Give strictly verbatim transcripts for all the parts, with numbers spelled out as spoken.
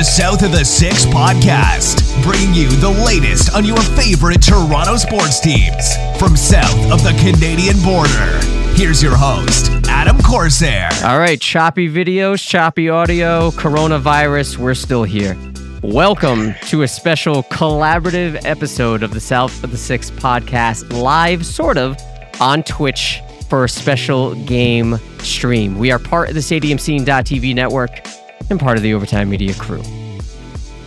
the South of the Six podcast, bringing you the latest on your favorite Toronto sports teams from south of the Canadian border. Here's your host, Adam Corsair. All right, choppy videos, choppy audio, coronavirus, we're still here. Welcome to a special collaborative episode of the South of the Six podcast, live, sort of, on Twitch for a special game stream. We are part of the stadium scene dot t v network and part of the Overtime Media crew.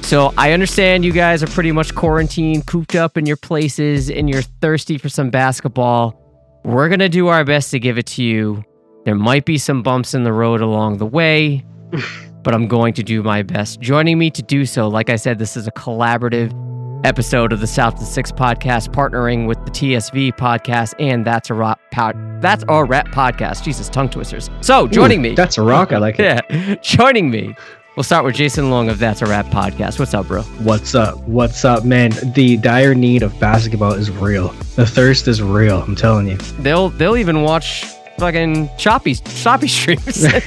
So I understand you guys are pretty much quarantined, cooped up in your places, and you're thirsty for some basketball. We're going to do our best to give it to you. There might be some bumps in the road along the way, but I'm going to do my best. Joining me to do so, like I said, this is a collaborative episode of the South to Six podcast, partnering with the T S V podcast and That's A Rap pod- That's A Rap Podcast. Jesus, tongue twisters. So joining Ooh, me. That's a rock. I like it. Yeah. Joining me. We'll start with Jason Long of That's A Rap Podcast. What's up, bro? What's up? What's up, man? The dire need of basketball is real. The thirst is real. I'm telling you. They'll they'll even watch fucking choppy choppy streams. Right.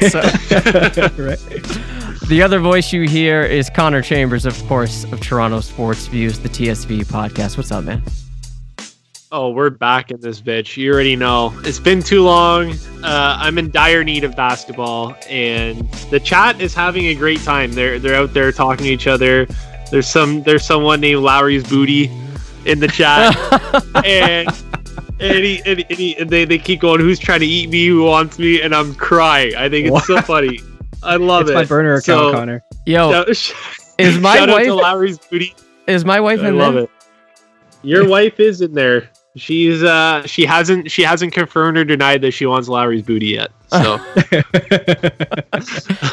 The other voice you hear is Connor Chambers, of course, of Toronto Sports Views, the T S V podcast. What's up, man? Oh, we're back in this bitch. You already know. It's been too long. Uh, I'm in dire need of basketball, and the chat is having a great time. They're they're out there talking to each other. There's some there's someone named Lowry's Booty in the chat, and. And, he, and, he, and they, they keep going, who's trying to eat me, who wants me, and I'm crying. I think it's what? so funny. I love it's it. It's my burner account, so, Connor. Yo, sh- is my shout wife out to Lowry's Booty. Is my wife I in love there? It. Your wife is in there. She's uh, she hasn't she hasn't confirmed or denied that she wants Lowry's booty yet. So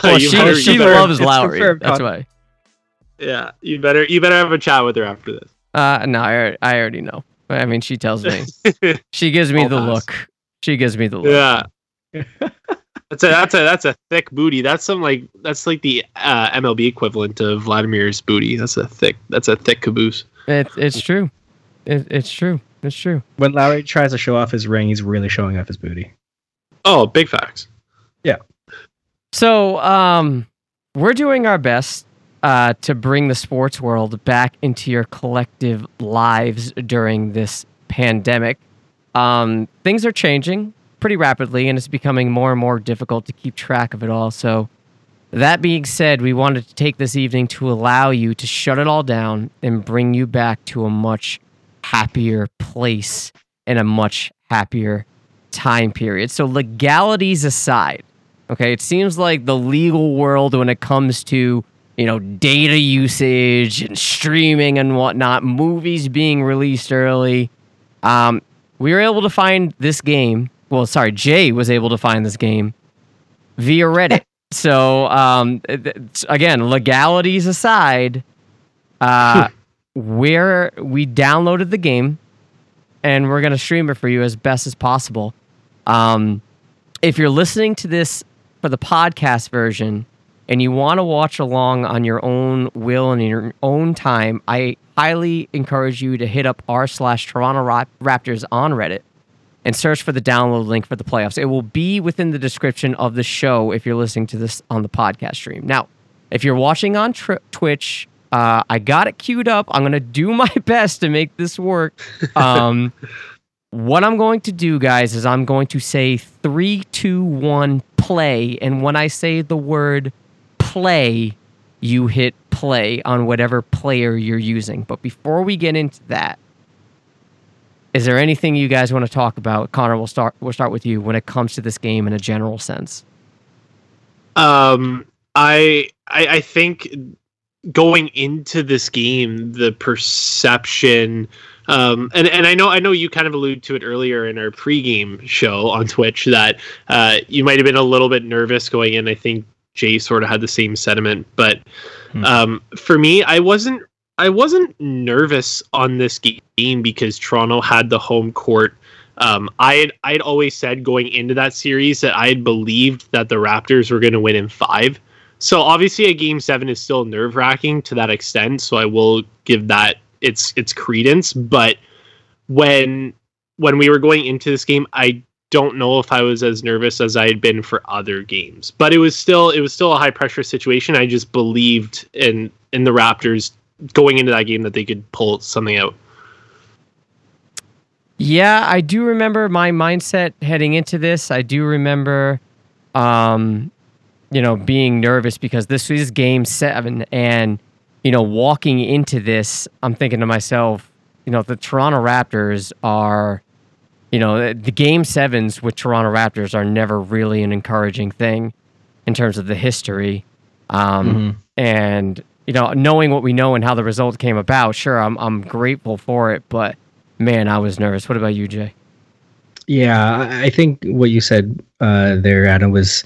well, she she loves Lowry. That's Connor. Why. Yeah, you better you better have a chat with her after this. Uh, no, I I already know. I mean, she tells me. She gives me the look. She gives me the look. Yeah, that's a that's a that's a thick booty. That's some like that's like the uh, M L B equivalent of Vladimir's booty. That's a thick. That's a thick caboose. It's it's true. It, it's true. It's true. When Lowry tries to show off his ring, he's really showing off his booty. Oh, big facts. Yeah. So, um, we're doing our best. Uh, to bring the sports world back into your collective lives during this pandemic. Um, things are changing pretty rapidly, and it's becoming more and more difficult to keep track of it all. So that being said, we wanted to take this evening to allow you to shut it all down and bring you back to a much happier place and a much happier time period. So legalities aside, okay, it seems like the legal world when it comes to you know, data usage and streaming and whatnot, movies being released early. Um, we were able to find this game. Well, sorry, Jay was able to find this game via Reddit. So, um, again, legalities aside, uh, where we downloaded the game and we're going to stream it for you as best as possible. Um, if you're listening to this for the podcast version, and you want to watch along on your own will and in your own time, I highly encourage you to hit up r slash Toronto Raptors on Reddit and search for the download link for the playoffs. It will be within the description of the show if you're listening to this on the podcast stream. Now, if you're watching on tri- Twitch, uh, I got it queued up. I'm going to do my best to make this work. Um, what I'm going to do, guys, is I'm going to say three, two, one, play. And when I say the word play, you hit play on whatever player you're using. But before we get into that, is there anything you guys want to talk about? Connor, we'll start we'll start with you when it comes to this game in a general sense. Um I I, I think going into this game, the perception um and, and I know I know you kind of alluded to it earlier in our pregame show on Twitch that uh you might have been a little bit nervous going in. I think Jay sort of had the same sentiment, but um, for me, I wasn't I wasn't nervous on this game because Toronto had the home court. Um, I had I had always said going into that series that I had believed that the Raptors were going to win in five. So obviously, a game seven is still nerve wracking to that extent. So I will give that its its credence. But when when we were going into this game, I don't know if I was as nervous as I had been for other games, but it was still it was still a high pressure situation. I just believed in in the Raptors going into that game that they could pull something out. Yeah, I do remember my mindset heading into this. I do remember, um, you know, being nervous because this is game seven, and you know, walking into this, I'm thinking to myself, you know, the Toronto Raptors are, you know, the game sevens with Toronto Raptors are never really an encouraging thing in terms of the history. Um, mm-hmm. And, you know, knowing what we know and how the result came about, sure, I'm I'm grateful for it, but man, I was nervous. What about you, Jay? Yeah, I think what you said uh, there, Adam, was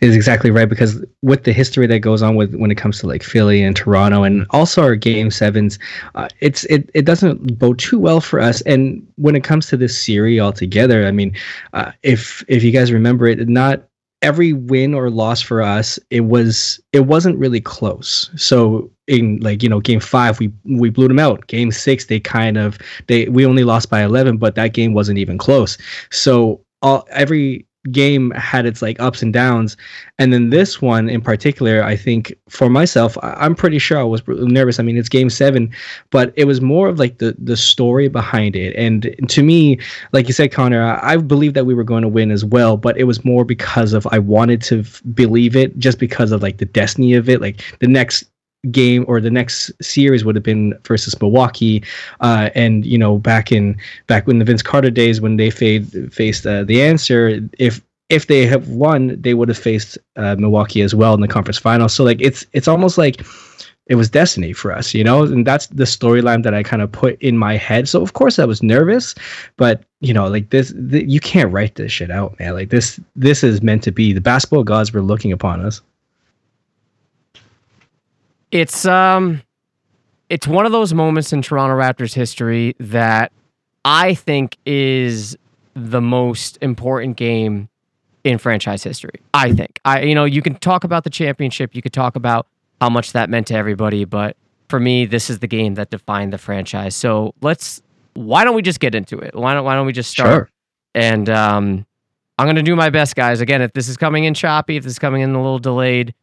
is exactly right, because with the history that goes on with when it comes to like Philly and Toronto and also our game sevens, uh, it's it it doesn't bode too well for us. And when it comes to this series altogether, I mean, uh, if if you guys remember it, not every win or loss for us, it was it wasn't really close. So in like, you know, game five, we we blew them out. Game six, they kind of they we only lost by eleven, but that game wasn't even close. So all every game had its like ups and downs, and then this one in particular, I think for myself, I'm pretty sure I was nervous. I mean, it's game seven, but it was more of like the the story behind it. And to me, like you said, Connor, I, I believe that we were going to win as well, but it was more because of I wanted to f- believe it, just because of like the destiny of it. Like the next game or the next series would have been versus Milwaukee, uh and you know, back in back when the Vince Carter days, when they fade, faced uh, the answer, if if they have won, they would have faced uh Milwaukee as well in the conference final. So like it's it's almost like it was destiny for us, you know, and that's the storyline that I kind of put in my head. So of course I was nervous, but you know, like this, th- you can't write this shit out, man. Like this this is meant to be. The basketball gods were looking upon us. It's um, it's one of those moments in Toronto Raptors history that I think is the most important game in franchise history. I think I, you know, you can talk about the championship, you could talk about how much that meant to everybody, but for me, this is the game that defined the franchise. So let's, why don't we just get into it? Why don't Why don't we just start? Sure. And um, I'm gonna do my best, guys. Again, if this is coming in choppy, if this is coming in a little delayed,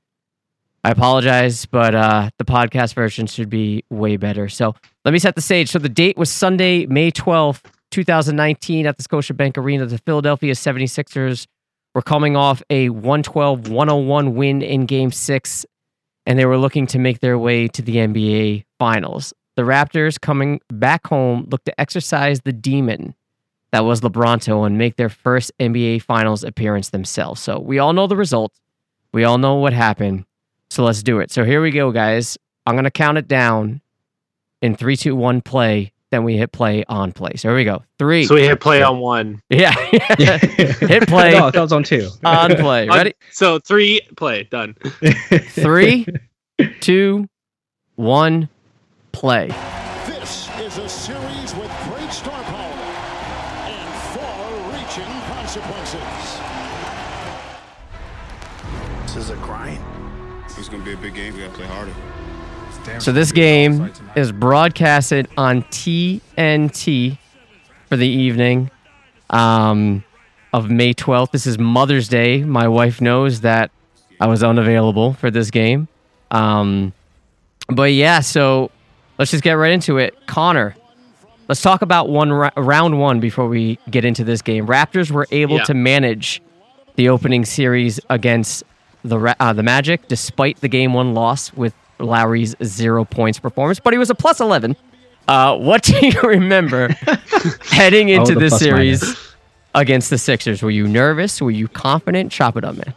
I apologize, but uh, the podcast version should be way better. So let me set the stage. So the date was Sunday, May twelfth, twenty nineteen at the Scotiabank Arena. The Philadelphia seventy-sixers were coming off a one twelve one oh one win in Game six, and they were looking to make their way to the N B A Finals. The Raptors, coming back home, looked to exercise the demon that was LeBronto and make their first N B A Finals appearance themselves. So we all know the result. We all know what happened. So let's do it. So here we go, guys. I'm going to count it down in three, two, one, play. Then we hit play on play. So here we go. Three. So we hit play on one. Yeah. Hit play. No, that was on two. On play. Ready? So three, play. Done. Three, two, one, play. This is a series with great star power and far-reaching consequences. This is a grind. It's going to be a big game. We got to play harder. So this game is broadcasted on T N T for the evening um, of May twelfth. This is Mother's Day. My wife knows that I was unavailable for this game. Um, but yeah, so let's just get right into it. Connor, let's talk about one ra- round one before we get into this game. Raptors were able yeah. to manage the opening series against the uh, the Magic, despite the game one loss with Lowry's zero points performance, but he was a plus eleven. Uh, what do you remember heading into oh, this series minus. against the Sixers? Were you nervous? Were you confident? Chop it up, man.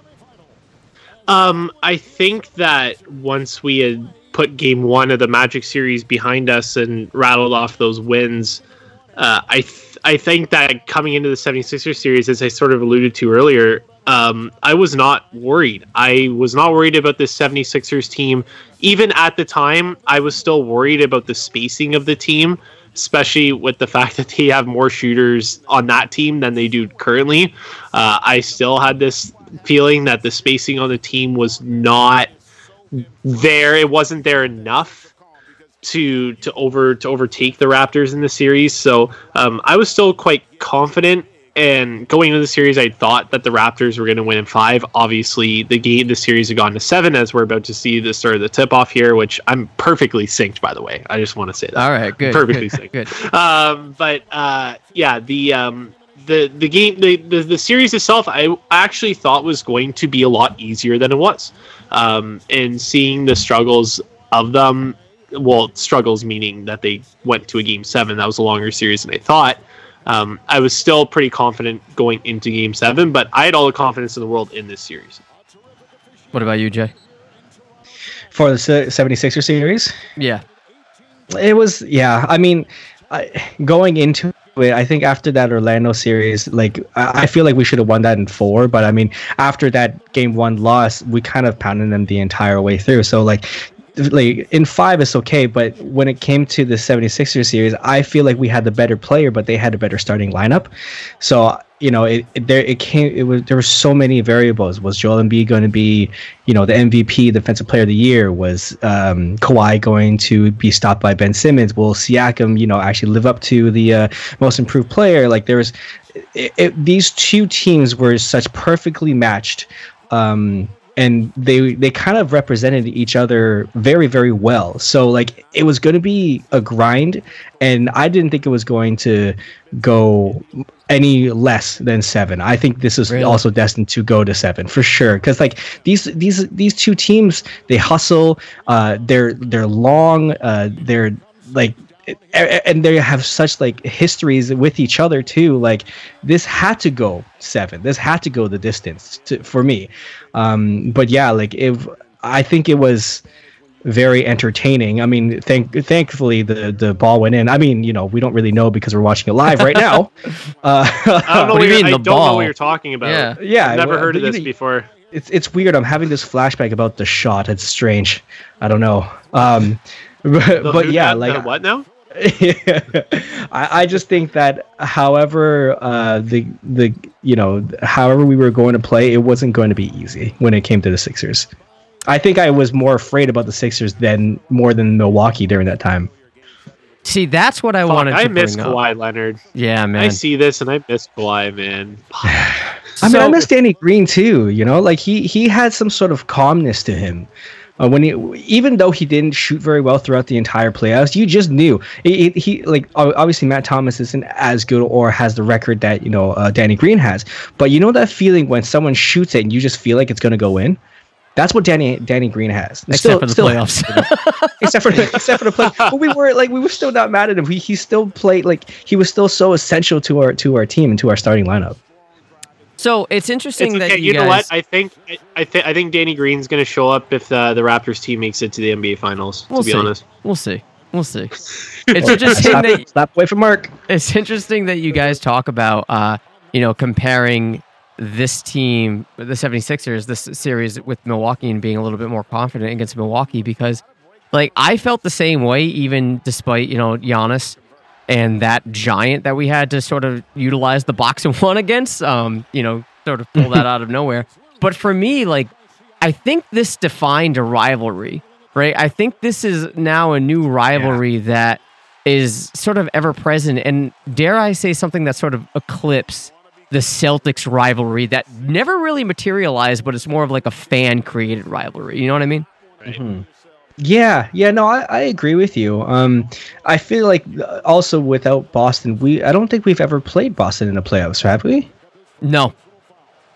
Um, I think that once we had put game one of the Magic series behind us and rattled off those wins, uh, I th- I think that coming into the seventy-sixers series, as I sort of alluded to earlier, Um, I was not worried. I was not worried about this seventy-sixers team. Even at the time, I was still worried about the spacing of the team, especially with the fact that they have more shooters on that team than they do currently. Uh, I still had this feeling that the spacing on the team was not there. It wasn't there enough to to over to overtake the Raptors in the series. So um, I was still quite confident. And going into the series, I thought that the Raptors were going to win in five. Obviously, the game, the series had gone to seven, as we're about to see the start of the tip-off here, which I'm perfectly synced, by the way. I just want to say that. All right, good. Perfectly good, synced. Good. Um, but, uh, yeah, the um, the the game, the, the, the series itself, I actually thought was going to be a lot easier than it was. Um, and seeing the struggles of them, well, struggles meaning that they went to a game seven. That was a longer series than they thought. Um, I was still pretty confident going into Game seven, but I had all the confidence in the world in this series. What about you, Jay? For the seventy-sixer series? Yeah. It was, yeah. I mean, I, going into it, I think after that Orlando series, like I, I feel like we should have won that in four, but I mean, after that Game one loss, we kind of pounded them the entire way through. So, like... like in five it's okay, but when it came to the seventy-sixer series, I feel like we had the better player, but they had a better starting lineup. So, you know, it, it there it came it was there were so many variables. Was Joel Embiid going to be, you know, the M V P, defensive player of the year? Was um Kawhi going to be stopped by Ben Simmons? Will Siakam, you know, actually live up to the uh, most improved player? Like there was it, it, these two teams were such perfectly matched, um and they they kind of represented each other very, very well. So, like, it was going to be a grind, and I didn't think it was going to go any less than seven. I think this is really? also destined to go to seven for sure, because like these these these two teams, they hustle, uh, they're they're long, uh, they're like. And they have such like histories with each other too. Like this had to go seven. This had to go the distance to, for me. Um, but yeah, like if I think it was very entertaining. I mean, thank thankfully the the ball went in. I mean, you know, we don't really know because we're watching it live right now. Uh, I don't know what, what you mean. I the don't ball. know what you're talking about. Yeah, yeah I've never well, heard of this you, before. It's it's weird. I'm having this flashback about the shot. It's strange. I don't know. Um, but, but yeah, that, like that what now? Yeah. I, I just think that however uh, the the you know however we were going to play, it wasn't going to be easy when it came to the Sixers. I think I was more afraid about the Sixers than more than Milwaukee during that time. See, that's what I Fuck, wanted. I to miss Kawhi up. Leonard. Yeah, man. I see this and I miss Kawhi, man. so, I mean, I miss Danny Green too. You know, like he he had some sort of calmness to him. Uh, when he, even though he didn't shoot very well throughout the entire playoffs, you just knew he, he like obviously Matt Thomas isn't as good or has the record that you know uh, Danny Green has. But you know that feeling when someone shoots it and you just feel like it's going to go in. That's what Danny Danny Green has. Except still, for the still playoffs. Has, except for except for the playoffs. But we were like we were still not mad at him. He he still played like he was still so essential to our to our team and to our starting lineup. So it's interesting it's okay. that you, you guys... know what I think. I think I think Danny Green's going to show up if the, the Raptors team makes it to the N B A Finals. We'll to be see. honest, we'll see. We'll see. It's interesting stop, that stop away from Mark. It's interesting that you guys talk about uh, you know comparing this team, the seventy-sixers, this series with Milwaukee and being a little bit more confident against Milwaukee because, like, I felt the same way even despite you know Giannis. And that giant that we had to sort of utilize the box and one against, um, you know, sort of pull that out of nowhere. But for me, like, I think this defined a rivalry, right? I think this is now a new rivalry yeah. that is sort of ever present. And dare I say something that sort of eclipses the Celtics rivalry that never really materialized, but it's more of like a fan created rivalry. You know what I mean? Right. Mm-hmm. Yeah, yeah, no, I, I agree with you. Um, I feel like also without Boston, we I don't think we've ever played Boston in the playoffs, have we? No,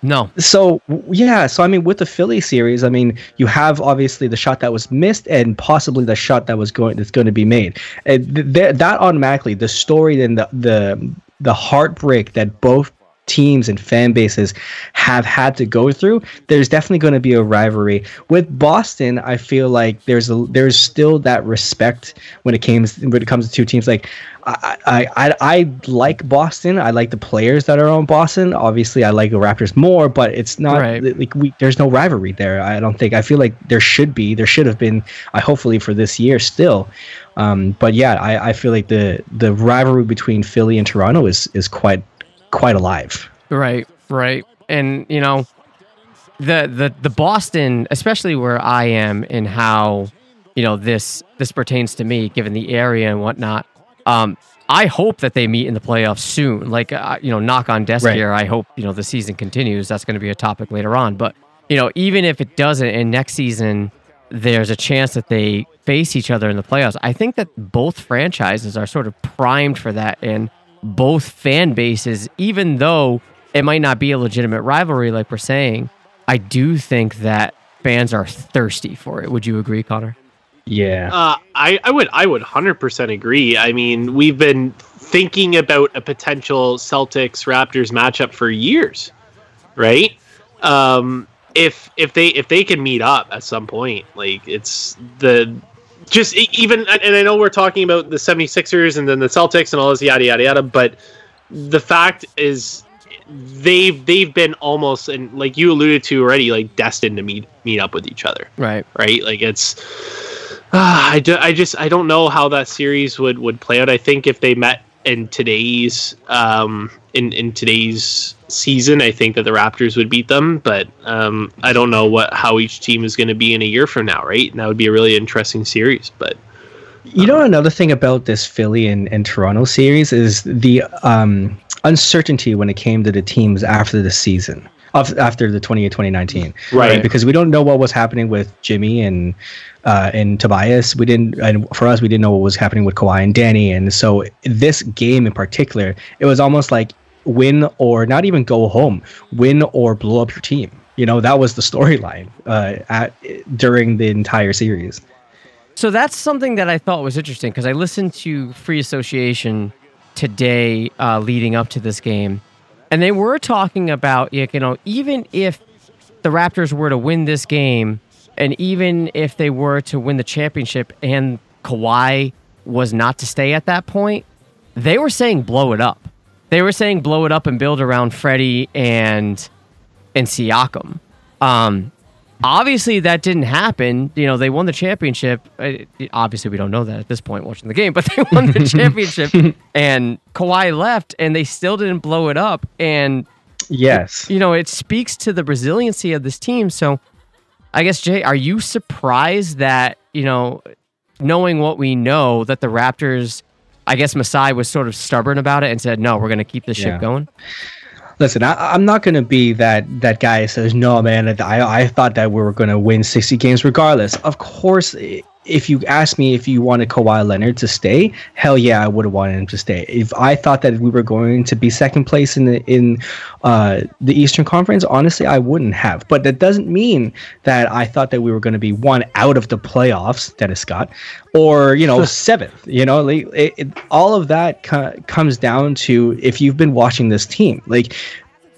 no. So, yeah, so I mean, with the Philly series, I mean, you have obviously the shot that was missed and possibly the shot that was going that's going to be made. And th- th- that automatically, the story and the, the, the heartbreak that both teams and fan bases have had to go through, there's definitely going to be a rivalry. With Boston, I feel like there's a, there's still that respect when it comes when it comes to two teams. Like I, I I I like Boston. I like the players that are on Boston. Obviously, I like the Raptors more, but it's not right. like we there's no rivalry there. I don't think. I feel like there should be. There should have been. I hopefully for this year still. Um, but yeah, I, I feel like the the rivalry between Philly and Toronto is is quite. quite alive. Right, right. And, you know, the, the the Boston, especially where I am and how, you know, this this pertains to me, given the area and whatnot, um, I hope that they meet in the playoffs soon. Like, uh, you know, knock on desk right. here. I hope, you know, the season continues. That's going to be a topic later on. But, you know, even if it doesn't, and next season there's a chance that they face each other in the playoffs, I think that both franchises are sort of primed for that. And both fan bases, even though it might not be a legitimate rivalry, like we're saying, I do think that fans are thirsty for it. Would you agree, Connor? Yeah, uh, I, I would I would one hundred percent agree. I mean, we've been thinking about a potential Celtics-Raptors matchup for years, right? Um, if if they if they can meet up at some point, like it's the just even and I know we're talking about the 76ers and then the Celtics and all this yada yada yada, but the fact is they've they've been almost, and like you alluded to already, like destined to meet meet up with each other, right? Right? Like it's. Uh, I, do, I just I don't know how that series would, would play out. I think if they met in today's um in, in today's season, I think that the Raptors would beat them. But um, I don't know what how each team is going to be in a year from now, right? And that would be a really interesting series. But um. you know, another thing about this Philly and, and Toronto series is the um, uncertainty when it came to the teams after the season. After the twenty nineteen, right. right? Because we don't know what was happening with Jimmy and uh, and Tobias. We didn't, and for us, we didn't know what was happening with Kawhi and Danny. And so this game in particular, it was almost like win or not even go home, win or blow up your team. You know, that was the storyline uh, at during the entire series. So that's something that I thought was interesting because I listened to Free Association today, uh, leading up to this game. And they were talking about, you know, even if the Raptors were to win this game, and even if they were to win the championship and Kawhi was not to stay at that point, they were saying blow it up. They were saying blow it up and build around Freddie and and Siakam. Um, obviously, that didn't happen. You know, they won the championship. Obviously, we don't know that at this point watching the game, but they won the championship. And Kawhi left, and they still didn't blow it up. And, yes, you know, it speaks to the resiliency of this team. So, I guess, Jay, are you surprised that, you know, knowing what we know, that the Raptors, I guess Masai was sort of stubborn about it and said, no, we're going to keep this yeah. shit going? Listen, I, I'm not going to be that, that guy who says, no, man, I, I thought that we were going to win sixty games regardless. Of course, if you ask me if you wanted Kawhi Leonard to stay, hell yeah, I would have wanted him to stay. If I thought that we were going to be second place in the, in, uh, the Eastern Conference, honestly, I wouldn't have. But that doesn't mean that I thought that we were going to be one out of the playoffs, Dennis Scott, or, you know, seventh. You know, like, it, it, all of that co- comes down to if you've been watching this team. Like,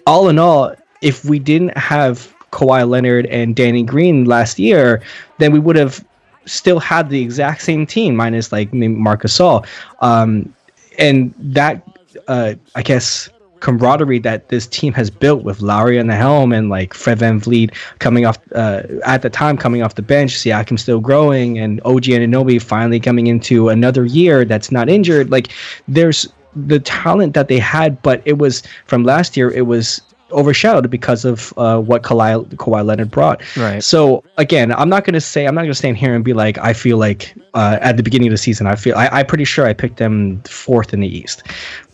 all in all, if we didn't have Kawhi Leonard and Danny Green last year, then we would have still had the exact same team minus like Marc Gasol. Um, and that, uh, I guess, camaraderie that this team has built with Lowry on the helm and like Fred VanVleet coming off uh, at the time, coming off the bench, Siakam still growing, and O G Anunoby finally coming into another year that's not injured. Like, there's the talent that they had, but it was from last year, it was overshadowed because of uh, what Kawhi, Kawhi Leonard brought. Right. So again, I'm not going to say I'm not going to stand here and be like I feel like uh, at the beginning of the season I feel I, I'm pretty sure I picked them fourth in the East,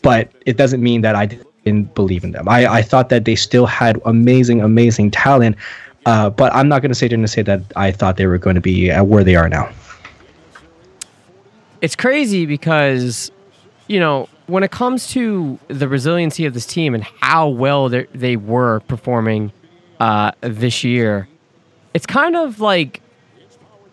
but it doesn't mean that I didn't believe in them. I, I thought that they still had amazing, amazing talent, uh, but I'm not going to sit here and say that I thought they were going to be at where they are now. It's crazy because, you know, when it comes to the resiliency of this team and how well they were performing uh, this year, it's kind of like,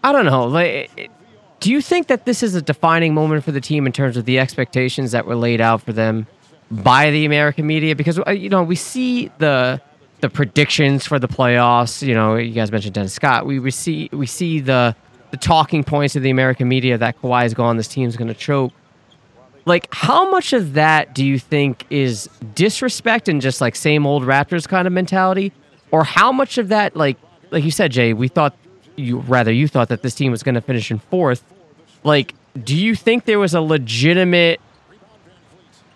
I don't know, like, it, do you think that this is a defining moment for the team in terms of the expectations that were laid out for them by the American media? Because, you know, we see the the predictions for the playoffs. You know, you guys mentioned Dennis Scott. We, we see we see the the talking points of the American media that Kawhi is gone, this team's going to choke. Like, how much of that do you think is disrespect and just, like, same old Raptors kind of mentality? Or how much of that, like, like you said, Jay, we thought, you rather, you thought that this team was going to finish in fourth. Like, do you think there was a legitimate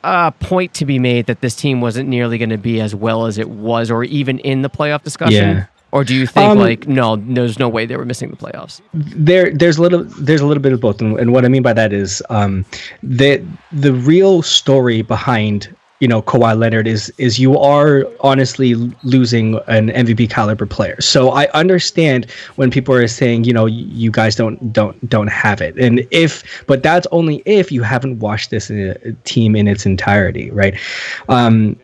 uh, point to be made that this team wasn't nearly going to be as well as it was or even in the playoff discussion? Yeah. Or do you think um, like, no, there's no way they were missing the playoffs? There, there's a little, there's a little bit of both, and, and what I mean by that is, um, the the real story behind, you know, Kawhi Leonard is is you are honestly losing an M V P caliber player. So I understand when people are saying, you know, you guys don't don't don't have it, and if, but that's only if you haven't watched this uh, team in its entirety, right? Um,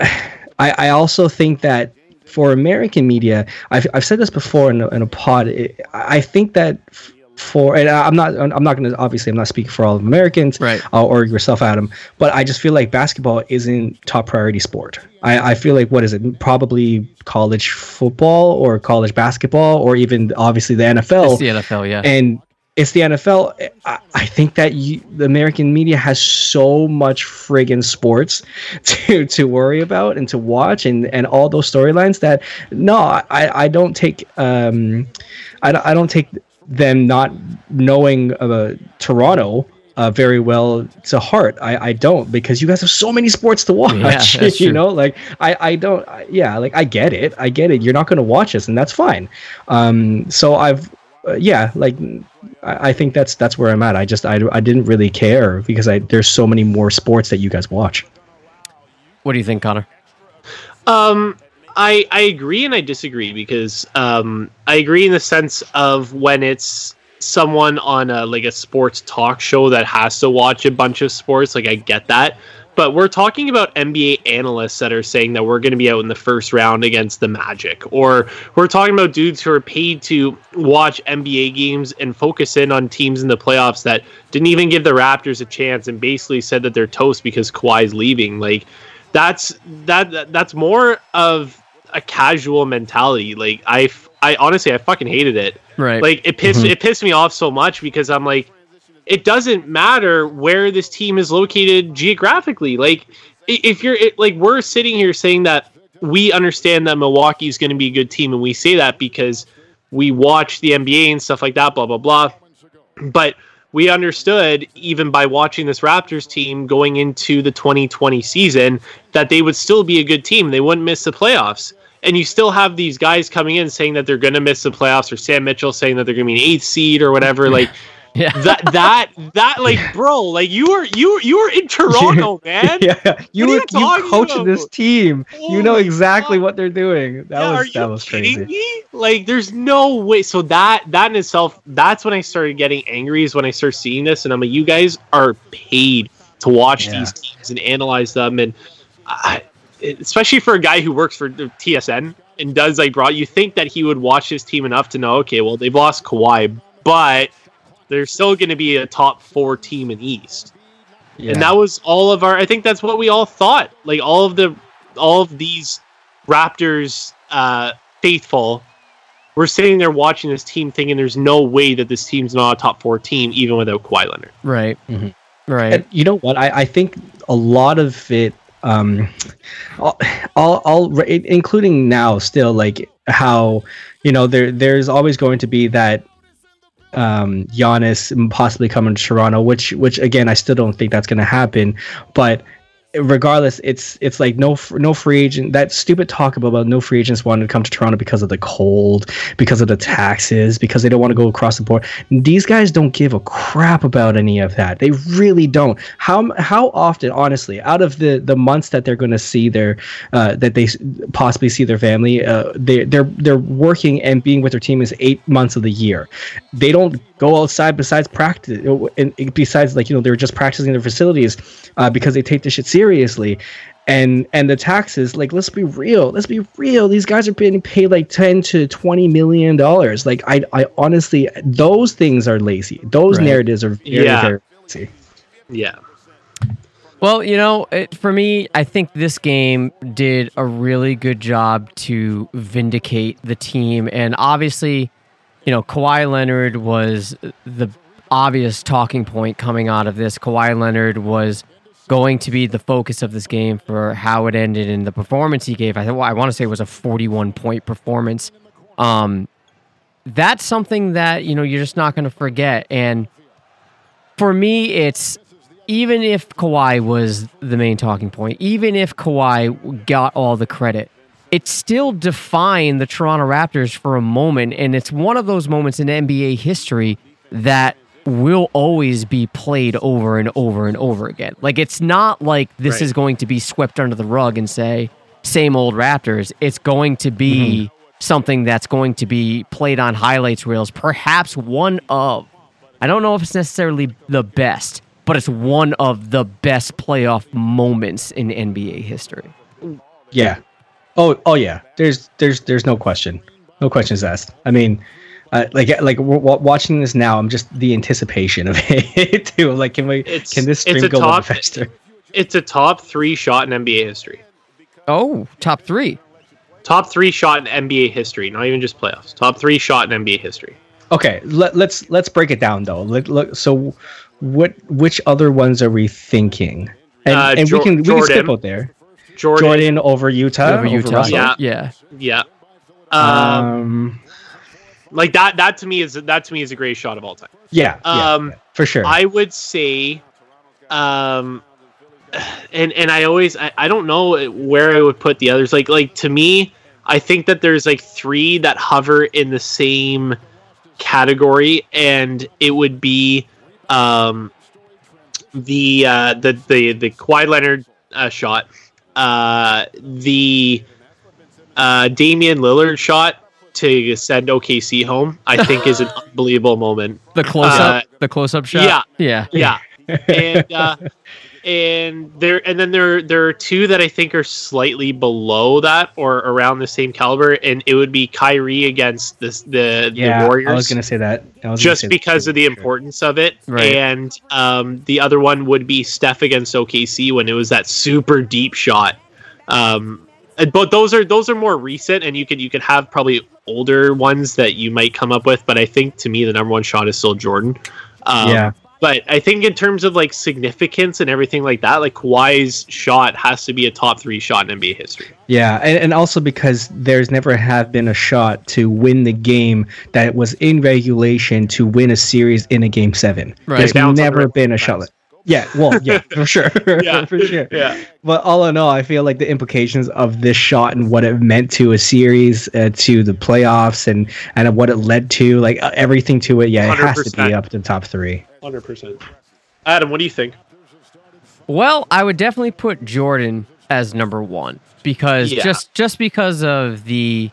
I I also think that. For American media, I've I've said this before in a, in a pod. It, I think that for, and I'm not I'm not going to obviously I'm not speaking for all of Americans, right, uh, or yourself, Adam. But I just feel like basketball isn't top priority sport. I, I feel like, what is it? Probably college football or college basketball, or even obviously the N F L. It's the N F L, yeah, and. It's the N F L. I, I think that you, the American media has so much friggin' sports to, to worry about and to watch, and, and all those storylines that no, I, I don't take um, I, I don't take them not knowing uh, Toronto uh, very well to heart. I, I don't, because you guys have so many sports to watch. Yeah, that's you true. know, like I I don't I, yeah, like I get it, I get it. You're not going to watch us, and that's fine. Um, so I've. Uh, yeah, like I, I think that's that's where I'm at. I just I, I didn't really care because I there's so many more sports that you guys watch. What do you think, Connor? Um, I I agree and I disagree, because um I agree in the sense of when it's someone on a, like a sports talk show that has to watch a bunch of sports. Like I get that, but we're talking about N B A analysts that are saying that we're going to be out in the first round against the Magic, or we're talking about dudes who are paid to watch N B A games and focus in on teams in the playoffs that didn't even give the Raptors a chance and basically said that they're toast because Kawhi's leaving. Like that's that that's more of a casual mentality. Like I, I honestly I fucking hated it. Right. Like it pissed mm-hmm. it pissed me off so much, because I'm like, it doesn't matter where this team is located geographically. Like, if you're it, like, we're sitting here saying that we understand that Milwaukee is going to be a good team, and we say that because we watch the N B A and stuff like that, blah, blah, blah. But we understood, even by watching this Raptors team going into the twenty twenty season, that they would still be a good team. They wouldn't miss the playoffs. And you still have these guys coming in saying that they're going to miss the playoffs, or Sam Mitchell saying that they're going to be an eighth seed or whatever. Like, yeah. that that that like bro, like you were you were, you were in Toronto, man. Yeah, you were, you coached this team. Oh, you know exactly God. What they're doing. That yeah, was are that you was kidding crazy. Me? Like, there's no way. So that that in itself, that's when I started getting angry. Is when I started seeing this, and I'm like, you guys are paid to watch yeah. these teams and analyze them, and I, especially for a guy who works for T S N and does like broad, you think that he would watch his team enough to know, okay, well they've lost Kawhi, but they're still going to be a top four team in East. Yeah. And that was all of our, I think that's what we all thought. Like all of the, all of these Raptors uh, faithful were sitting there watching this team thinking there's no way that this team's not a top four team, even without Kawhi Leonard. Right. Mm-hmm. Right. And you know what? I, I think a lot of it, um, all, all, all, including now still, like how, you know, there, there's always going to be that, Um, Giannis possibly coming to Toronto, which, which again, I still don't think that's going to happen. But regardless, it's it's like no no free agent. That stupid talk about, about no free agents wanting to come to Toronto because of the cold, because of the taxes, because they don't want to go across the board. These guys don't give a crap about any of that. They really don't. How how often, honestly, out of the, the months that they're going to see their uh, that they possibly see their family, uh, they they're they're working and being with their team is eight months of the year. They don't go outside besides practice, and besides like you know they're just practicing their facilities uh, because they take this shit seriously. Seriously, and and the taxes, like let's be real, let's be real. These guys are being paid like ten to twenty million dollars. Like I, I honestly, those things are lazy. Those right. narratives are very, yeah. very lazy. Yeah. Well, you know, it, for me, I think this game did a really good job to vindicate the team, and obviously, you know, Kawhi Leonard was the obvious talking point coming out of this. Kawhi Leonard was going to be the focus of this game for how it ended and the performance he gave. I well, I want to say it was a forty-one point performance. Um, that's something that, you know, you're just not going to forget. And for me, it's even if Kawhi was the main talking point, even if Kawhi got all the credit, it still defined the Toronto Raptors for a moment, and it's one of those moments in N B A history that will always be played over and over and over again. Like, it's not like this right. is going to be swept under the rug and say, same old Raptors. It's going to be mm-hmm. something that's going to be played on highlights reels, perhaps one of, I don't know if it's necessarily the best, but it's one of the best playoff moments in N B A history. Yeah. Oh, oh yeah. There's, there's, there's no question. No questions asked. I mean, uh, like, like w- watching this now, I'm just the anticipation of it too. I'm like, can we? It's, can this stream go top, faster? It's a top three shot in N B A history. Oh, top three. Top three shot in N B A history. Not even just playoffs. Top three shot in N B A history. Okay, let, let's let's break it down though. Let, let, so, what? Which other ones are we thinking? And, uh, and jo- we can we Jordan. can skip out there. Jordan, Jordan over Utah. Over Utah. Over yeah, yeah, yeah. Um, um, like that. That to me is that to me is the greatest shot of all time. Yeah, um, yeah, yeah, for sure. I would say, um, and and I always I, I don't know where I would put the others. Like like to me, I think that there's like three that hover in the same category, and it would be um the uh the the the Kawhi Leonard uh, shot, uh the uh Damian Lillard shot to send O K C home. I think is an unbelievable moment. The close up, uh, the close up shot. Yeah, yeah, yeah. and uh, and there and then there there are two that I think are slightly below that or around the same caliber, and it would be Kyrie against this the, yeah, the Warriors. I was gonna say that I was just say because that. of the importance sure. of it, right. and um, the other one would be Steph against O K C when it was that super deep shot. Um, but those are those are more recent, and you could you could have probably older ones that you might come up with, but I think to me the number one shot is still Jordan. Um, yeah. But I think in terms of like significance and everything like that, like Kawhi's shot has to be a top three shot in N B A history. Yeah, and, and also because there's never have been a shot to win the game that was in regulation to win a series in a game seven. Right. There's Down never been a shot. Yeah, well, yeah, for sure. yeah, for sure. Yeah. But all in all, I feel like the implications of this shot and what it meant to a series, uh, to the playoffs, and, and what it led to, like uh, everything to it, yeah, it one hundred percent has to be up to the top three. one hundred percent. Adam, what do you think? Well, I would definitely put Jordan as number one because yeah. just just because of the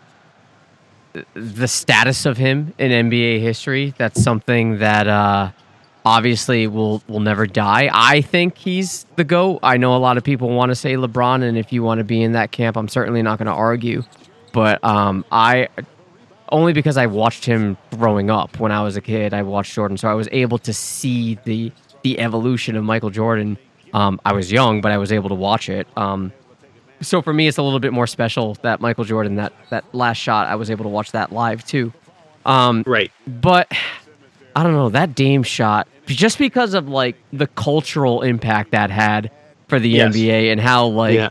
the status of him in N B A history, that's something that... Uh, Obviously, will will never die. I think he's the GOAT. I know a lot of people want to say LeBron, and if you want to be in that camp, I'm certainly not going to argue. But um, I only because I watched him growing up when I was a kid. I watched Jordan, so I was able to see the the evolution of Michael Jordan. Um, I was young, but I was able to watch it. Um, so for me, it's a little bit more special that Michael Jordan that that last shot. I was able to watch that live too. Um, right, but. I don't know, that Dame shot, just because of, like, the cultural impact that had for the yes. N B A and how, like, yeah.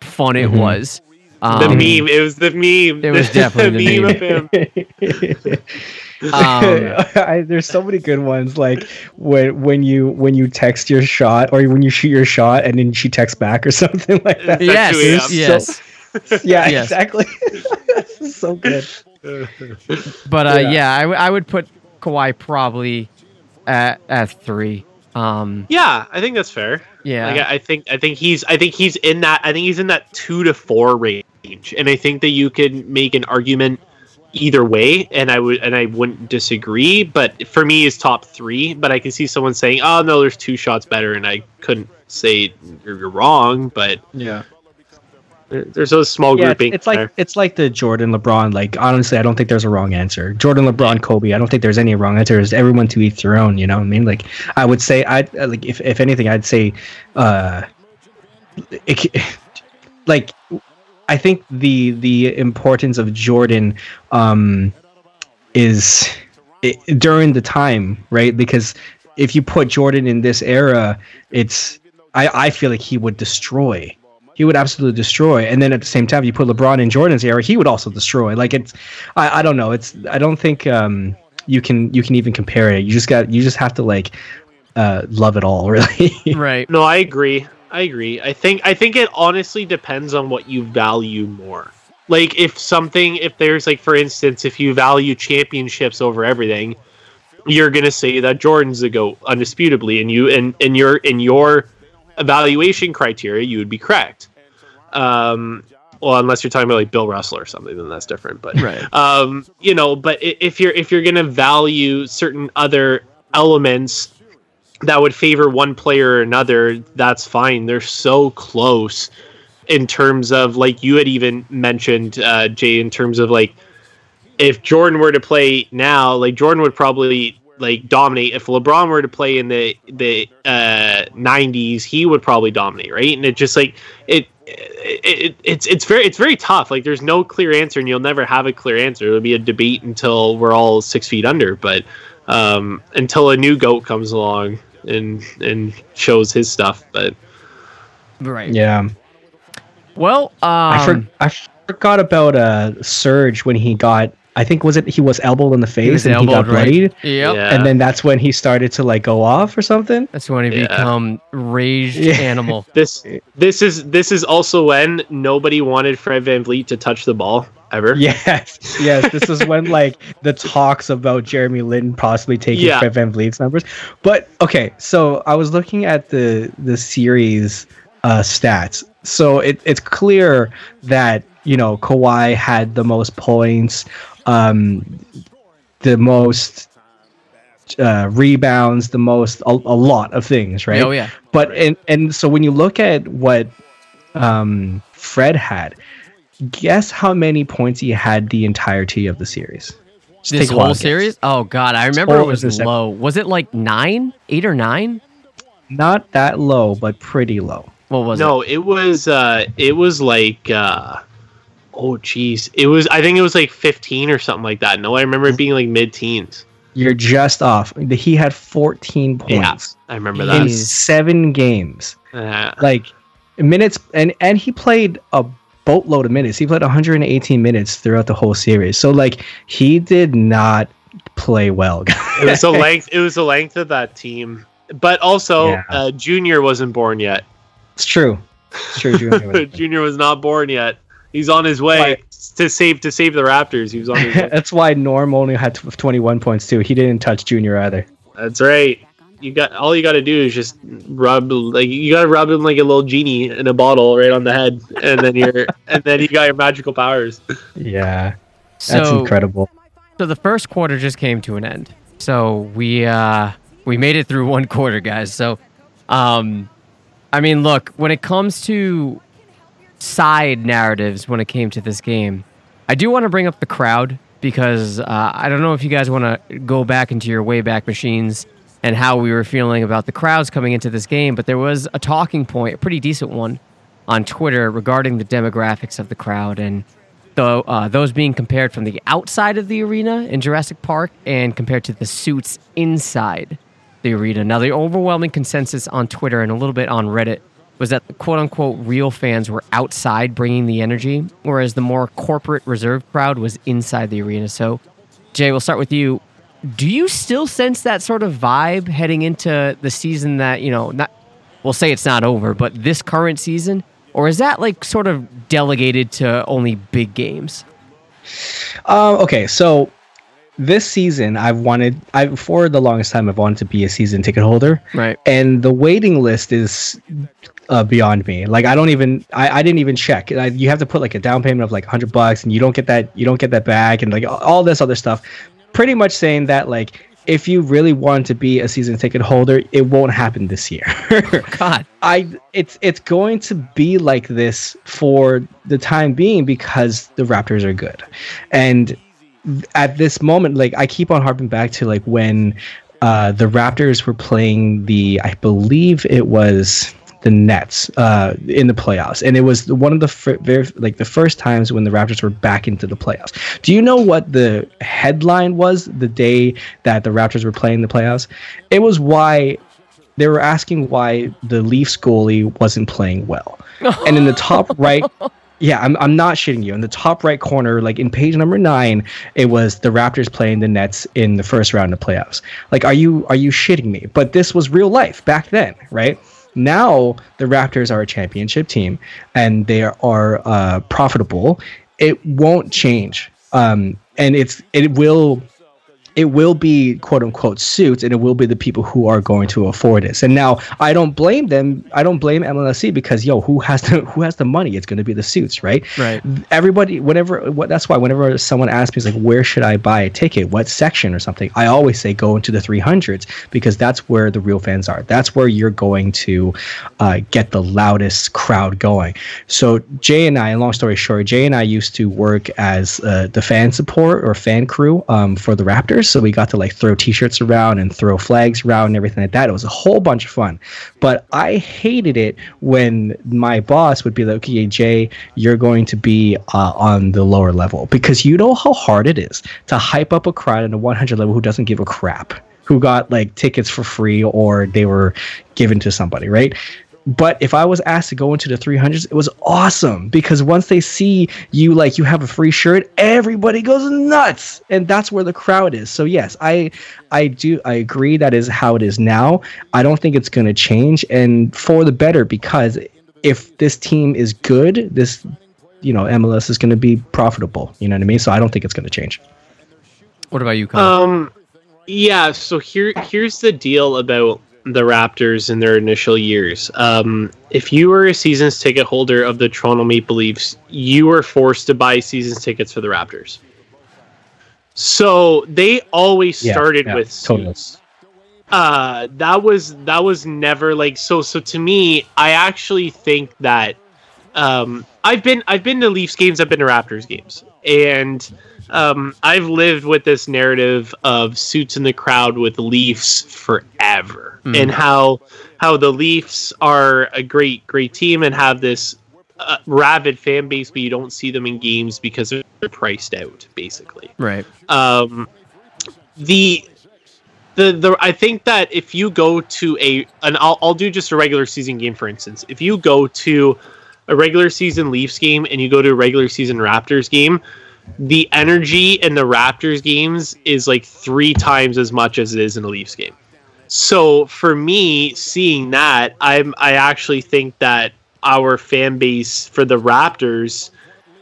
fun it mm-hmm. was. Um, the meme. It was the meme. It was definitely the, the meme. meme of him. um, I, there's so many good ones, like, when when you when you text your shot, or when you shoot your shot, and then she texts back or something like that. Yes, yes. So, yeah, yes. exactly. So good. But, uh, yeah, yeah I, w- I would put... Kawhi probably at at three. Um, yeah, I think that's fair. Yeah, like, I think I think he's I think he's in that I think he's in that two to four range, and I think that you could make an argument either way, and I would and I wouldn't disagree. But for me, is top three. But I can see someone saying, "Oh no, there's two shots better," and I couldn't say you're, you're wrong. But yeah. There's those small yeah, grouping. It's like there. It's like the Jordan LeBron. Like honestly, I don't think there's a wrong answer. Jordan LeBron Kobe. I don't think there's any wrong answers. Everyone to each their own. You know what I mean? Like I would say I like if if anything I'd say, uh, it, like I think the the importance of Jordan, um, is it, during the time right because if you put Jordan in this era, it's I I feel like he would destroy. He would absolutely destroy, and then at the same time, you put LeBron in Jordan's era, he would also destroy. Like it's, I, I don't know. It's I don't think um, you can you can even compare it. You just got you just have to like uh, love it all, really. Right? No, I agree. I agree. I think I think it honestly depends on what you value more. Like, if something, if there's, like, for instance, if you value championships over everything, you're going to say that Jordan's the GOAT, undisputably, and you, and, and your, in your evaluation criteria, you would be correct. Um, well, unless you're talking about, like, Bill Russell or something, then that's different. But, right. um, you know, but if you're, if you're going to value certain other elements that would favor one player or another, that's fine. They're so close in terms of, like, you had even mentioned, uh, Jay, in terms of, like, if Jordan were to play now, like, Jordan would probably, like, dominate. If LeBron were to play in the the uh, nineties, he would probably dominate, right? And it just, like, it, it, it it's it's very it's very tough. Like, there's no clear answer, and you'll never have a clear answer. It'll be a debate until we're all six feet under, but um, until a new GOAT comes along and and shows his stuff, but right, yeah. Well, um, I, for, I forgot about uh, Serge when he got, I think, was it he was elbowed in the face he and elbowed, he got bloodied? Right. Yep. Yeah. And then that's when he started to, like, go off or something? That's when he yeah. become raged yeah. animal. This this is this is also when nobody wanted Fred VanVleet to touch the ball ever. Yes, yes. This is when, like, the talks about Jeremy Lin possibly taking yeah. Fred VanVleet's numbers. But, okay, so I was looking at the, the series uh, stats. So it, it's clear that, you know, Kawhi had the most points, um, the most uh, rebounds, the most, a, a lot of things, right? Oh, yeah. But, and, and so when you look at what um, Fred had, guess how many points he had the entirety of the series? Just this whole series? Oh, God, I remember it was low. Was it like nine? Eight or nine? Not that low, but pretty low. What was no, it? No, it was uh, it was like uh, oh geez, it was I think it was like fifteen or something like that. No, I remember it being like mid-teens. You're just off. He had fourteen points. Yeah, I remember that in seven games. Yeah. Like minutes, and and he played a boatload of minutes. He played one hundred eighteen minutes throughout the whole series. So like he did not play well. It was the length. It was the length of that team. But also, yeah. uh, Junior wasn't born yet. It's true. It's true. Junior was, Junior was not born yet. He's on his way like, to save to save the Raptors. He was on his way. That's why Norm only had twenty-one points too. He didn't touch Junior either. That's right. You got all you got to do is just rub like you got to rub him like a little genie in a bottle right on the head, and then you're and then you got your magical powers. Yeah, that's so incredible. So the first quarter just came to an end. So we uh, we made it through one quarter, guys. So. Um, I mean, look, when it comes to side narratives when it came to this game, I do want to bring up the crowd because uh, I don't know if you guys want to go back into your Wayback Machines and how we were feeling about the crowds coming into this game, but there was a talking point, a pretty decent one, on Twitter regarding the demographics of the crowd and the, uh, those being compared from the outside of the arena in Jurassic Park and compared to the suits inside the arena. Now, the overwhelming consensus on Twitter and a little bit on Reddit was that the quote-unquote real fans were outside bringing the energy, whereas the more corporate reserve crowd was inside the arena. So, Jay, we'll start with you. Do you still sense that sort of vibe heading into the season that, you know, not, we'll say it's not over, but this current season? Or is that, like, sort of delegated to only big games? Uh, okay, so... This season, I've wanted, I've for the longest time, I've wanted to be a season ticket holder. Right. And the waiting list is uh, beyond me. Like, I don't even, I, I didn't even check. I, you have to put like a down payment of like a hundred bucks, and you don't get that, you don't get that back, and like all this other stuff. Pretty much saying that, like, if you really want to be a season ticket holder, it won't happen this year. Oh, God. I, it's, it's going to be like this for the time being because the Raptors are good. And at this moment, like, I keep on harping back to, like, when uh, the Raptors were playing the, I believe it was the Nets uh, in the playoffs. And it was one of the fr- very, like, the first times when the Raptors were back into the playoffs. Do you know what the headline was the day that the Raptors were playing the playoffs? It was why they were asking why the Leafs goalie wasn't playing well. And in the top right... Yeah, I'm I'm not shitting you. In the top right corner, like in page number nine, it was the Raptors playing the Nets in the first round of playoffs. Like, are you are you shitting me? But this was real life back then, right? Now the Raptors are a championship team and they are, are uh, profitable. it won't change. Um, and it's it will it will be quote unquote suits, and it will be the people who are going to afford this. And now I don't blame them. I don't blame M L S C because yo, who has the who has the money? It's going to be the suits, right? Right. Everybody, whenever what that's why whenever someone asks me like, where should I buy a ticket? What section or something? I always say go into the three hundreds because that's where the real fans are. That's where you're going to uh, get the loudest crowd going. So Jay and I, long story short, Jay and I used to work as uh, the fan support or fan crew um, for the Raptors. So we got to like throw t-shirts around and throw flags around and everything like that. It was a whole bunch of fun, but I hated it when my boss would be like, okay, Jay, you're going to be uh, on the lower level because you know how hard it is to hype up a crowd in the one hundred level who doesn't give a crap, who got like tickets for free or they were given to somebody, right? But if I was asked to go into the three hundreds, it was awesome because once they see you, like you have a free shirt, everybody goes nuts, and that's where the crowd is. So yes, I, I do, I agree that is how it is now. I don't think it's going to change, and for the better, because if this team is good, this, you know, M L S is going to be profitable. You know what I mean? So I don't think it's going to change. What about you, Kyle? Um, yeah. So here, here's the deal about the Raptors in their initial years. Um, if you were a season's ticket holder of the Toronto Maple Leafs, you were forced to buy season's tickets for the Raptors. So they always yeah, started yeah, with totally. Uh that was that was never like so so to me, I actually think that um I've been I've been to Leafs games, I've been to Raptors games. And um, I've lived with this narrative of suits in the crowd with Leafs forever, mm. and how how the Leafs are a great, great team and have this uh, rabid fan base, but you don't see them in games because they're priced out, basically. Right. Um, the the the I think that if you go to a and I'll I'll do just a regular season game, for instance, if you go to a regular season Leafs game and you go to a regular season Raptors game, the energy in the Raptors games is like three times as much as it is in a Leafs game. So for me, seeing that, I'm I actually think that our fan base for the Raptors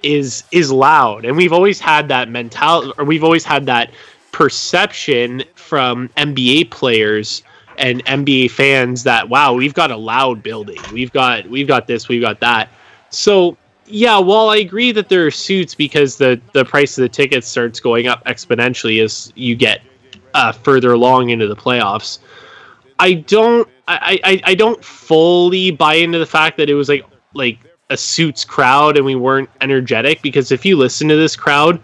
is is loud, and we've always had that mentality, or we've always had that perception from N B A players and N B A fans that wow, we've got a loud building, we've got we've got this, we've got that. So yeah, well, I agree that there are suits because the, the price of the ticket starts going up exponentially as you get uh, further along into the playoffs. I don't, I, I, I don't fully buy into the fact that it was like like a suits crowd and we weren't energetic, because if you listen to this crowd,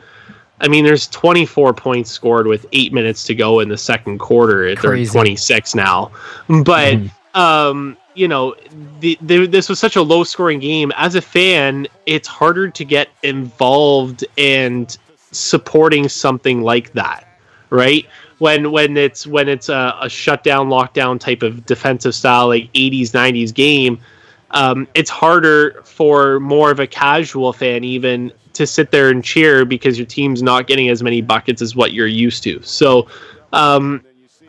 I mean, there's twenty-four points scored with eight minutes to go in the second quarter. Crazy. They're twenty-six now, but mm. um. You know, the, the, this was such a low-scoring game. As a fan, it's harder to get involved and supporting something like that, right? When when it's when it's a, a shutdown, lockdown type of defensive style, like eighties, nineties game, um, it's harder for more of a casual fan even to sit there and cheer because your team's not getting as many buckets as what you're used to. So, um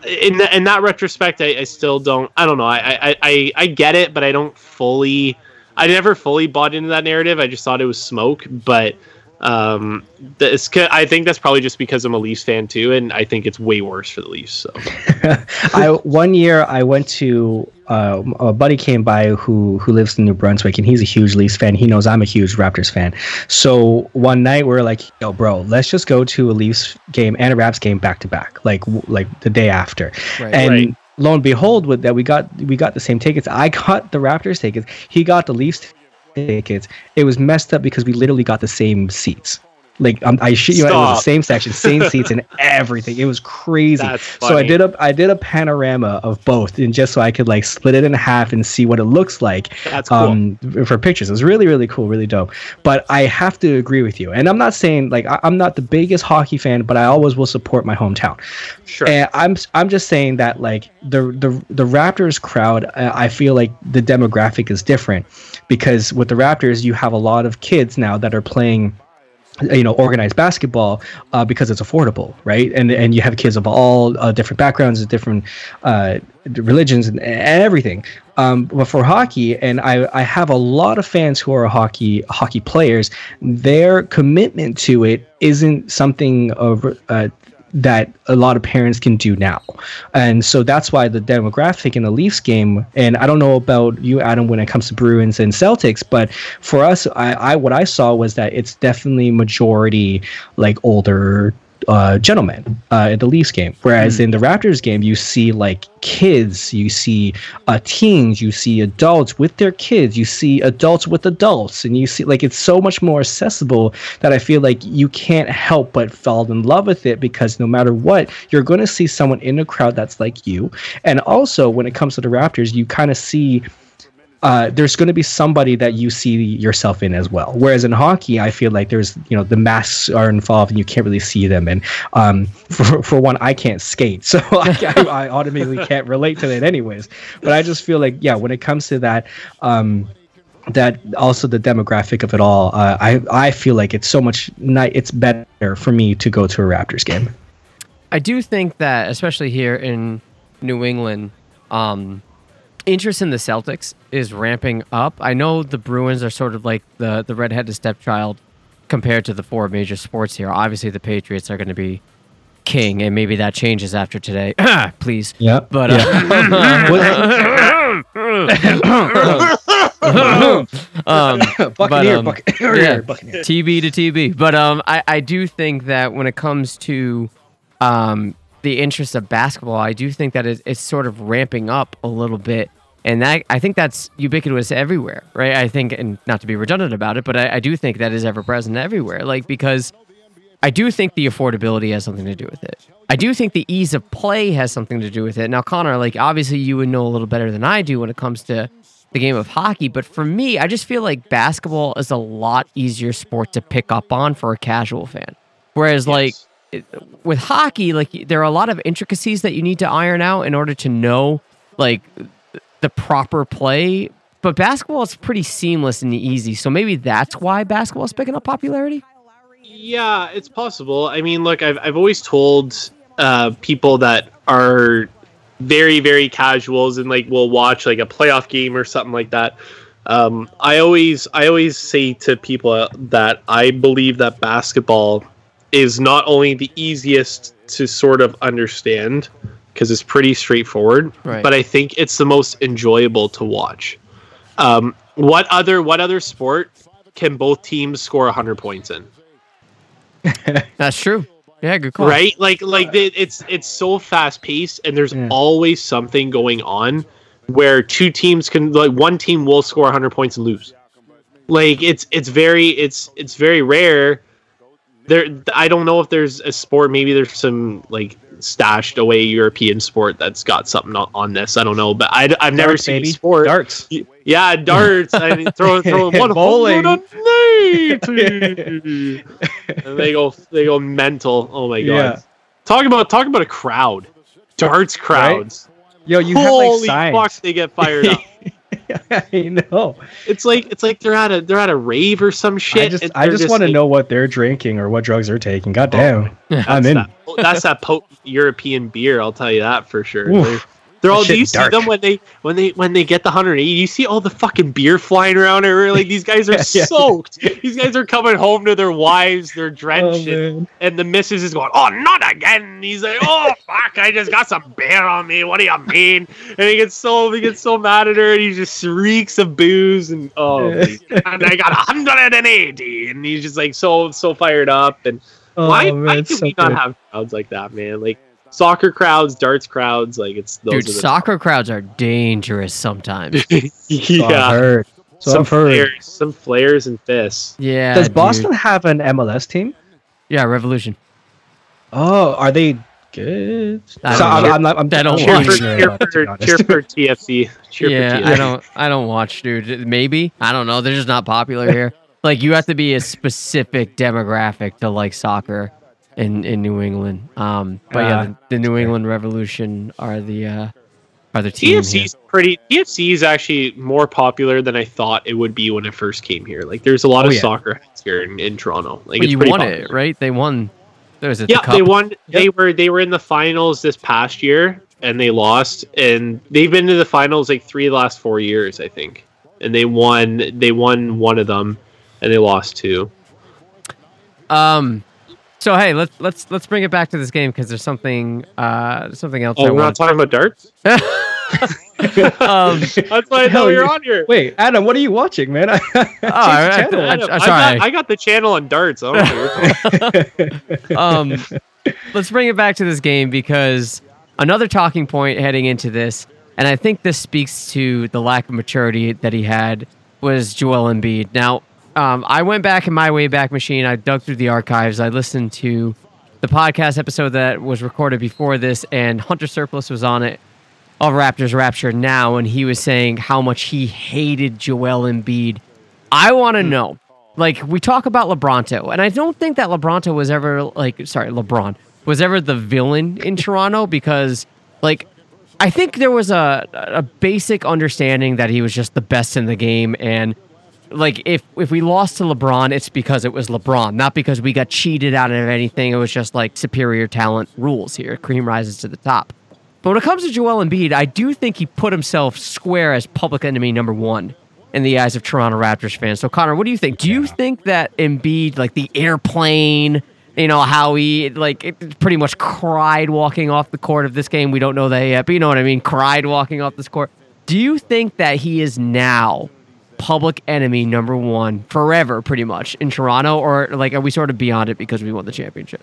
In, the, in that retrospect, I, I still don't. I don't know. I, I, I, I get it, but I don't fully. I never fully bought into that narrative. I just thought it was smoke. But um, this, I think that's probably just because I'm a Leafs fan too, and I think it's way worse for the Leafs. So, I one year I went to uh, a buddy came by who who lives in New Brunswick, and he's a huge Leafs fan. He knows I'm a huge Raptors fan. So one night we're like, yo, bro, let's just go to a Leafs game and a Raps game back to back, like like the day after, right, and. Right. Lo and behold, with that we got we got the same tickets. I got the Raptors tickets. He got the Leafs tickets. Tickets. It was messed up because we literally got the same seats. Like um, I shit you know, it was the same section, same seats, and everything. It was crazy. So I did a I did a panorama of both, and just so I could like split it in half and see what it looks like. That's cool. um, for pictures. It was really really cool, really dope. But I have to agree with you, and I'm not saying like I, I'm not the biggest hockey fan, but I always will support my hometown. Sure. And I'm I'm just saying that like the the the Raptors crowd, uh, I feel like the demographic is different because with the Raptors you have a lot of kids now that are playing you know, organized basketball uh, because it's affordable, right? And and you have kids of all uh, different backgrounds, different uh, religions, and, and everything. Um, but for hockey, and I, I have a lot of fans who are hockey hockey players. Their commitment to it isn't something of uh, that a lot of parents can do now, and so that's why the demographic in the Leafs game. And I don't know about you, Adam, when it comes to Bruins and Celtics, but for us, I, I what I saw was that it's definitely majority like older uh, gentlemen uh, at the Leafs game, whereas mm. in the Raptors game you see like kids, you see uh, teens, you see adults with their kids, you see adults with adults, and you see like it's so much more accessible that I feel like you can't help but fall in love with it, because no matter what, you're going to see someone in a crowd that's like you. And also when it comes to the Raptors, you kind of see Uh, there's going to be somebody that you see yourself in as well. Whereas in hockey, I feel like there's, you know, the masks are involved and you can't really see them. And um, for for one, I can't skate, so I, I, I automatically can't relate to that anyways. But I just feel like, yeah, when it comes to that, um, that also the demographic of it all, uh, I, I feel like it's so much, ni- it's better for me to go to a Raptors game. I do think that, especially here in New England, um, interest in the Celtics is ramping up. I know the Bruins are sort of like the, the redheaded stepchild compared to the four major sports here. Obviously, the Patriots are going to be king, and maybe that changes after today. Please. Yeah. But T B to T B. But um, I, I do think that when it comes to um. the interest of basketball, I do think that it's sort of ramping up a little bit, and that I think that's ubiquitous everywhere, right? I think, and not to be redundant about it, but I, I do think that is ever present everywhere, like, because I do think the affordability has something to do with it. I do think the ease of play has something to do with it. Now, Connor, like, obviously you would know a little better than I do when it comes to the game of hockey, but for me, I just feel like basketball is a lot easier sport to pick up on for a casual fan, whereas yes. like with hockey, like, there are a lot of intricacies that you need to iron out in order to know, like, the proper play. But basketball is pretty seamless and easy, so maybe that's why basketball is picking up popularity. Yeah, it's possible. I mean, look, I've I've always told uh, people that are very, very casuals and like will watch like a playoff game or something like that. Um, I always I always say to people that I believe that basketball is not only the easiest to sort of understand, because it's pretty straightforward, right, but I think it's the most enjoyable to watch. Um, what other what other sport can both teams score one hundred points in? That's true. Yeah, good call. Right? Like like the, it's it's so fast paced, and there's yeah. always something going on where two teams can, like, one team will score one hundred points and lose. Like it's it's very it's it's very rare. There, I don't know if there's a sport. Maybe there's some like stashed away European sport that's got something on, on this. I don't know, but I, I've never darts, seen baby. sport. Darts, yeah, darts. I mean, throw throw one bowling. And they go they go mental. Oh my god! Yeah. Talk about talk about a crowd. Darts crowds. Right? Yo, you holy have, like, fuck! Signs. They get fired up. I know. It's like it's like they're at a they're at a rave or some shit. I just, I just, just want to like, know what they're drinking or what drugs they're taking. God damn, oh, I'm in. That, that's that potent European beer. I'll tell you that for sure. Oof, they're, they're all. Do you dark. see them when they when they when they get the one hundred eighty? You see all the fucking beer flying around. And like these guys are yeah, soaked. Yeah. These guys are coming home to their wives. They're drenched, oh, and the missus is going, "Oh, not again." And he's like, "Oh fuck, I just got some beer on me. What do you mean?" And he gets so he gets so mad at her, and he just reeks of booze, and oh, and I got one hundred eighty, and he's just like so so fired up. And oh, why, man, why do so we good. not have crowds like that, man? Like soccer crowds, darts crowds, like it's those. Dude, are the soccer top. crowds are dangerous sometimes. yeah. So so some flares, some flares and fists. Yeah. Does dude. Boston have an M L S team? Yeah, Revolution. Oh, are they good? I so I'm, I'm not. I'm I don't cheer watch. For, cheer, for, cheer for T F C. Cheer yeah, for T F C. I don't. I don't watch, dude. Maybe I don't know. They're just not popular here. Like you have to be a specific demographic to like soccer in, in New England. Um, but uh, yeah, the, the New England Revolution are the uh, other team. T F C's pretty. T F C is actually more popular than I thought it would be when I first came here. Like, there's a lot oh, of yeah. soccer heads here in, in Toronto. Like, but it's you won popular. it, right? They won. There was it, yeah, the cup? they won. Yep. They were they were in the finals this past year, and they lost. And they've been to the finals like three of the last four years, I think. And they won. They won one of them, and they lost two. Um. So hey, let's let's let's bring it back to this game because there's something uh something else. Oh, I we're not talking about darts. um, That's why I know you're on here. Wait, Adam, what are you watching, man? I, I oh, I, Adam, I, I, sorry. I, got, I got the channel on darts. I don't know. um, let's bring it back to this game because another talking point heading into this, and I think this speaks to the lack of maturity that he had, was Joel Embiid. Now. Um, I went back in my Wayback Machine. I dug through the archives. I listened to the podcast episode that was recorded before this, and Hunter Surplus was on it of Raptors Rapture Now, and he was saying how much he hated Joel Embiid. I want to know. Like, we talk about LeBronto, and I don't think that LeBronto was ever, like, sorry, LeBron, was ever the villain in Toronto because, like, I think there was a, a basic understanding that he was just the best in the game, and like, if, if we lost to LeBron, it's because it was LeBron, not because we got cheated out of anything. It was just, like, superior talent rules here. Cream rises to the top. But when it comes to Joel Embiid, I do think he put himself square as public enemy number one in the eyes of Toronto Raptors fans. So, Connor, what do you think? Do you think that Embiid, like, the airplane, you know, how he, like, it pretty much cried walking off the court of this game? We don't know that yet, but you know what I mean? Cried walking off this court. Do you think that he is now public enemy number one forever, pretty much, in Toronto? Or, like, are we sort of beyond it because we won the championship?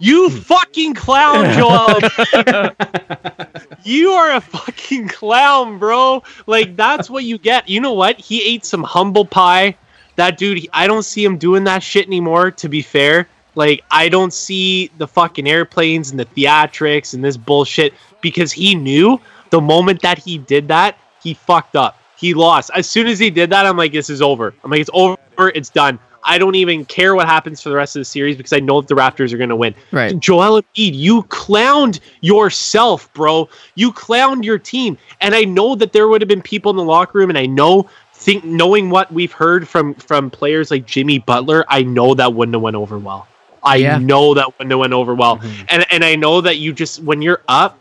You fucking clown, Joel. You are a fucking clown, bro. Like, that's what you get. You know what? He ate some humble pie. That dude, I don't see him doing that shit anymore, to be fair. Like, I don't see the fucking airplanes and the theatrics and this bullshit because he knew the moment that he did that, he fucked up. He lost. As soon as he did that, I'm like, this is over. I'm like, it's over. It's done. I don't even care what happens for the rest of the series because I know that the Raptors are going to win. Right. Joel Embiid, you clowned yourself, bro. You clowned your team. And I know that there would have been people in the locker room, and I know... think knowing what we've heard from, from players like Jimmy Butler, I know that wouldn't have went over well. I yeah. know that window went over well. Mm-hmm. And and I know that you just, when you're up,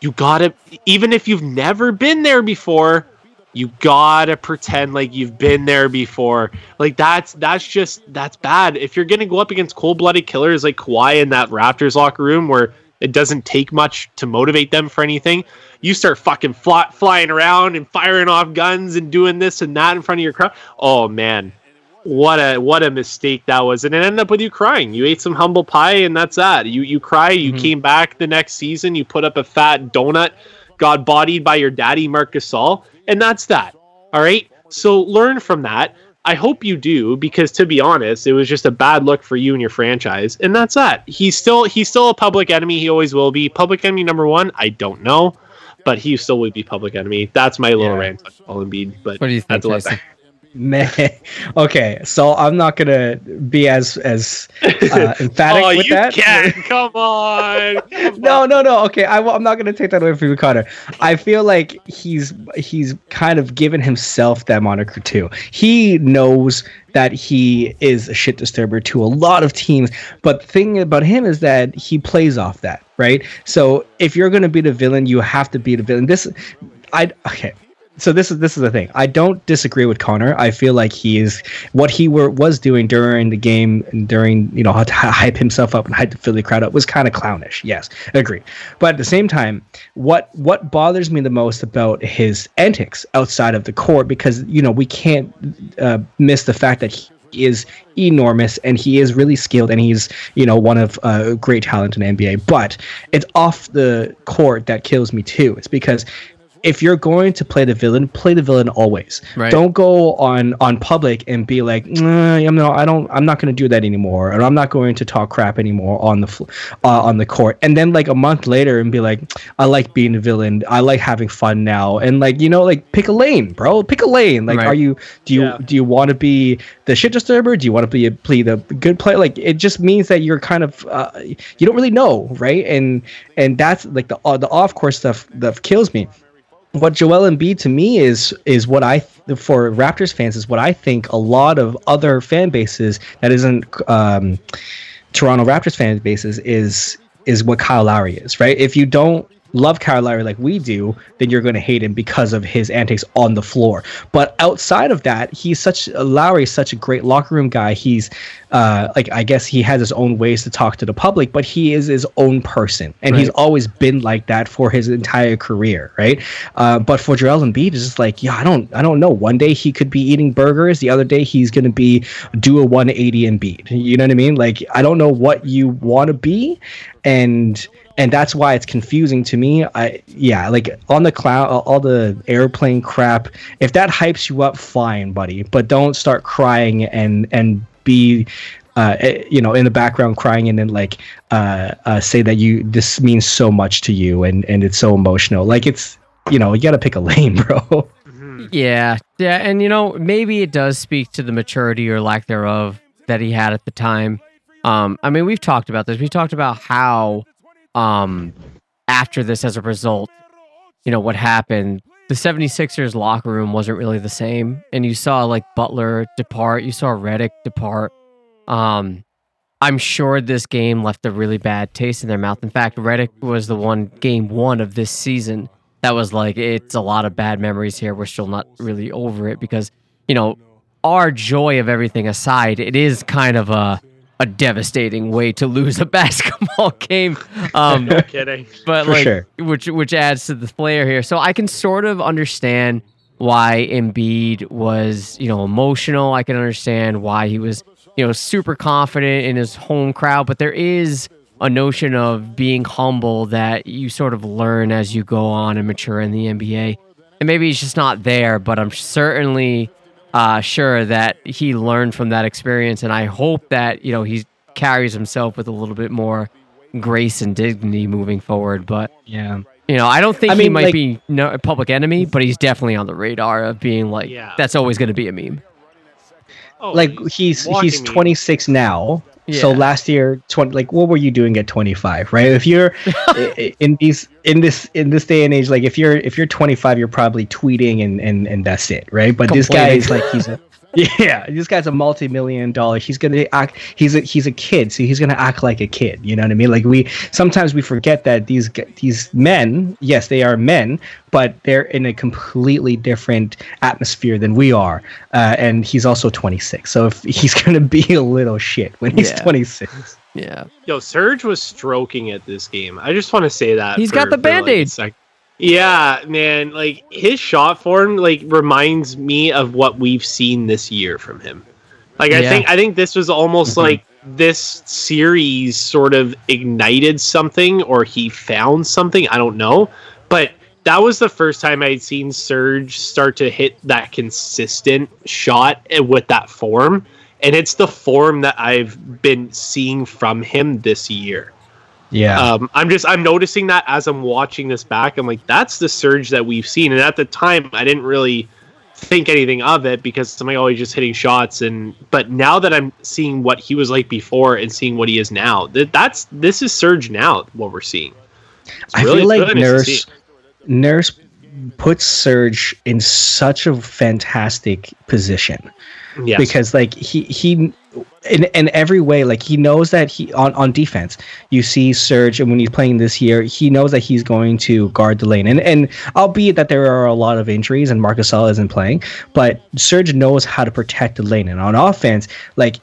you gotta, even if you've never been there before, you gotta pretend like you've been there before. Like, that's that's just, that's bad. If you're gonna go up against cold-blooded killers like Kawhi in that Raptors locker room where it doesn't take much to motivate them for anything, you start fucking fly, flying around and firing off guns and doing this and that in front of your crowd. Oh, man. What a what a mistake that was, and it ended up with you crying. You ate some humble pie, and that's that. You you cry. You mm-hmm. came back the next season. You put up a fat donut, got bodied by your daddy, Marc Gasol, and that's that. All right. So learn from that. I hope you do, because to be honest, it was just a bad look for you and your franchise, and that's that. He's still he's still a public enemy. He always will be public enemy number one. I don't know, but he still would be public enemy. That's my little yeah. rant on Embiid. But what do you think, Jason? Man, okay, so I'm not gonna be as as uh, emphatic oh, with you that. Can. Come on! Come no, on. no, no. Okay, I, I'm not gonna take that away from you, Connor. I feel like he's he's kind of given himself that moniker too. He knows that he is a shit disturber to a lot of teams, but the thing about him is that he plays off that, right? So if you're gonna be the villain, you have to be the villain. This, I okay. So this is this is the thing. I don't disagree with Connor. I feel like he is what he were was doing during the game and during, you know, how to hype himself up and hype the Philly crowd up was kind of clownish. Yes, I agree. But at the same time, what what bothers me the most about his antics outside of the court, because, you know, we can't uh, miss the fact that he is enormous and he is really skilled and he's, you know, one of uh, great talent in the N B A. But it's off the court that kills me too. It's because if you're going to play the villain, play the villain always. Right. Don't go on, on public and be like, nah, I'm not, I don't, I'm not going to do that anymore, or I'm not going to talk crap anymore on the fl- uh, on the court. And then like a month later, and be like, I like being a villain. I like having fun now. And like, you know, like pick a lane, bro. Pick a lane. Like, right. are you? Do you yeah. do you want to be the shit disturber? Do you want to be a, be the good player? Like, it just means that you're kind of uh, you don't really know, right? And and that's like the uh, the off course stuff that kills me. What Joel Embiid to me is is what I th- for Raptors fans is what I think a lot of other fan bases that isn't um, Toronto Raptors fan bases is is what Kyle Lowry is, right? If you don't love Kyle Lowry like we do, then you're going to hate him because of his antics on the floor. But outside of that, he's such Lowry is such a great locker room guy. He's uh, like I guess he has his own ways to talk to the public, but he is his own person, and right. he's always been like that for his entire career, right? Uh, but for Joel Embiid, it's just like yeah, I don't, I don't know. One day he could be eating burgers, the other day he's going to be do a one eighty Embiid. You know what I mean? Like I don't know what you want to be, and. And that's why it's confusing to me. I yeah, like on the cloud, all the airplane crap. If that hypes you up, fine, buddy. But don't start crying and and be, uh, you know, in the background crying and then like uh, uh, say that you this means so much to you and and it's so emotional. Like it's you know you gotta pick a lane, bro. Yeah, yeah, and you know maybe it does speak to the maturity or lack thereof that he had at the time. Um, I mean we've talked about this. We talked about how. Um, after this, as a result, you know, what happened, the seventy-sixers locker room wasn't really the same. And you saw like Butler depart, you saw Reddick depart. Um, I'm sure this game left a really bad taste in their mouth. In fact, Reddick was the one game one of this season that was like, it's a lot of bad memories here. We're still not really over it because, you know, our joy of everything aside, it is kind of a, a devastating way to lose a basketball game. Um, no kidding. But For like, sure. which which adds to the flair here. So I can sort of understand why Embiid was, you know, emotional. I can understand why he was, you know, super confident in his home crowd. But there is a notion of being humble that you sort of learn as you go on and mature in the N B A. And maybe he's just not there, but I'm certainly... Uh, sure that he learned from that experience, and I hope that you know he carries himself with a little bit more grace and dignity moving forward. But yeah, you know, I don't think I he mean, might like, be no, a public enemy, but he's definitely on the radar of being like yeah. that's always going to be a meme. Oh, like he's he's twenty-six now. Yeah. So last year, twenty like what were you doing at twenty-five, right? If you're in these in this in this day and age, like if you're if you're twenty-five, you're probably tweeting and and, and that's it, right? But this guy is like he's a yeah, this guy's a multi-million dollar. He's gonna act. He's a he's a kid, so he's gonna act like a kid. You know what I mean? Like we sometimes we forget that these these men, yes, they are men, but they're in a completely different atmosphere than we are. Uh, and he's also twenty-six. So if he's going to be a little shit when he's yeah. twenty-six. Yeah. Yo, Serge was stroking at this game. I just want to say that. He's for, got the Band-Aid. Like yeah, man. Like his shot form like reminds me of what we've seen this year from him. Like I yeah. think I think this was almost mm-hmm. like this series sort of ignited something or he found something. I don't know. But that was the first time I'd seen Serge start to hit that consistent shot with that form. And it's the form that I've been seeing from him this year. Yeah. Um, I'm just, I'm noticing that as I'm watching this back, I'm like, that's the Serge that we've seen. And at the time I didn't really think anything of it because I'm like, oh, he's just hitting shots. And, but now that I'm seeing what he was like before and seeing what he is now, that that's, this is Serge now what we're seeing. It's I really feel like Nurse, Nurse puts Serge in such a fantastic position yes. because like he, he in, in every way, like he knows that he on, on defense, you see Serge and when he's playing this year, he knows that he's going to guard the lane. And, and albeit that there are a lot of injuries and Marc Gasol isn't playing, but Serge knows how to protect the lane. And on offense, like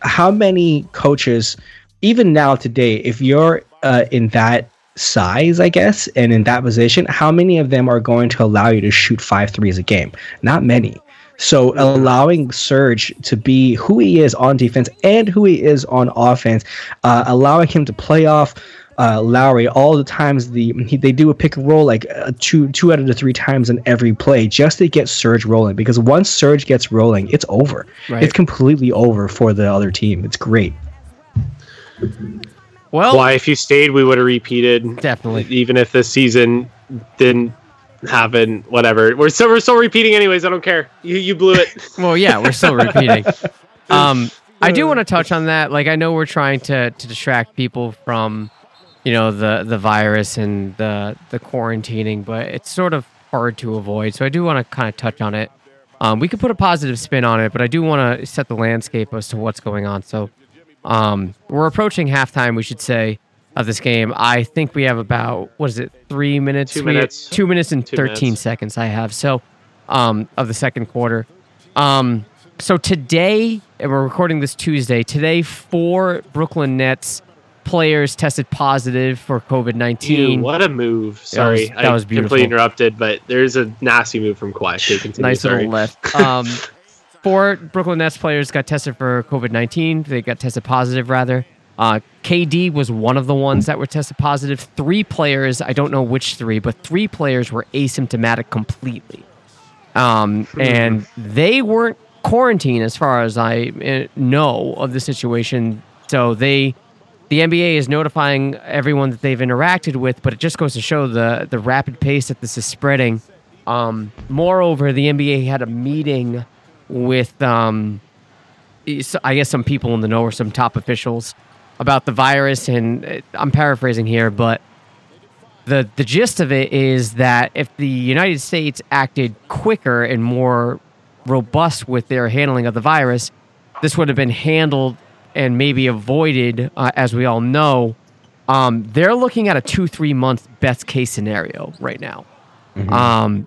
how many coaches, even now today, if you're uh, in that size, I guess, and in that position, how many of them are going to allow you to shoot five threes a game? Not many. So allowing Serge to be who he is on defense and who he is on offense, uh, allowing him to play off uh, Lowry, all the times the he, they do a pick and roll like uh, two two out of the three times in every play just to get Serge rolling, because once Serge gets rolling, it's over. Right. It's completely over for the other team. It's great. Well, why, if you stayed, we would have repeated. Definitely. Even if this season didn't happen, whatever. We're still, we're still repeating anyways. I don't care. You you blew it. Well, yeah, we're still repeating. Um, I do want to touch on that. Like, I know we're trying to, to distract people from, you know, the, the virus and the, the quarantining, but it's sort of hard to avoid. So I do want to kind of touch on it. Um, we could put a positive spin on it, but I do want to set the landscape as to what's going on. So um, we're approaching halftime, we should say, of this game. I think we have about, what is it, three minutes? Two minutes. Two minutes and thirteen seconds I have. So um, of the second quarter. Um, so today, and we're recording this Tuesday, today four Brooklyn Nets players tested positive for COVID nineteen. Ew, what a move. Sorry, that was, that was I beautiful. Completely interrupted, but there's a nasty move from Kawhi. So continue, nice sorry. Little left. Um, four Brooklyn Nets players got tested for COVID nineteen. They got tested positive, rather. Uh, K D was one of the ones that were tested positive. Three players, I don't know which three, but three players were asymptomatic completely. Um, and they weren't quarantined as far as I know of the situation. So they, the N B A is notifying everyone that they've interacted with, but it just goes to show the, the rapid pace that this is spreading. Um, moreover, the N B A had a meeting with, um, I guess, some people in the know or some top officials about the virus, and I'm paraphrasing here, but the the gist of it is that if the United States acted quicker and more robust with their handling of the virus, this would have been handled and maybe avoided, uh, as we all know. Um, they're looking at a two, three-month best-case scenario right now. Mm-hmm. Um,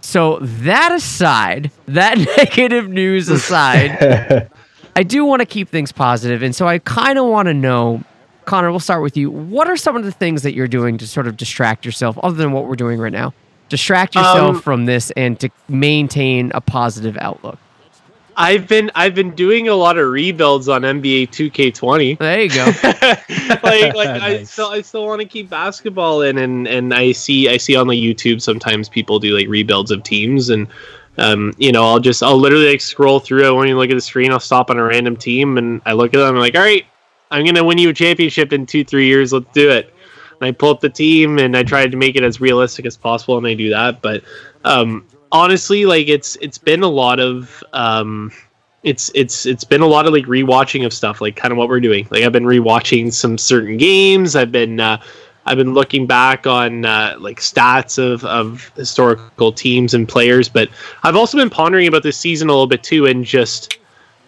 so that aside, that negative news aside... I do want to keep things positive, and so I kind of want to know, Connor, we'll start with you. What are some of the things that you're doing to sort of distract yourself, other than what we're doing right now? Distract yourself um, from this and to maintain a positive outlook. I've been I've been doing a lot of rebuilds on N B A two K twenty. There you go. like like nice. I still I still want to keep basketball in, and and I see I see on the YouTube sometimes people do like rebuilds of teams, and Um, you know, I'll just, I'll literally like scroll through. I won't even look at the screen. I'll stop on a random team and I look at them. I'm like, all right, I'm going to win you a championship in two, three years. Let's do it. And I pull up the team and I try to make it as realistic as possible. And I do that. But, um, honestly, like it's, it's been a lot of, um, it's, it's, it's been a lot of like rewatching of stuff, like kind of what we're doing. Like I've been rewatching some certain games. I've been, uh, I've been looking back on uh, like stats of, of historical teams and players, but I've also been pondering about this season a little bit too, and just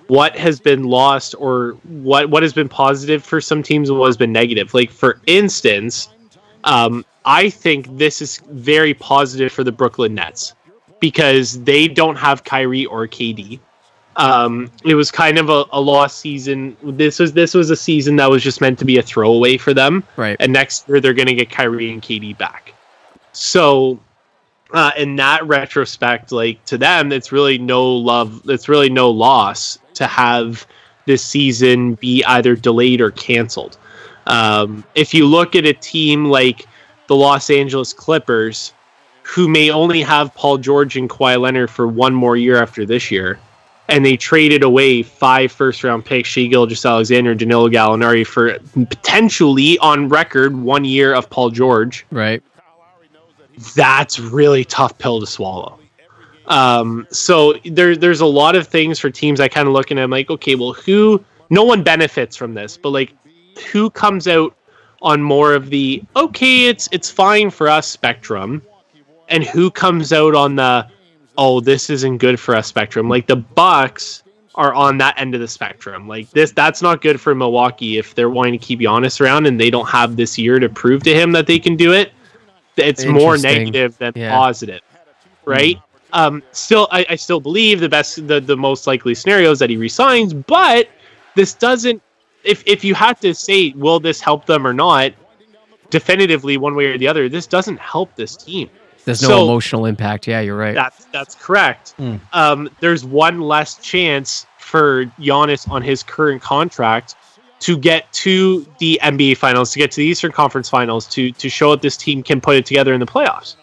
what has been lost or what, what has been positive for some teams and what has been negative. Like for instance, um, I think this is very positive for the Brooklyn Nets because they don't have Kyrie or K D. Um, it was kind of a, a lost season. This was this was a season that was just meant to be a throwaway for them. Right. And next year they're going to get Kyrie and K D back. So, uh, in that retrospect, like to them, it's really no love. It's really no loss to have this season be either delayed or canceled. Um, if you look at a team like the Los Angeles Clippers, who may only have Paul George and Kawhi Leonard for one more year after this year, and they traded away five first-round picks, Shai Gilgeous-Alexander, Danilo Gallinari, for potentially, on record, one year of Paul George. Right. That's really tough pill to swallow. Um, so there, there's a lot of things for teams I kind of look and I'm like, okay, well, who... No one benefits from this, but like, who comes out on more of the, okay, it's it's fine for us spectrum, and who comes out on the... oh, this isn't good for us spectrum. Like the Bucks are on that end of the spectrum. Like this, that's not good for Milwaukee if they're wanting to keep Giannis around and they don't have this year to prove to him that they can do it. It's more negative than yeah. positive, right? Mm. Um, still, I, I still believe the best, the, the most likely scenario is that he resigns, but this doesn't, if, if you have to say, will this help them or not, definitively one way or the other, this doesn't help this team. There's no so, emotional impact. Yeah, you're right. That's that's correct. Mm. Um, there's one less chance for Giannis on his current contract to get to the N B A Finals, to get to the Eastern Conference Finals, to to show that this team can put it together in the playoffs.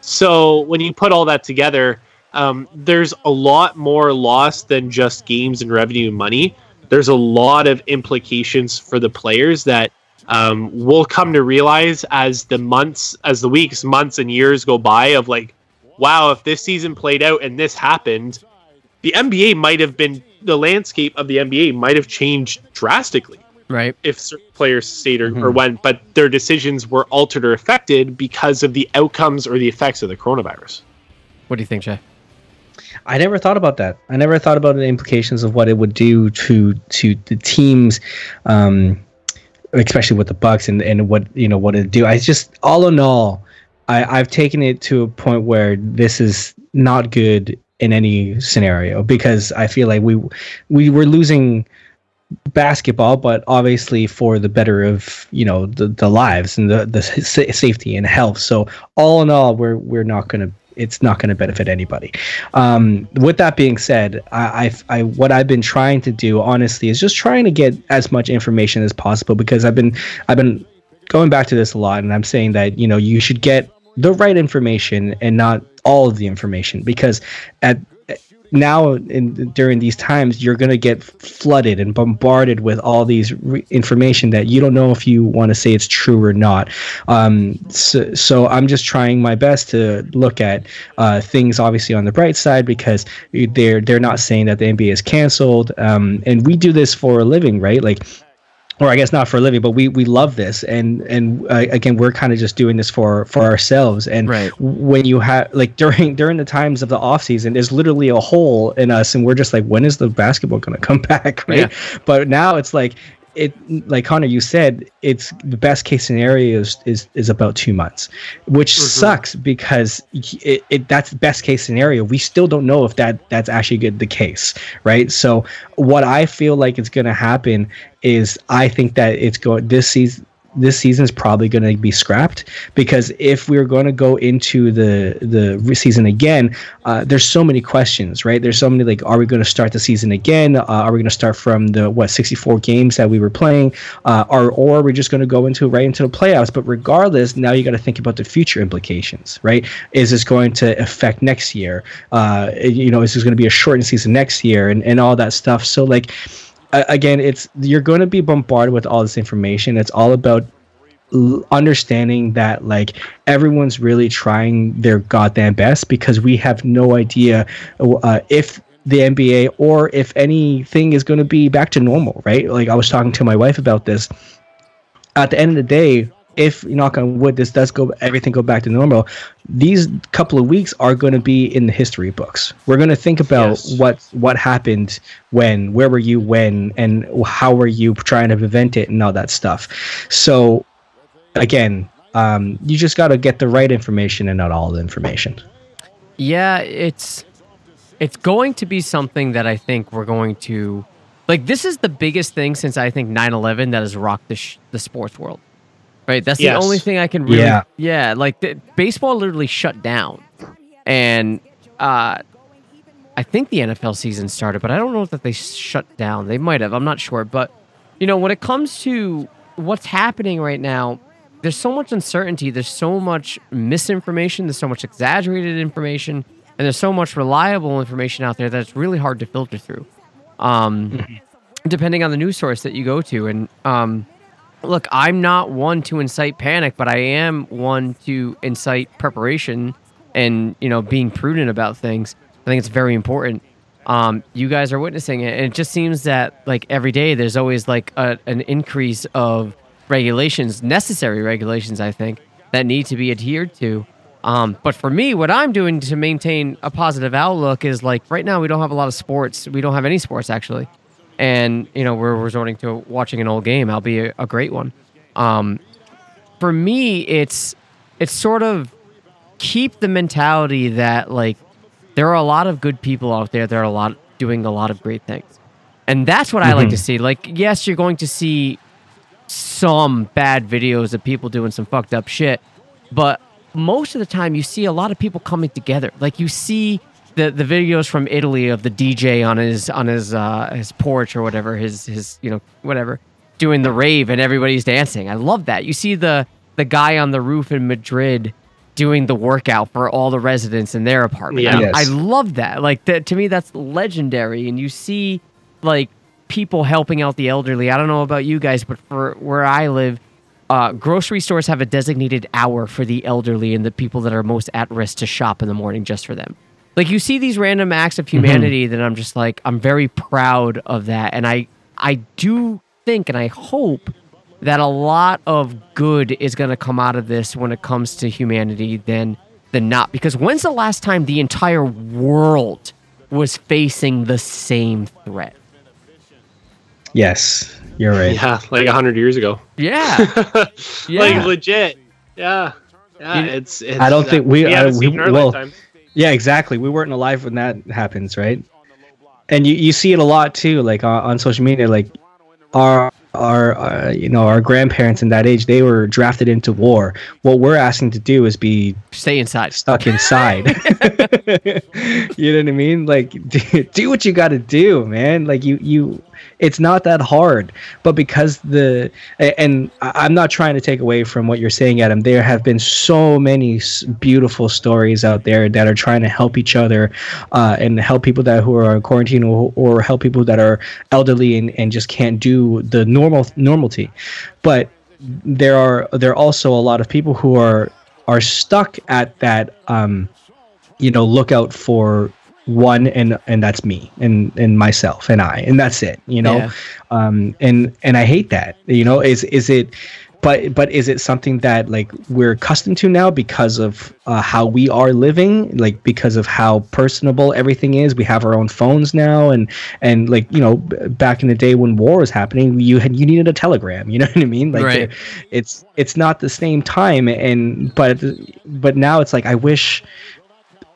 So when you put all that together, um, there's a lot more loss than just games and revenue and money. There's a lot of implications for the players that um, we'll come to realize as the months, as the weeks, months, and years go by of like, wow, if this season played out and this happened, the N B A might have been, the landscape of the N B A might have changed drastically. Right. If certain players stayed or, mm-hmm. or went, but their decisions were altered or affected because of the outcomes or the effects of the coronavirus. What do you think, Jay? I never thought about that. I never thought about the implications of what it would do to to the teams, um, especially with the Bucks and, and what you know what it do. I just all in all, I, I've taken it to a point where this is not good in any scenario, because I feel like we we were losing basketball, but obviously for the better of, you know, the, the lives and the, the sa- safety and health. So all in all, we're we're not going to, it's not going to benefit anybody. Um, with that being said, I, I, I, what I've been trying to do, honestly, is just trying to get as much information as possible, because I've been, I've been going back to this a lot, and I'm saying that, you know, you should get the right information and not all of the information, because at now in, during these times, you're going to get flooded and bombarded with all these re- information that you don't know if you want to say it's true or not. Um, so, so I'm just trying my best to look at uh, things, obviously, on the bright side, because they're they're not saying that the N B A is canceled. Um, and we do this for a living, right? Like, or I guess not for a living, but we, we love this. And, and uh, again, we're kind of just doing this for, for ourselves. And right. when you have, like during, during the times of the off season, there's literally a hole in us, and we're just like, when is the basketball going to come back? Right. Yeah. But now it's like, it, like Connor, you said, it's the best case scenario is, is, is about two months, which mm-hmm. sucks, because it, it, that's best case scenario. We still don't know if that that's actually good, the case, right? So what I feel like is going to happen is I think that it's going, this season, this season is probably going to be scrapped, because if we're going to go into the the season again, uh, there's so many questions, right? There's so many, like, are we going to start the season again? Uh, are we going to start from the, what, sixty-four games that we were playing? Uh, or, or are we just going to go into right into the playoffs? But regardless, now you got to think about the future implications, right? Is this going to affect next year? Uh, you know, is this going to be a shortened season next year, and, and all that stuff? So, like, again, it's, you're going to be bombarded with all this information. It's all about l- understanding that, like, everyone's really trying their goddamn best, because we have no idea uh, if the N B A or if anything is going to be back to normal, right? Like, I was talking to my wife about this. At the end of the day, if, knock on wood, this does go, everything go back to normal, these couple of weeks are going to be in the history books. We're going to think about yes. what what happened, when, where were you when, and how were you trying to prevent it, and all that stuff. So again, um, you just got to get the right information and not all the information. Yeah, it's it's going to be something that I think we're going to, like, this is the biggest thing since I think nine eleven that has rocked the sh- the sports world. Right, that's yes. the only thing I can really... Yeah, yeah like, the, baseball literally shut down. And uh, I think the N F L season started, but I don't know that they shut down. They might have, I'm not sure. But, you know, when it comes to what's happening right now, there's so much uncertainty, there's so much misinformation, there's so much exaggerated information, and there's so much reliable information out there that it's really hard to filter through, um, depending on the news source that you go to. And... Um, Look, I'm not one to incite panic, but I am one to incite preparation and, you know, being prudent about things. I think it's very important. Um, you guys are witnessing it, and it just seems that, like, every day there's always, like, a, an increase of regulations, necessary regulations, I think, that need to be adhered to. Um, but for me, what I'm doing to maintain a positive outlook is, like, right now we don't have a lot of sports. We don't have any sports, actually. And, you know, we're resorting to watching an old game, albeit a great one. Um, for me, it's it's sort of keep the mentality that, like, there are a lot of good people out there. There are a lot doing a lot of great things. And that's what mm-hmm. I like to see. Like, yes, you're going to see some bad videos of people doing some fucked up shit. But most of the time, you see a lot of people coming together. Like, you see... The the videos from Italy of the D J on his on his uh, his porch or whatever, his his you know whatever, doing the rave and everybody's dancing. I love that. You see the the guy on the roof in Madrid doing the workout for all the residents in their apartment. Yeah. Yes. I love that. Like, that, to me, that's legendary. And you see, like, people helping out the elderly. I don't know about you guys, but for where I live, uh, grocery stores have a designated hour for the elderly and the people that are most at risk to shop in the morning just for them. Like, you see these random acts of humanity mm-hmm. that I'm just like, I'm very proud of that. And I, I do think, and I hope that a lot of good is going to come out of this when it comes to humanity than, than not. Because when's the last time the entire world was facing the same threat? Yes, you're right. Yeah, like one hundred years ago. Yeah. yeah. Like, legit. Yeah. Yeah, it's, it's I don't uh, think we... we, uh, we well, lifetime. Yeah, exactly. We weren't alive when that happens, right? And you, you see it a lot, too, like, on, on social media, like, our... Our, uh, you know, our grandparents in that age, they were drafted into war. What we're asking to do is be stay inside, stuck inside. You know what I mean? Like, do, do what you got to do, man. Like, you, you, it's not that hard. But because the, and I'm not trying to take away from what you're saying, Adam. There have been so many beautiful stories out there that are trying to help each other, uh, and help people that who are in quarantine, or, or help people that are elderly and, and just can't do the normal. Normal normalty, but there are there are also a lot of people who are are stuck at that, um, you know, lookout for one, and and that's me and and myself and I and that's it, you know, yeah. um, and and I hate that, you know. Is is it? But but is it something that, like, we're accustomed to now because of uh, how we are living, like, because of how personable everything is? We have our own phones now, and and like, you know, b- back in the day when war was happening, you had you needed a telegram. You know what I mean? Like, right. it's it's not the same time, and but but now it's like, I wish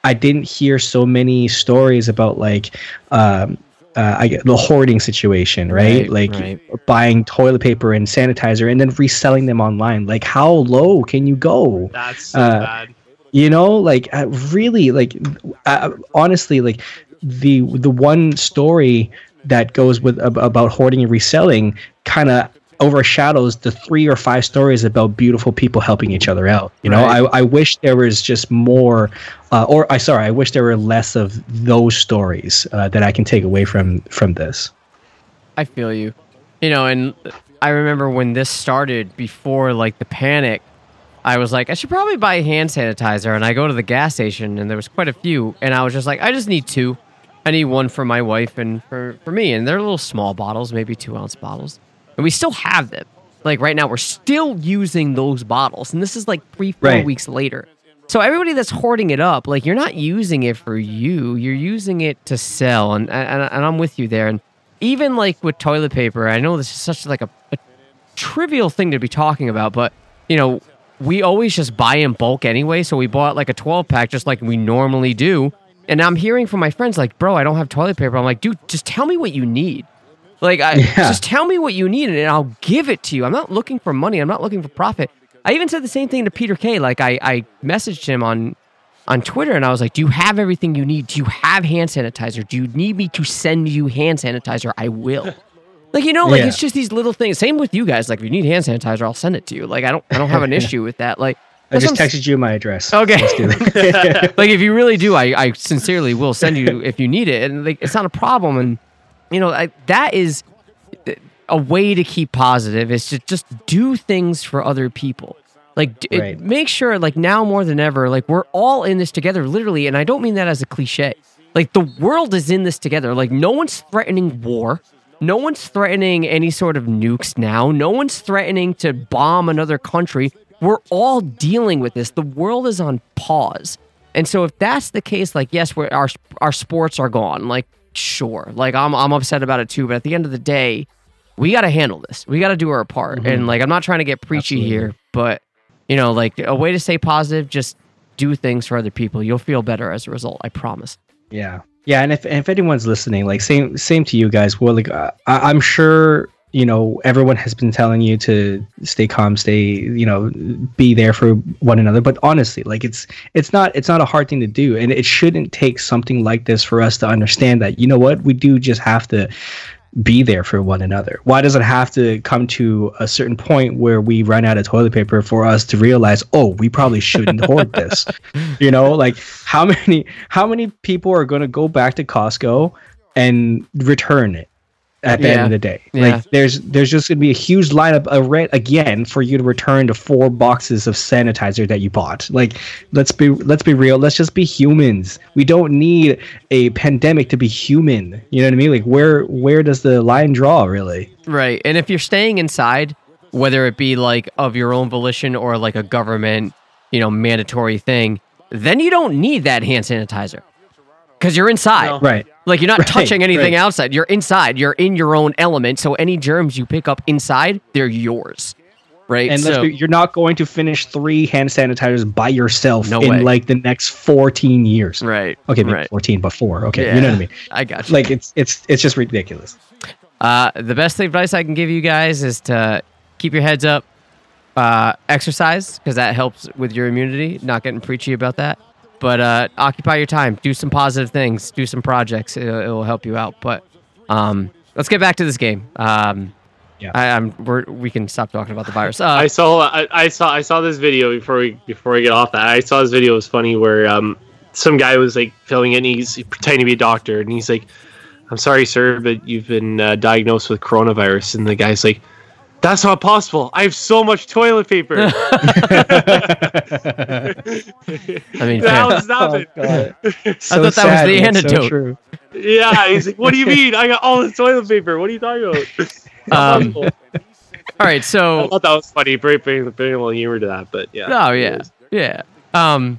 I didn't hear so many stories about, like. Um, Uh, I get the hoarding situation, right? right like right. Buying toilet paper and sanitizer and then reselling them online. Like, how low can you go? That's so uh, bad. You know, like, I really, like, I, honestly, like the the one story that goes with ab- about hoarding and reselling kind of overshadows the three or five stories about beautiful people helping each other out. You know, right. I, I wish there was just more, uh, or I sorry, I wish there were less of those stories uh, that I can take away from from this. I feel you, you know, and I remember when this started before, like, the panic, I was like, I should probably buy hand sanitizer, and I go to the gas station, and there was quite a few, and I was just like, I just need two. I need one for my wife and for, for me, and they're little small bottles, maybe two ounce bottles. And we still have them. Like, right now, we're still using those bottles. And this is like three, four right. weeks later. So everybody that's hoarding it up, like, you're not using it for you. You're using it to sell. And and, and I'm with you there. And even, like, with toilet paper, I know this is such, like, a, a trivial thing to be talking about. But, you know, we always just buy in bulk anyway. So we bought, like, a twelve-pack just like we normally do. And I'm hearing from my friends, like, bro, I don't have toilet paper. I'm like, dude, just tell me what you need. Like, I, yeah. just tell me what you need, and I'll give it to you. I'm not looking for money. I'm not looking for profit. I even said the same thing to Peter Kay. Like, I, I messaged him on, on Twitter, and I was like, do you have everything you need? Do you have hand sanitizer? Do you need me to send you hand sanitizer? I will. Like, you know, like, yeah. it's just these little things. Same with you guys. Like, if you need hand sanitizer, I'll send it to you. Like, I don't I don't have an issue with that. Like, I just texted you my address. Okay. Like, if you really do, I, I sincerely will send you if you need it. And, like, it's not a problem, and... You know, I, that is a way to keep positive, is to just do things for other people. Like, d- right. make sure, like, now more than ever, like, we're all in this together, literally. And I don't mean that as a cliche. Like, the world is in this together. Like, no one's threatening war. No one's threatening any sort of nukes now. No one's threatening to bomb another country. We're all dealing with this. The world is on pause. And so if that's the case, like, yes, we're, our our sports are gone. Like, sure, like, I'm I'm upset about it too, but at the end of the day, we got to handle this. We got to do our part. Mm-hmm. And, like, I'm not trying to get preachy Absolutely. Here, but, you know, like, a way to stay positive, just do things for other people. You'll feel better as a result, I promise. Yeah. Yeah, and if and if anyone's listening, like, same same to you guys. Well, like, uh, I, I'm sure, you know, everyone has been telling you to stay calm, stay, you know, be there for one another. But honestly, like, it's it's not it's not a hard thing to do. And it shouldn't take something like this for us to understand that, you know what, we do just have to be there for one another? Why does it have to come to a certain point where we run out of toilet paper for us to realize, oh, we probably shouldn't hoard this? You know, like how many how many people are going to go back to Costco and return it at the yeah. end of the day? Yeah. Like there's there's just going to be a huge lineup of rent again for you to return to four boxes of sanitizer that you bought. Like let's be let's be real. Let's just be humans. We don't need a pandemic to be human. You know what I mean? Like where where does the line draw really? Right. And if you're staying inside, whether it be like of your own volition or like a government, you know, mandatory thing, then you don't need that hand sanitizer. Because you're inside. No. Right. Like, you're not right, touching anything right. outside. You're inside. You're in your own element. So any germs you pick up inside, they're yours. Right? And so, be, you're not going to finish three hand sanitizers by yourself no in, way. like, the next fourteen years. Right. Okay, maybe right. fourteen, but four. Okay, yeah. You know what I mean? I got you. Like, it's, it's, it's just ridiculous. Uh, the best advice I can give you guys is to keep your heads up, uh, exercise, because that helps with your immunity. Not getting preachy about that. But uh, occupy your time. Do some positive things. Do some projects. It will help you out. But um, let's get back to this game. Um, yeah, I, I'm. We're, we can stop talking about the virus. Uh, I saw. I, I saw. I saw this video before we before we get off that. I saw this video. It was funny where um, some guy was like filling in. He's pretending to be a doctor, and he's like, "I'm sorry, sir, but you've been uh, diagnosed with coronavirus." And the guy's like, "That's not possible. I have so much toilet paper." I mean, that oh, God. So I thought that was the antidote. So yeah, he's like, "What do you mean? I got all this toilet paper. What are you talking about?" Um, all right, so I thought that was funny. Bringing the bring a little humor to that, but yeah. Oh yeah, yeah. Um,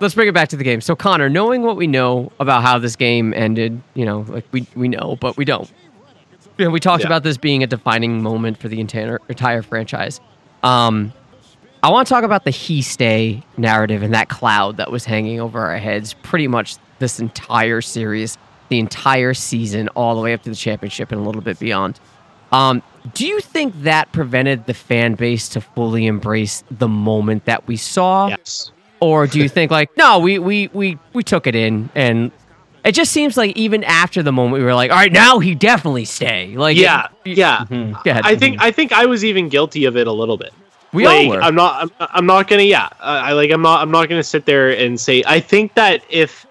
let's bring it back to the game. So Connor, knowing what we know about how this game ended, you know, like we we know, but we don't. We talked yeah. about this being a defining moment for the entire, entire franchise. Um, I want to talk about the he stay narrative and that cloud that was hanging over our heads pretty much this entire series, the entire season, all the way up to the championship and a little bit beyond. Um, do you think that prevented the fan base to fully embrace the moment that we saw? Yes. Or do you think like, no, we, we, we, we took it in and... It just seems like even after the moment, we were like, "All right, now he definitely stay." Like, yeah, it, yeah. Mm-hmm. I think I think I was even guilty of it a little bit. We like, all were. I'm not. I'm, I'm not gonna. Yeah. Uh, I like. I'm not. I'm not gonna sit there and say. I think that if,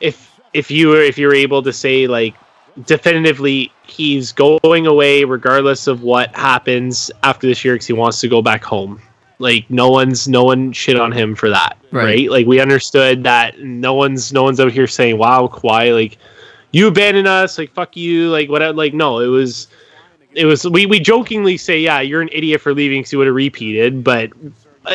if if you were if you were able to say like definitively he's going away regardless of what happens after this year because he wants to go back home. Like no one's no one shit on him for that, right. right? Like we understood that no one's no one's out here saying, "Wow, Kawhi, like you abandoned us, like fuck you, like whatever." Like no, it was it was we, we jokingly say, "Yeah, you're an idiot for leaving because you would have repeated." But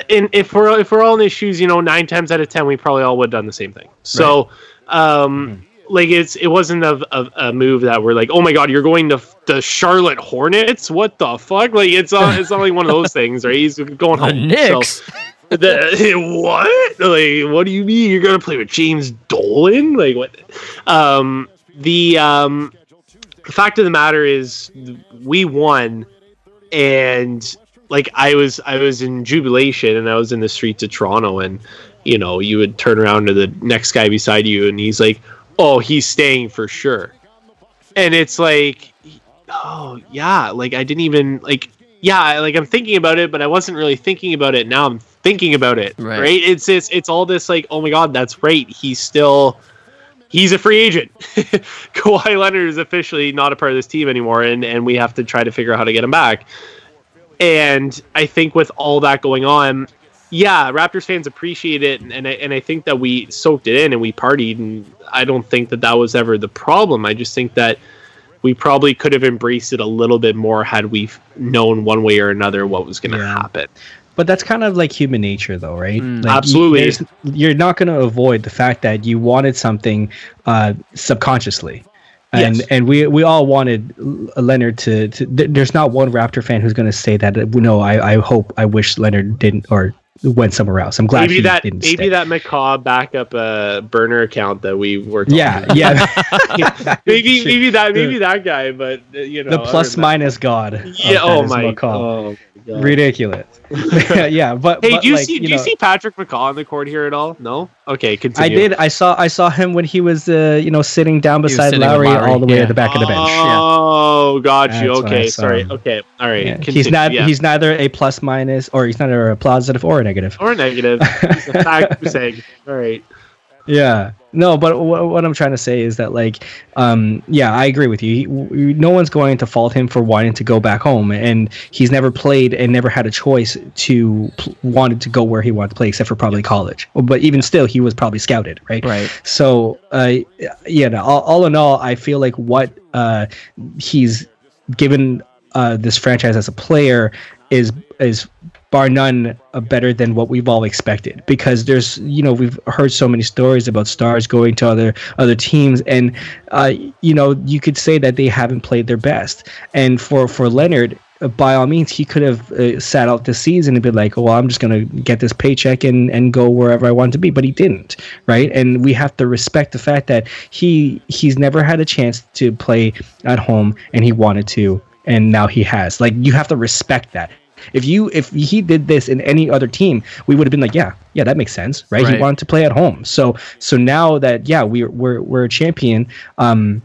in, if we're if we're all in his shoes, you know, nine times out of ten, we probably all would have done the same thing. So, right. um, mm-hmm. like it's it wasn't a, a a move that we're like, "Oh my god, you're going to." The Charlotte Hornets? What the fuck? Like it's not, it's only one of those things, right? He's going home. The Knicks. So, the, what? Like what do you mean you're gonna play with James Dolan? Like what? Um, the um, the fact of the matter is we won, and like I was I was in jubilation, and I was in the streets of Toronto, and you know you would turn around to the next guy beside you, and he's like, "Oh, he's staying for sure," and it's like. Oh yeah, like I didn't even like yeah, like I'm thinking about it, but I wasn't really thinking about it. Now I'm thinking about it, right? right? It's it's it's all this like, oh my god, that's right. He's still he's a free agent. Kawhi Leonard is officially not a part of this team anymore, and and we have to try to figure out how to get him back. And I think with all that going on, yeah, Raptors fans appreciate it, and and I, and I think that we soaked it in and we partied, and I don't think that that was ever the problem. I just think that. We probably could have embraced it a little bit more had we known one way or another what was going to yeah. happen. But that's kind of like human nature, though, right? Mm, like absolutely. You, you're not going to avoid the fact that you wanted something uh, subconsciously. And yes. and we we all wanted Leonard to, to... There's not one Raptor fan who's going to say that, no, I, I hope, I wish Leonard didn't... or went somewhere else. I'm glad maybe he that, didn't maybe stay. That macaw backup uh, burner account that we worked yeah, on. Yeah, yeah. maybe maybe that maybe the, that guy, but uh, you know the plus minus that. God. Yeah. Oh my, macaw. oh my God. Ridiculous. yeah, but hey, but, do you like, see you do know, you see Patrick McCaw on the court here at all? No. Okay, continue. I did. I saw I saw him when he was uh, you know sitting down beside sitting Lowry, Lowry all the way yeah. at the back of the bench. Oh, yeah. got you. That's okay, sorry. Okay, all right. Yeah. He's not. Yeah. He's neither a plus minus or he's neither a positive or a negative. Or a negative. He's a fact saying. All right. Yeah. No, but w- what I'm trying to say is that, like, um, yeah, I agree with you. He, w- no one's going to fault him for wanting to go back home, and he's never played and never had a choice to pl- wanted to go where he wanted to play, except for probably college. But even still, he was probably scouted, right? Right. So, uh, yeah, no, all, all in all, I feel like what uh, he's given uh, this franchise as a player is is. Bar none, uh, better than what we've all expected, because there's, you know, we've heard so many stories about stars going to other other teams, and uh, you know, you could say that they haven't played their best. And for for Leonard, uh, by all means, he could have uh, sat out this season and been like, oh, well, I'm just gonna get this paycheck and and go wherever I want to be, but he didn't, right? And we have to respect the fact that he he's never had a chance to play at home, and he wanted to, and now he has. Like, you have to respect that. If you if he did this in any other team, we would have been like, yeah, yeah, that makes sense, right? right. He wanted to play at home, so so now that yeah, we we're we're a champion. Um,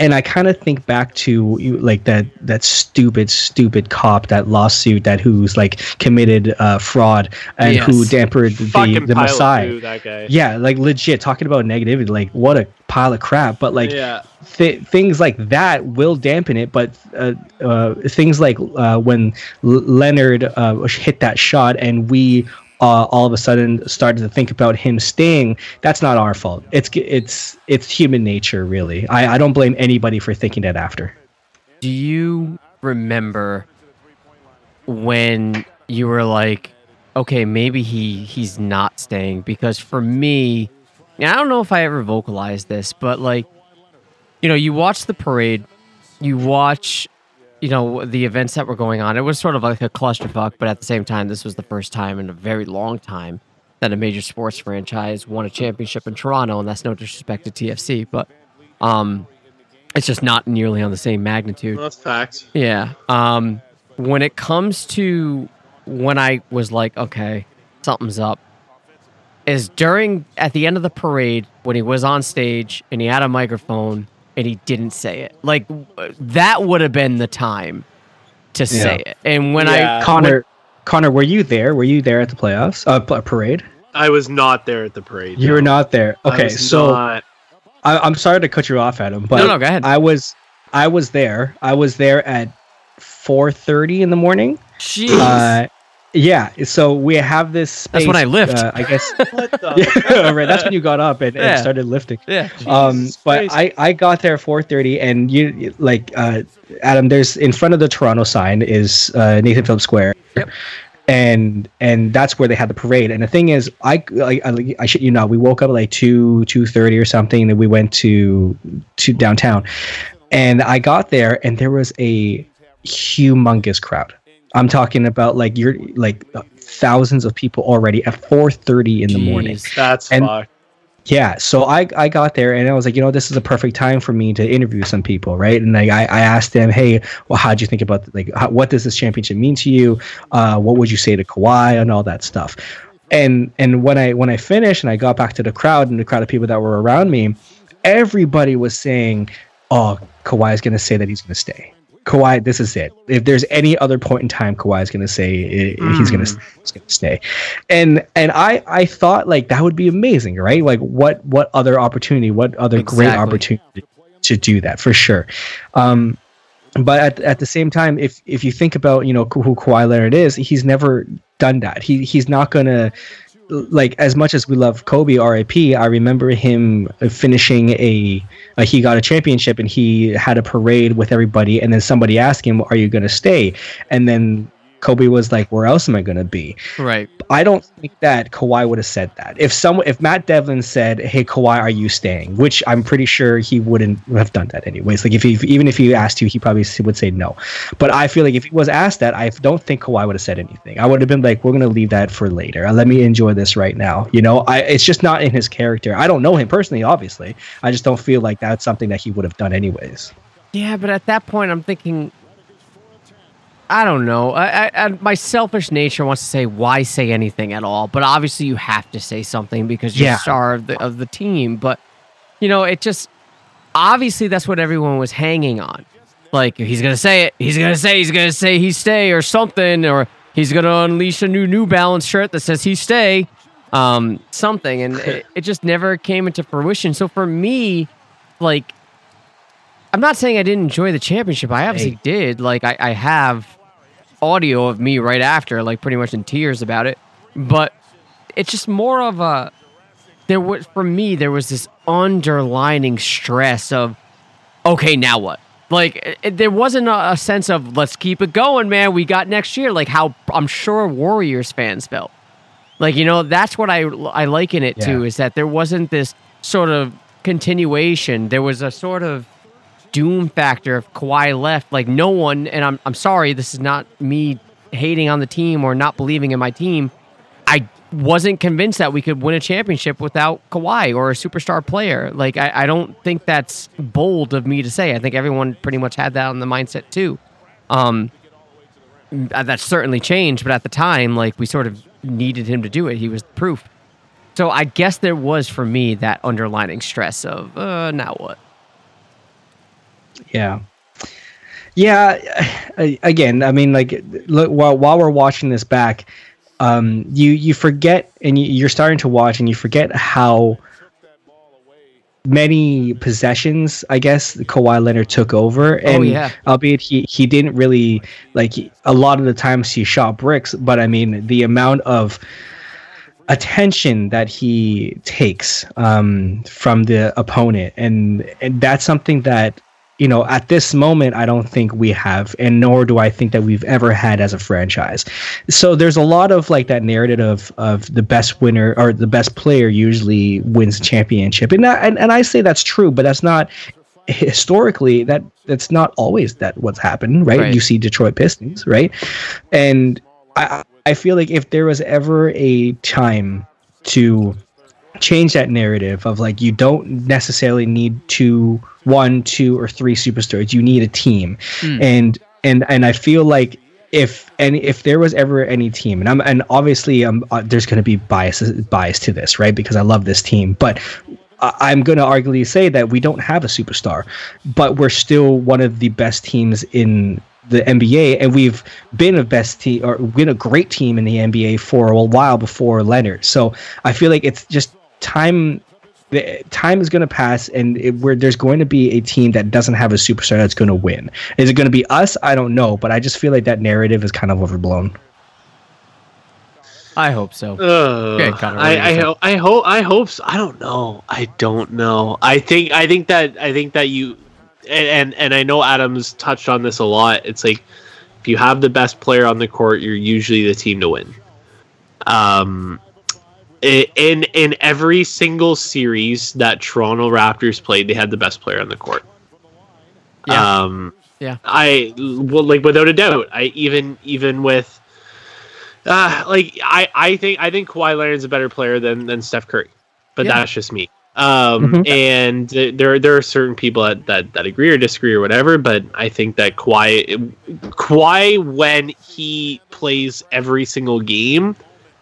and I kind of think back to you, like that that stupid stupid cop, that lawsuit that who's like committed uh, fraud and yes. who dampered the the Masai. Dude, yeah, like legit talking about negativity, like what a pile of crap. But like. Yeah. Th- things like that will dampen it, but uh, uh, things like uh, when L- Leonard uh, hit that shot and we uh, all of a sudden started to think about him staying, that's not our fault. It's it's it's human nature, really. I, I don't blame anybody for thinking that after. Do you remember when you were like, okay, maybe he, he's not staying? Because for me, and I don't know if I ever vocalized this, but like, you know, you watch the parade, you watch, you know, the events that were going on. It was sort of like a clusterfuck, but at the same time, this was the first time in a very long time that a major sports franchise won a championship in Toronto, and that's no disrespect to T F C, but um, it's just not nearly on the same magnitude. Well, that's facts. Yeah. Um, when it comes to when I was like, okay, something's up, is during, at the end of the parade, when he was on stage and he had a microphone, and he didn't say it. Like, that would have been the time to say yeah. it. And when yeah. I Connor, when, Connor, were you there? Were you there at the playoffs? Uh, p- parade? I was not there at the parade. You no. were not there. Okay, I so not... I, I'm sorry to cut you off, Adam, but no, no, go ahead. I was, I was there. I was there at four thirty in the morning. Jeez. Uh, yeah, so we have this space. That's when I lift. Uh, I guess. What the? Yeah, right, that's when you got up and, yeah. and started lifting. Yeah. Um, but I, I got there at four thirty, and you like uh, Adam. There's in front of the Toronto sign is uh, Nathan Phillips Square. Yep. And and that's where they had the parade. And the thing is, I I, I, I shit you not, we woke up at like two two thirty or something, and then we went to to downtown, and I got there, and there was a humongous crowd. I'm talking about like you're like thousands of people already at four thirty in the Jeez, morning. That's and, fucked. Yeah, so I, I got there and I was like, you know, this is a perfect time for me to interview some people, right? And like I, I asked them, hey, well, how'd you think about like how, what does this championship mean to you? Uh, what would you say to Kawhi and all that stuff? And and when I when I finished and I got back to the crowd and the crowd of people that were around me, everybody was saying, oh, Kawhi's gonna say that he's gonna stay. Kawhi, this is it. If there's any other point in time, Kawhi is going to say it, mm. he's going to stay. And and I, I thought like that would be amazing, right? Like what what other opportunity, what other exactly. great opportunity to do that for sure. Um, but at at the same time, if if you think about, you know, who Kawhi Leonard is, he's never done that. He he's not going to. Like, as much as we love Kobe, R I P, I remember him finishing a, a he got a championship and he had a parade with everybody, and then somebody asked him, are you going to stay? And then Kobe was like, where else am I going to be? Right. I don't think that Kawhi would have said that. If someone, if Matt Devlin said, hey, Kawhi, are you staying? Which I'm pretty sure he wouldn't have done that anyways. Like if he, even if he asked you, he probably would say no. But I feel like if he was asked that, I don't think Kawhi would have said anything. I would have been like, we're going to leave that for later. Let me enjoy this right now. You know, I, it's just not in his character. I don't know him personally, obviously. I just don't feel like that's something that he would have done anyways. Yeah, but at that point, I'm thinking, I don't know. I, I, I, my selfish nature wants to say, why say anything at all? But obviously, you have to say something because you're yeah. the star of the, of the team. But, you know, it just, obviously, that's what everyone was hanging on. Like, he's going to say it. He's going to say, he's going to say he stay or something. Or he's going to unleash a new New Balance shirt that says he stay. Um, something. And it, it just never came into fruition. So for me, like, I'm not saying I didn't enjoy the championship. I obviously hey. did. Like, I, I have audio of me right after, like, pretty much in tears about it. But it's just more of a, there was, for me, there was this underlining stress of, okay, now what? Like, it, there wasn't a, a sense of, let's keep it going, man. We got next year. Like, how I'm sure Warriors fans felt. Like, you know, that's what I, I liken it yeah. to, is that there wasn't this sort of continuation. There was a sort of doom factor if Kawhi left. Like, no one, and I'm I'm sorry, this is not me hating on the team or not believing in my team. I wasn't convinced that we could win a championship without Kawhi or a superstar player. Like, I, I don't think that's bold of me to say. I think everyone pretty much had that on the mindset too. Um, that's certainly changed, but at the time, like, we sort of needed him to do it. He was the proof. So I guess there was, for me, that underlining stress of, uh, now what? Yeah. Yeah. Again, I mean, like, look, while while we're watching this back, um, you, you forget, and you, you're starting to watch and you forget how many possessions, I guess, Kawhi Leonard took over. And oh, yeah. albeit he, he didn't really, like, a lot of the times he shot bricks, but I mean, the amount of attention that he takes um, from the opponent. And, and that's something that, you know, at this moment, I don't think we have, and nor do I think that we've ever had as a franchise. So there's a lot of, like, that narrative of of the best winner or the best player usually wins the championship. And that, and, and I say that's true, but that's not historically, that that's not always that what's happened, right? right. You see Detroit Pistons, right? And I, I feel like if there was ever a time to change that narrative of, like, you don't necessarily need two, one, two, or three superstars. You need a team, mm. and and and I feel like if any, if there was ever any team, and I'm and obviously um uh, there's going to be biases bias to this, right? Because I love this team, but I, I'm going to arguably say that we don't have a superstar, but we're still one of the best teams in the N B A, and we've been a best team or been a great team in the N B A for a while before Leonard. So I feel like it's just time the time is going to pass, and it, where there's going to be a team that doesn't have a superstar that's going to win. Is it going to be us? I don't know, but I just feel like that narrative is kind of overblown. I hope so. Uh, okay, Connor, I, I, ho- I hope. I hope. So. I don't know. I don't know. I think. I think that. I think that you. And, and and I know Adam's touched on this a lot. It's like, if you have the best player on the court, you're usually the team to win. Um. In in every single series that Toronto Raptors played, they had the best player on the court. Yeah. Um, yeah. I well, like without a doubt. I even even with, uh, like I, I think I think Kawhi Leonard's a better player than, than Steph Curry, but yeah. that's just me. Um, mm-hmm. and there there are certain people that, that, that agree or disagree or whatever, but I think that Kawhi Kawhi when he plays every single game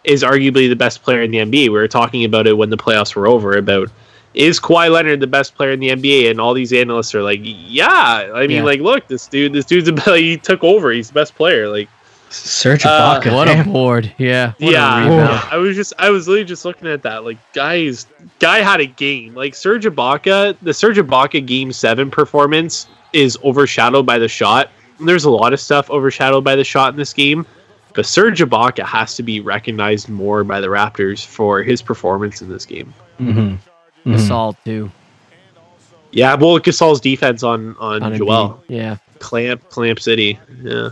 is arguably the best player in the N B A. We were talking about it when the playoffs were over about, is Kawhi Leonard the best player in the N B A? And all these analysts are like, yeah. I mean, yeah. like, look, this dude, this dude's, like, he took over. He's the best player. Like, Serge uh, Ibaka. What a board. Yeah. What yeah. yeah. I was just, I was literally just looking at that. Like, guys, guy had a game. Like, Serge Ibaka, the Serge Ibaka game seven performance is overshadowed by the shot. And there's a lot of stuff overshadowed by the shot in this game. But Serge Ibaka has to be recognized more by the Raptors for his performance in this game. Mm-hmm. Mm-hmm. Gasol, too. Yeah, well, Gasol's defense on, on, on Joel. Yeah. Clamp, Clamp City. Yeah.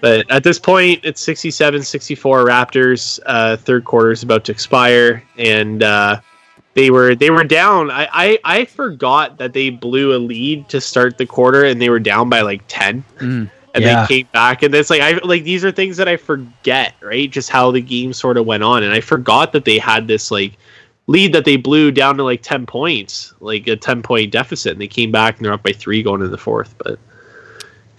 But at this point, it's sixty-seven sixty-four Raptors. Uh, third quarter is about to expire, and uh, they were they were down. I, I, I forgot that they blew a lead to start the quarter, and they were down by like ten, mm, and yeah. they came back. And it's like I like these are things that I forget, right? Just how the game sort of went on, and I forgot that they had this like lead that they blew down to like ten points, like a ten point deficit, and they came back and they're up by three going into the fourth, but.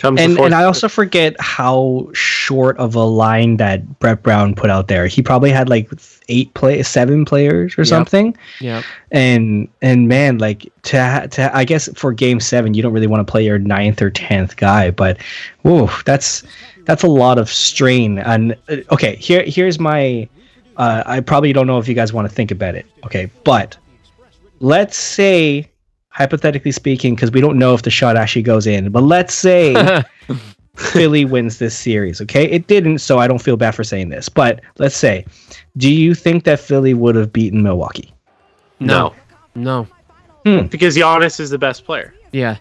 And and I also forget how short of a line that Brett Brown put out there. He probably had like eight play, seven players or yep. something. Yeah. And and man, like to to I guess for Game Seven, you don't really want to play your ninth or tenth guy. But whoa, that's that's a lot of strain. And okay, here here's my. Uh, I probably don't know if you guys want to think about it. Okay, but let's say. Hypothetically speaking, because we don't know if the shot actually goes in, but let's say Philly wins this series, okay? It didn't, so I don't feel bad for saying this, but let's say, do you think that Philly would have beaten Milwaukee? No. No. Hmm. Because Giannis is the best player. Yeah.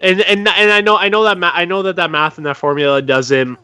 And and and I know I know that ma- I know that that math and that formula doesn't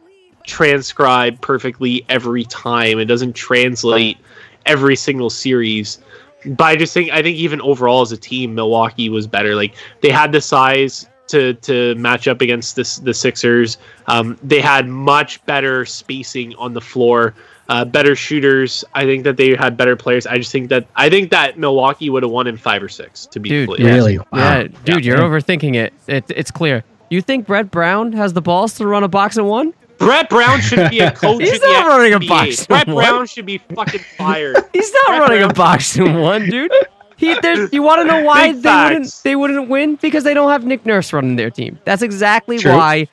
transcribe perfectly every time. It doesn't translate every single series. But I just think I think even overall as a team, Milwaukee was better. Like they had the size to to match up against this, the Sixers. Um, they had much better spacing on the floor, uh, better shooters. I think that they had better players. I just think that I think that Milwaukee would have won in five or six. To be dude, clear. Really, wow. yeah, dude, you're yeah. overthinking it. it. It's clear. You think Brett Brown has the balls to run a box and one? Brett Brown should be a coach. He's not running N B A. A box. Brett one. Brown should be fucking fired. He's not Brett running Brown. A box in one, dude. He, you want to know why Big they facts. wouldn't? They wouldn't win because they don't have Nick Nurse running their team. That's exactly True. why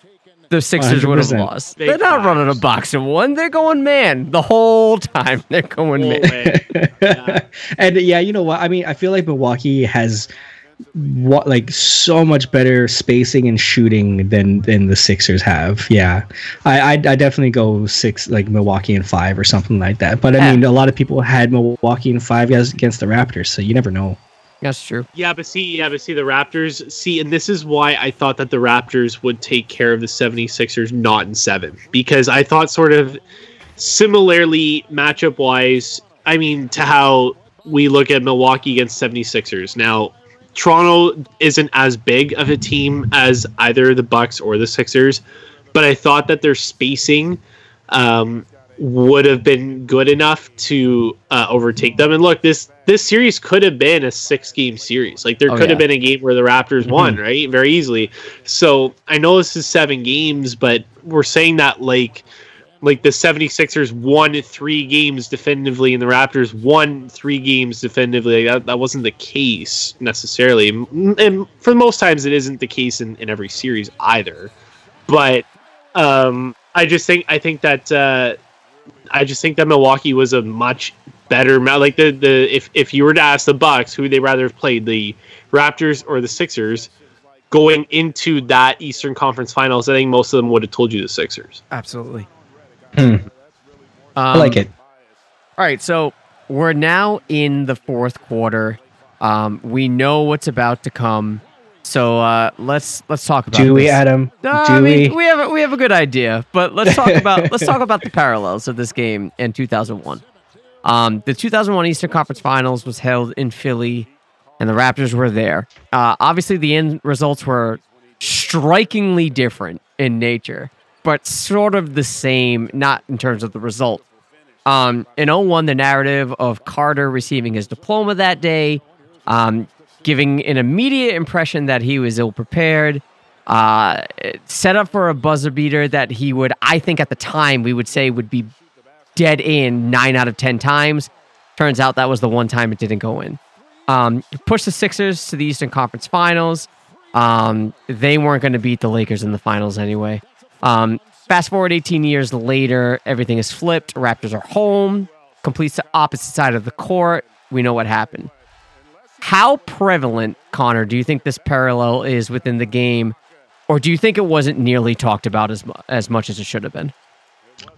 the Sixers would have lost. Big They're not facts. running a box in one. They're going man the whole time. They're going oh, man. man. Yeah. And yeah, you know what? I mean, I feel like Milwaukee has. What like so much better spacing and shooting than than the Sixers have. Yeah, I I, I definitely go six like Milwaukee in five or something like that. But I yeah. mean, a lot of people had Milwaukee in five guys against the Raptors, so you never know. That's true. Yeah, but see, yeah, but see, the Raptors. See, and this is why I thought that the Raptors would take care of the 76ers not in seven because I thought sort of similarly matchup wise. I mean, to how we look at Milwaukee against 76ers now. Toronto isn't as big of a team as either the Bucks or the Sixers, but I thought that their spacing um, would have been good enough to uh, overtake them. And look, this this series could have been a six-game series. Like there oh, could yeah. have been a game where the Raptors won, mm-hmm. right? Very easily. So I know this is seven games, but we're saying that like like the 76ers won three games definitively and the Raptors won three games definitively. Like that, that wasn't the case necessarily. And for most times it isn't the case in, in every series either. But um, I just think, I think that, uh, I just think that Milwaukee was a much better, like the, the, if, if you were to ask the Bucks who they rather have played, the Raptors or the Sixers, going into that Eastern Conference Finals, I think most of them would have told you the Sixers. Absolutely. Mm. Um, I like it. All right, so we're now in the fourth quarter. Um, we know what's about to come, so uh, let's let's talk about. Do we, this. Adam? No, Do I mean, we? we have a, we have a good idea, but let's talk about let's talk about the parallels of this game in two thousand one. Um, the two thousand one Eastern Conference Finals was held in Philly, and the Raptors were there. Uh, obviously, the end results were strikingly different in nature. But sort of the same, not in terms of the result. Um, in oh one, the narrative of Carter receiving his diploma that day, um, giving an immediate impression that he was ill-prepared, uh, set up for a buzzer beater that he would, I think at the time, we would say would be dead in nine out of ten times. Turns out that was the one time it didn't go in. Um, pushed the Sixers to the Eastern Conference Finals. Um, they weren't going to beat the Lakers in the finals anyway. Um, fast forward eighteen years later, everything is flipped. Raptors are home, completes the opposite side of the court. We know what happened. How prevalent, Connor, do you think this parallel is within the game, or do you think it wasn't nearly talked about as, mu- as much as it should have been?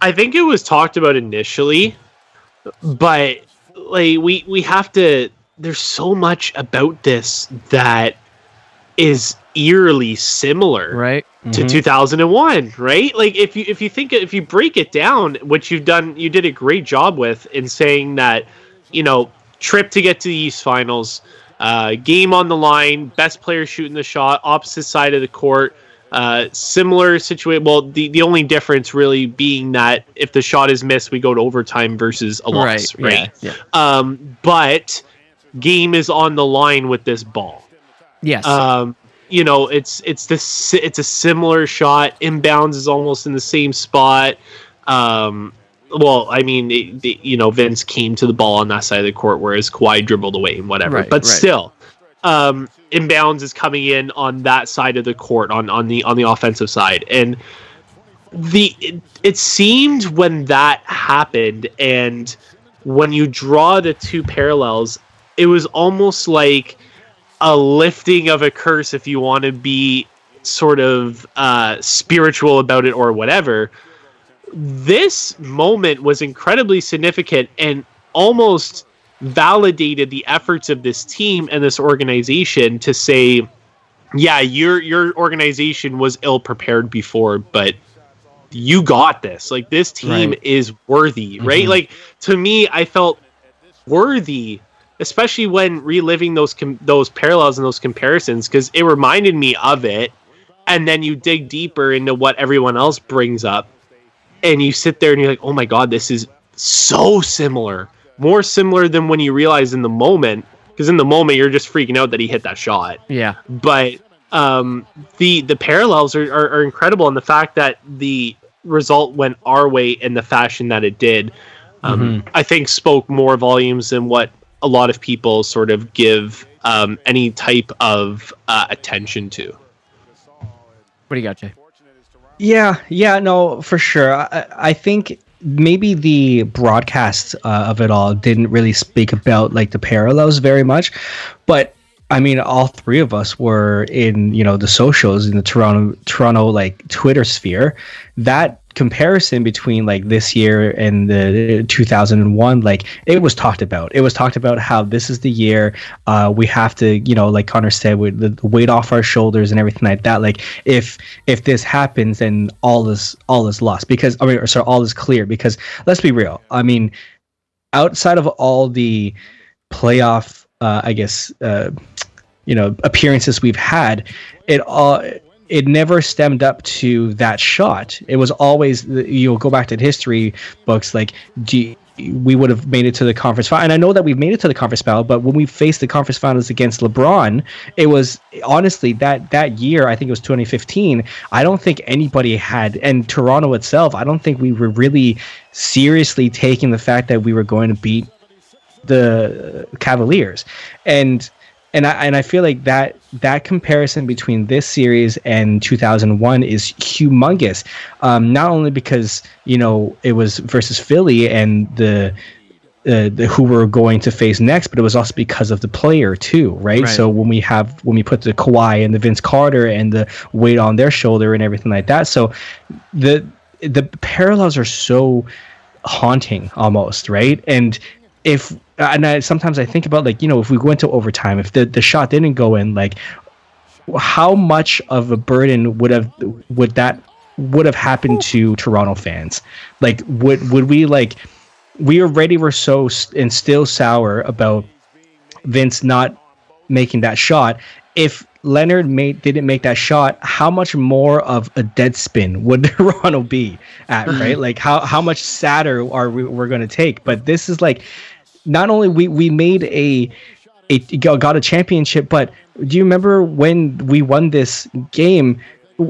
I think it was talked about initially, but like we, we have to, there's so much about this that is eerily similar, right, mm-hmm. to two thousand one, right? Like if you if you think if you break it down, which you've done, you did a great job with in saying that, you know, trip to get to the East Finals, uh, game on the line, best player shooting the shot, opposite side of the court, uh, similar situation. Well, the, the only difference really being that if the shot is missed, we go to overtime versus a loss, right? right? Yeah, yeah. Um, but game is on the line with this ball. Yes. Um, you know, it's it's this it's a similar shot. Inbounds is almost in the same spot. Um, well, I mean, it, it, you know, Vince came to the ball on that side of the court, whereas Kawhi dribbled away and whatever. Right, but right. still, um, inbounds is coming in on that side of the court, on on the on the offensive side, and the it, it seemed when that happened, and when you draw the two parallels, it was almost like a lifting of a curse, if you want to be sort of uh, spiritual about it or whatever. This moment was incredibly significant and almost validated the efforts of this team and this organization to say, yeah, your your organization was ill prepared before, but you got this. Like, this team right. is worthy, mm-hmm. right? Like, to me, I felt worthy, especially when reliving those com- those parallels and those comparisons, because it reminded me of it. And then you dig deeper into what everyone else brings up, and you sit there and you're like, oh my God, this is so similar. More similar than when you realize in the moment, because in the moment you're just freaking out that he hit that shot. Yeah. But um, the the parallels are, are, are incredible, and the fact that the result went our way in the fashion that it did, um, mm-hmm. I think spoke more volumes than what a lot of people sort of give um, any type of uh, attention to. What do you got, Jay? Yeah, yeah, no, for sure. I, I think maybe the broadcast uh, of it all didn't really speak about like the parallels very much, but I mean, all three of us were in, you know, the socials in the Toronto, Toronto like Twitter sphere. That comparison between like this year and the two thousand one, like it was talked about. It was talked about how this is the year uh, we have to, you know, like Connor said, with the weight off our shoulders and everything like that. Like if if this happens, then all is all is lost because I mean, or sorry, all is clear because let's be real. I mean, outside of all the playoff, uh, I guess. Uh, you know, appearances we've had, it all it never stemmed up to that shot. It was always, you'll go back to the history books, like do we would have made it to the conference final. And I know that we've made it to the conference final, but when we faced the conference finals against LeBron, it was honestly that that year, I think it was twenty fifteen, I don't think anybody had, and Toronto itself, I don't think we were really seriously taking the fact that we were going to beat the Cavaliers. And And I and I feel like that that comparison between this series and two thousand one is humongous. Um, not only because, you know, it was versus Philly and the, uh, the who we're going to face next, but it was also because of the player too, right? right? So when we have when we put the Kawhi and the Vince Carter and the weight on their shoulder and everything like that. So the the parallels are so haunting almost, right? And if and I sometimes I think about like, you know, if we went to overtime, if the, the shot didn't go in, like how much of a burden would have would that would have happened to Toronto fans? Like would would we like we already were so st- and still sour about Vince not making that shot. If Leonard made didn't make that shot, how much more of a deadspin would Toronto be at, right? Like how how much sadder are we we're going to take? But this is like, not only we we made a, a got a championship, but do you remember when we won this game?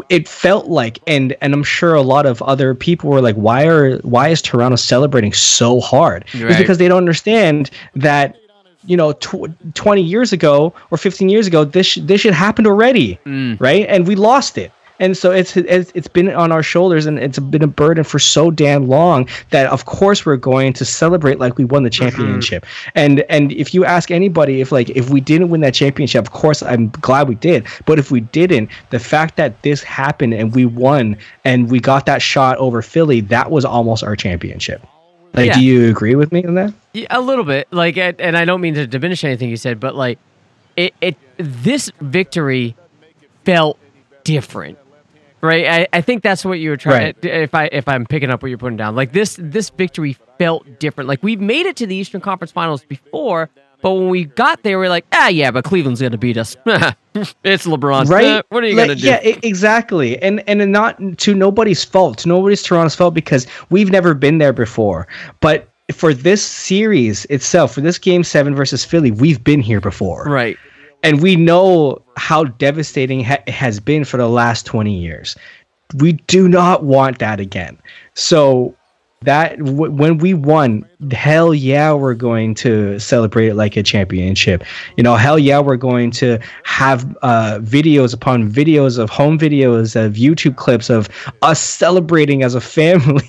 It felt like, and and I'm sure a lot of other people were like, why are why is Toronto celebrating so hard? Right. It's because they don't understand that, you know, tw- twenty years ago or fifteen years ago, this sh- this shit happened already, mm. right? And we lost it. And so it's it's been on our shoulders, and it's been a burden for so damn long that of course we're going to celebrate like we won the championship. Mm-hmm. And and if you ask anybody if like if we didn't win that championship, of course I'm glad we did. But if we didn't, the fact that this happened and we won and we got that shot over Philly, that was almost our championship. Like, yeah. Do you agree with me on that? Yeah, a little bit. Like, and I don't mean to diminish anything you said, but like, it it this victory felt different, right? I, I think that's what you were trying right. to, if I if I'm picking up what you're putting down. Like this this victory felt different. Like we've made it to the Eastern Conference Finals before, but when we got there, we we're like, ah, yeah, but Cleveland's gonna beat us. It's LeBron, right? Uh, what are you like, gonna do? Yeah, it, exactly. And and not to nobody's fault, to nobody's Toronto's fault, because we've never been there before. But for this series itself, for this game seven versus Philly, we've been here before, right? And we know how devastating ha- it has been for the last twenty years. We do not want that again. So that w- when we won, hell yeah, we're going to celebrate it like a championship. You know, hell yeah, we're going to have uh, videos upon videos of home videos, of YouTube clips of us celebrating as a family.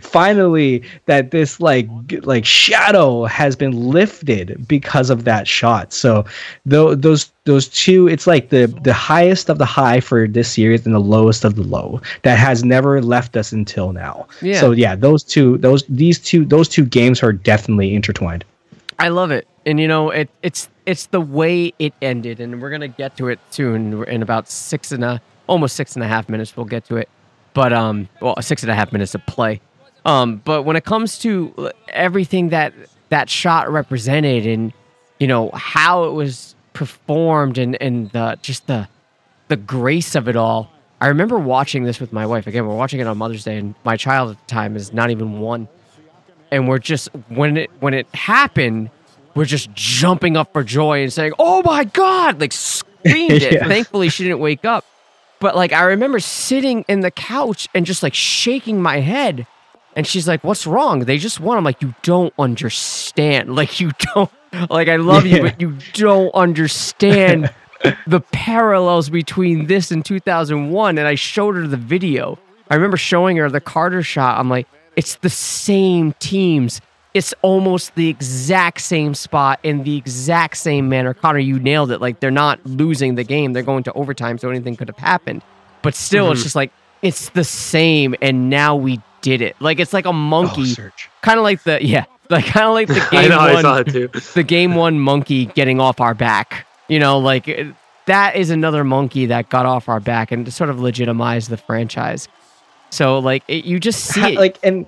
Finally, that this like like shadow has been lifted because of that shot. So th- those those two, it's like the the highest of the high for this series and the lowest of the low that has never left us until now. Yeah. So yeah, those two, those these two, those two games are definitely intertwined. I love it, and you know it it's it's the way it ended, and we're gonna get to it soon in about six and a almost six and a half minutes. We'll get to it. But, um, well, six and a half minutes of play. Um, but when it comes to everything that that shot represented and, you know, how it was performed and, and the, just the the grace of it all, I remember watching this with my wife. Again, we're watching it on Mother's Day, and my child at the time is not even one. And we're just, when it when it happened, we're just jumping up for joy and saying, oh, my God, like screamed it. Yeah. Thankfully, she didn't wake up. But, like, I remember sitting in the couch and just, like, shaking my head. And she's like, what's wrong? They just won. I'm like, you don't understand. Like, you don't. Like, I love yeah. you, but you don't understand the parallels between this and two thousand one. And I showed her the video. I remember showing her the Carter shot. I'm like, it's the same teams. It's almost the exact same spot in the exact same manner. Connor, you nailed it. Like, they're not losing the game. They're going to overtime, so anything could have happened. But still, mm-hmm. it's just like, it's the same, and now we did it. Like, it's like a monkey. Oh, kind of like the, yeah. Like, kind of like the game, I know, one, I saw it too. The game one monkey getting off our back. You know, like, it, that is another monkey that got off our back and sort of legitimized the franchise. So, like, it, you just see How, it. Like, and...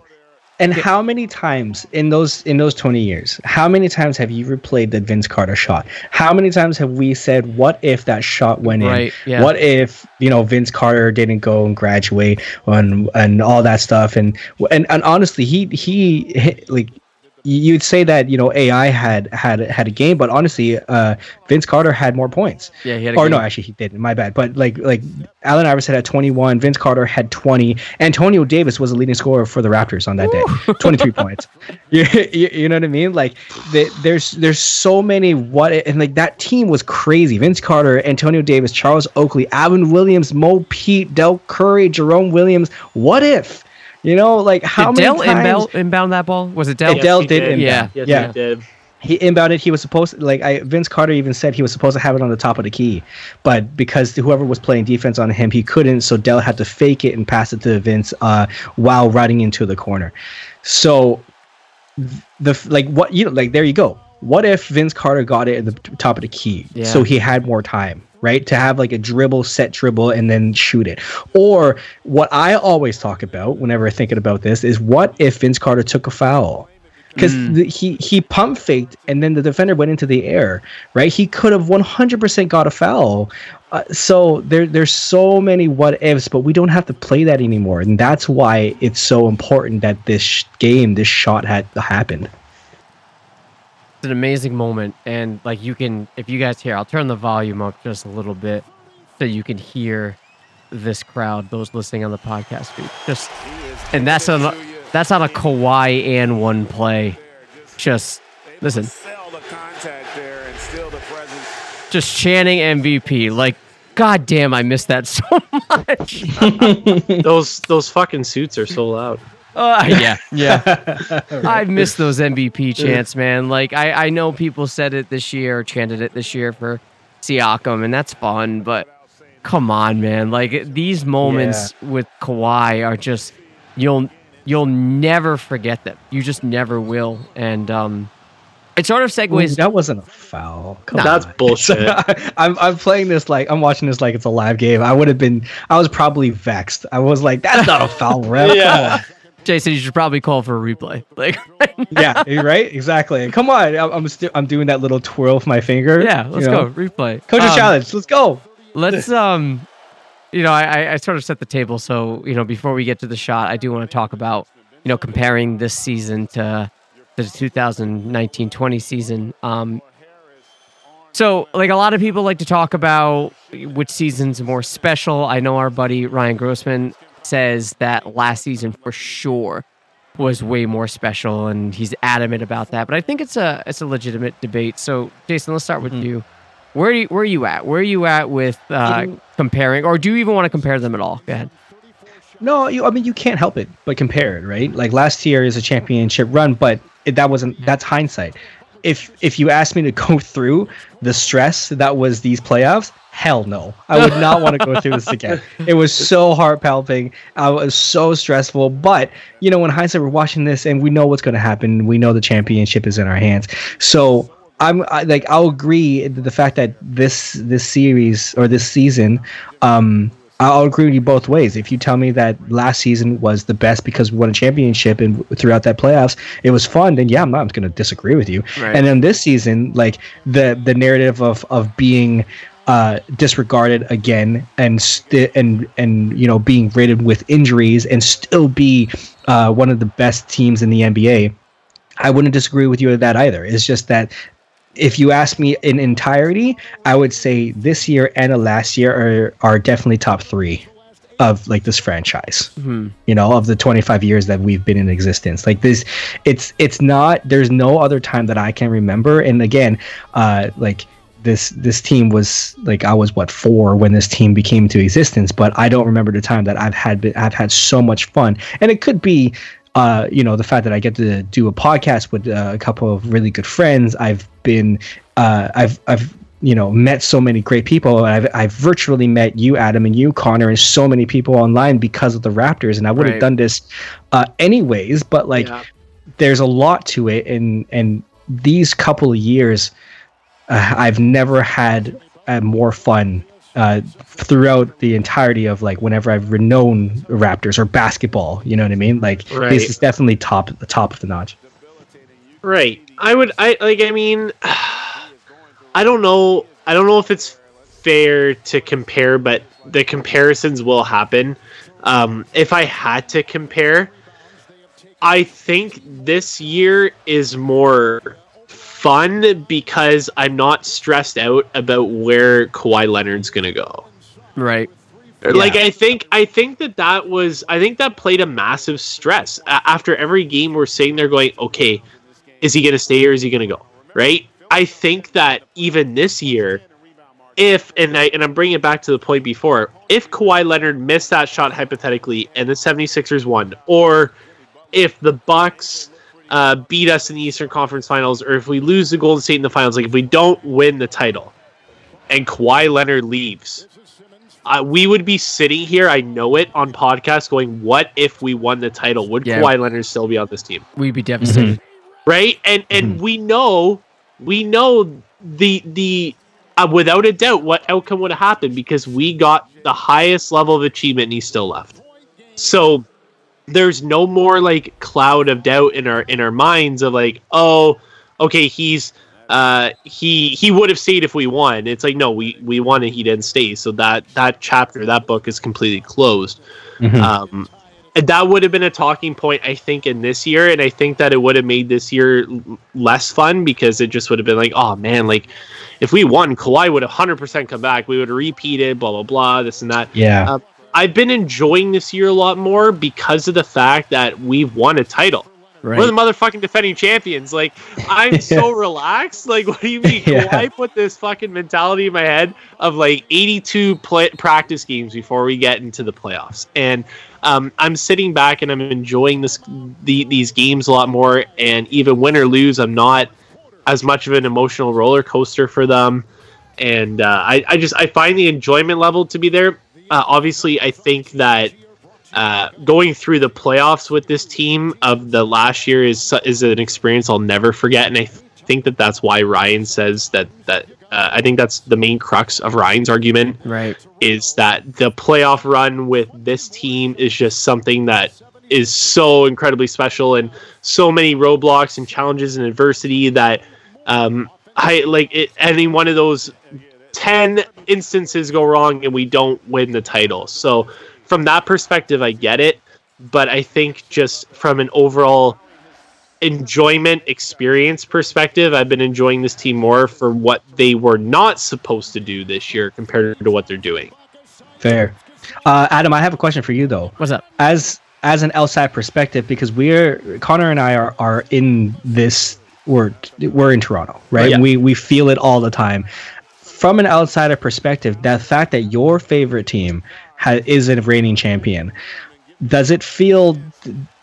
And how many times in those in those twenty years, how many times have you replayed that Vince Carter shot? How many times have we said, what if that shot went right, in? Yeah. What if, you know, Vince Carter didn't go and graduate and and all that stuff? And and, and honestly, he, he he like you'd say that, you know, A I had had had a game, but honestly, uh, Vince Carter had more points. Yeah, he had a or game. no, actually he didn't. My bad. But like like Allen Iverson had twenty-one, Vince Carter had twenty. Antonio Davis was the leading scorer for the Raptors on that Ooh. day, twenty-three points. You, you, you know what I mean? Like the, there's there's so many what it, and like that team was crazy. Vince Carter, Antonio Davis, Charles Oakley, Alvin Williams, Mo Pete, Dell Curry, Jerome Williams. What if? You know, like how did many Dell times... Inbound, inbound that ball? Was it Dell? Yes, Dell did, did inbound. Yeah, yes, yeah. He did. He inbounded. He was supposed to, like I, Vince Carter even said he was supposed to have it on the top of the key, but because whoever was playing defense on him, he couldn't. So Dell had to fake it and pass it to Vince uh, while riding into the corner. So the like what you know, like there you go. What if Vince Carter got it at the top of the key? Yeah. So he had more time. Right, to have like a dribble, set dribble, and then shoot it. Or what I always talk about whenever thinking about this is what if Vince Carter took a foul? Because mm. he he pump faked and then the defender went into the air. Right, he could have one hundred percent got a foul. Uh, so there there's so many what ifs, but we don't have to play that anymore, and that's why it's so important that this sh- game, this shot had happened. It's an amazing moment, and like you can, if you guys hear, I'll turn the volume up just a little bit so you can hear this crowd, those listening on the podcast feed. Just, and that's on that's on a Kawhi and one play. Just listen, just chanting M V P. Like, God damn, I missed that so much. those those fucking suits are so loud. Uh, yeah, yeah. I've missed those M V P chants, man. Like, I, I know people said it this year, chanted it this year for Siakam, and that's fun, but come on, man. Like, these moments yeah. with Kawhi are just, you'll you'll never forget them. You just never will. And um, It sort of segues. Ooh, that wasn't a foul. Come nah, that's bullshit. I'm I'm playing this like I'm watching this like it's a live game. I would have been. I was probably vexed. I was like, that's not a foul, ref. Yeah. Jason, you should probably call for a replay. Like, right now. Yeah, right, exactly. And come on, I'm I'm, st- I'm doing that little twirl with my finger. Yeah, let's you know. go replay. Coach um, challenge. Let's go. Let's um, you know, I I sort of set the table. So you know, before we get to the shot, I do want to talk about you know comparing this season to the two thousand nineteen twenty season. Um, so like a lot of people like to talk about which season's more special. I know our buddy Ryan Grossman says that last season for sure was way more special, and he's adamant about that. But I think it's a it's a legitimate debate. So Jason, let's start with mm-hmm. you. Where are you, where are you at? Where are you at with uh, you, comparing, or do you even want to compare them at all? Go ahead. No, you, I mean you can't help it but compare it, right? Like last year is a championship run, but it, that wasn't that's hindsight. If if you asked me to go through the stress that was these playoffs, hell no. I would not want to go through this again. It was so heart-palping. I was so stressful. But, you know, in hindsight, we're watching this, and we know what's going to happen. We know the championship is in our hands. So, I'm I, like, I'll agree that the fact that this this series or this season, um, I'll agree with you both ways. If you tell me that last season was the best because we won a championship and throughout that playoffs, it was fun, then yeah, I'm not going to disagree with you. Right. And then this season, like, the, the narrative of, of being uh, disregarded again and, st- and, and, you know, being rated with injuries and still be uh, one of the best teams in the N B A, I wouldn't disagree with you with that either. It's just that if you ask me in entirety, I would say this year and the last year are, are definitely top three of like this franchise, mm-hmm. you know, of the twenty-five years that we've been in existence. Like this, it's, it's not, there's no other time that I can remember. And again, uh, like this, this team was like, I was what four when this team became into existence, but I don't remember the time that I've had, been, I've had so much fun. And it could be, Uh, you know, the fact that I get to do a podcast with uh, a couple of really good friends. I've been, uh, I've, I've, you know, met so many great people. I've, I've virtually met you, Adam, and you, Connor, and so many people online because of the Raptors. And I would have right. done this uh, anyways, but like, yeah. there's a lot to it. And and these couple of years, uh, I've never had uh, more fun. Uh, throughout the entirety of like whenever I've known Raptors or basketball, you know what I mean? Like right. this is definitely top the top of the notch. Right. I would. I like. I mean, I don't know. I don't know if it's fair to compare, but the comparisons will happen. Um, if I had to compare, I think this year is more fun because I'm not stressed out about where Kawhi Leonard's gonna go. Right. Like yeah. I think I think that that was I think that played a massive stress. After every game, we're sitting there going, okay, is he gonna stay or is he gonna go? Right. I think that even this year, if and I and I'm bringing it back to the point before, if Kawhi Leonard missed that shot hypothetically and the 76ers won, or if the Bucks Uh, beat us in the Eastern Conference Finals, or if we lose the Golden State in the finals, like if we don't win the title and Kawhi Leonard leaves, uh, we would be sitting here, I know it, on podcasts going, what if we won the title? Would yeah. Kawhi Leonard still be on this team? We'd be devastated. Mm-hmm. Right? And and mm-hmm. we know we know the the uh, without a doubt what outcome would have happened because we got the highest level of achievement and he's still left. So there's no more like cloud of doubt in our in our minds of like, oh, okay, he's uh he he would have stayed if we won. It's like, no, we we won and he didn't stay, so that that chapter, that book is completely closed. Mm-hmm. Um and that would have been a talking point, I think, in this year, and I think that it would have made this year l- less fun because it just would have been like, oh man, like if we won, Kawhi would have one hundred percent come back, we would have repeated, blah blah blah, this and that. Yeah. Um, I've been enjoying this year a lot more because of the fact that we've won a title. Right. We're the motherfucking defending champions. Like, I'm so relaxed. Like, what do you mean? Yeah. I put this fucking mentality in my head of like eighty-two play- practice games before we get into the playoffs. And um, I'm sitting back and I'm enjoying this the, these games a lot more. And even win or lose, I'm not as much of an emotional roller coaster for them. And uh, I, I just I find the enjoyment level to be there. Uh, obviously, I think that uh, going through the playoffs with this team of the last year is is an experience I'll never forget, and I th- think that that's why Ryan says that that uh, I think that's the main crux of Ryan's argument, right? Is that the playoff run with this team is just something that is so incredibly special, and so many roadblocks and challenges and adversity that um, I like it, any one of those ten instances go wrong and we don't win the title. So from that perspective, I get it. But I think just from an overall enjoyment experience perspective, I've been enjoying this team more for what they were not supposed to do this year compared to what they're doing. Fair. Uh, Adam, I have a question for you, though. What's up? As as an outside perspective, because we're Connor and I are, are in this, we're, we're in Toronto, right? Yeah. We, we feel it all the time. From an outsider perspective, that fact that your favorite team ha- is a reigning champion, does it feel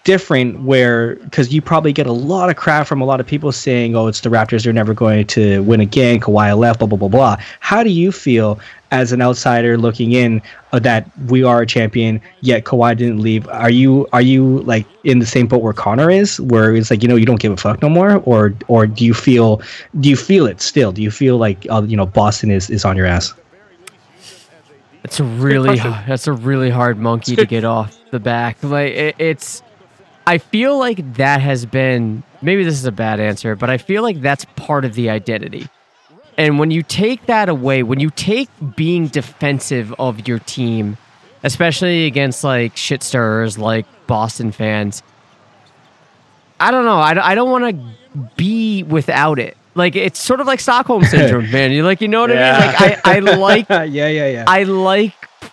different where, because you probably get a lot of crap from a lot of people saying, oh, it's the Raptors, they're never going to win again, Kawhi left, blah, blah, blah, blah. How do you feel as an outsider looking in uh, that we are a champion, yet Kawhi didn't leave? Are you are you like in the same boat where Connor is, where it's like, you know, you don't give a fuck no more? Or or do you feel do you feel it still? Do you feel like, uh, you know, Boston is, is on your ass? That's a really that's a really hard monkey to get off the back. Like it, it's, I feel like that has been, maybe this is a bad answer, but I feel like that's part of the identity. And when you take that away, when you take being defensive of your team, especially against like shit stirrers like Boston fans, I don't know. I I don't want to be without it. Like, it's sort of like Stockholm Syndrome, man. You like, you know what yeah. I mean? Like, I, I like, yeah, yeah, yeah. I like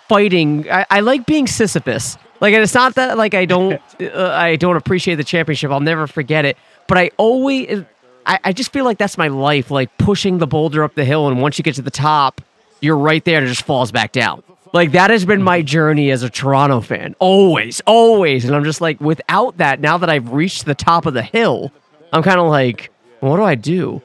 fighting. I, I like being Sisyphus. Like, and it's not that like I don't, uh, I don't appreciate the championship. I'll never forget it. But I always, I, I just feel like that's my life. Like pushing the boulder up the hill, and once you get to the top, you're right there, and it just falls back down. Like that has been my journey as a Toronto fan. Always, always. And I'm just like, without that, now that I've reached the top of the hill, I'm kind of like, what do I do?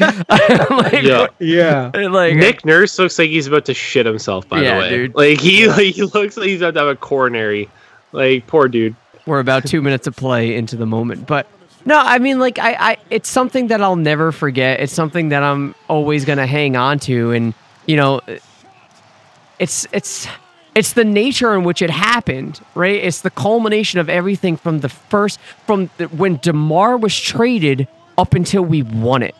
like, yeah. yeah. Like, Nick Nurse looks like he's about to shit himself, by yeah, the way. Dude. Like, he, like, he looks like he's about to have a coronary. Like, poor dude. We're about two minutes of play into the moment. But, no, I mean, like, I, I, it's something that I'll never forget. It's something that I'm always going to hang on to. And, you know, it's it's it's the nature in which it happened, right? It's the culmination of everything from the first, from the, when DeMar was traded up until we won it.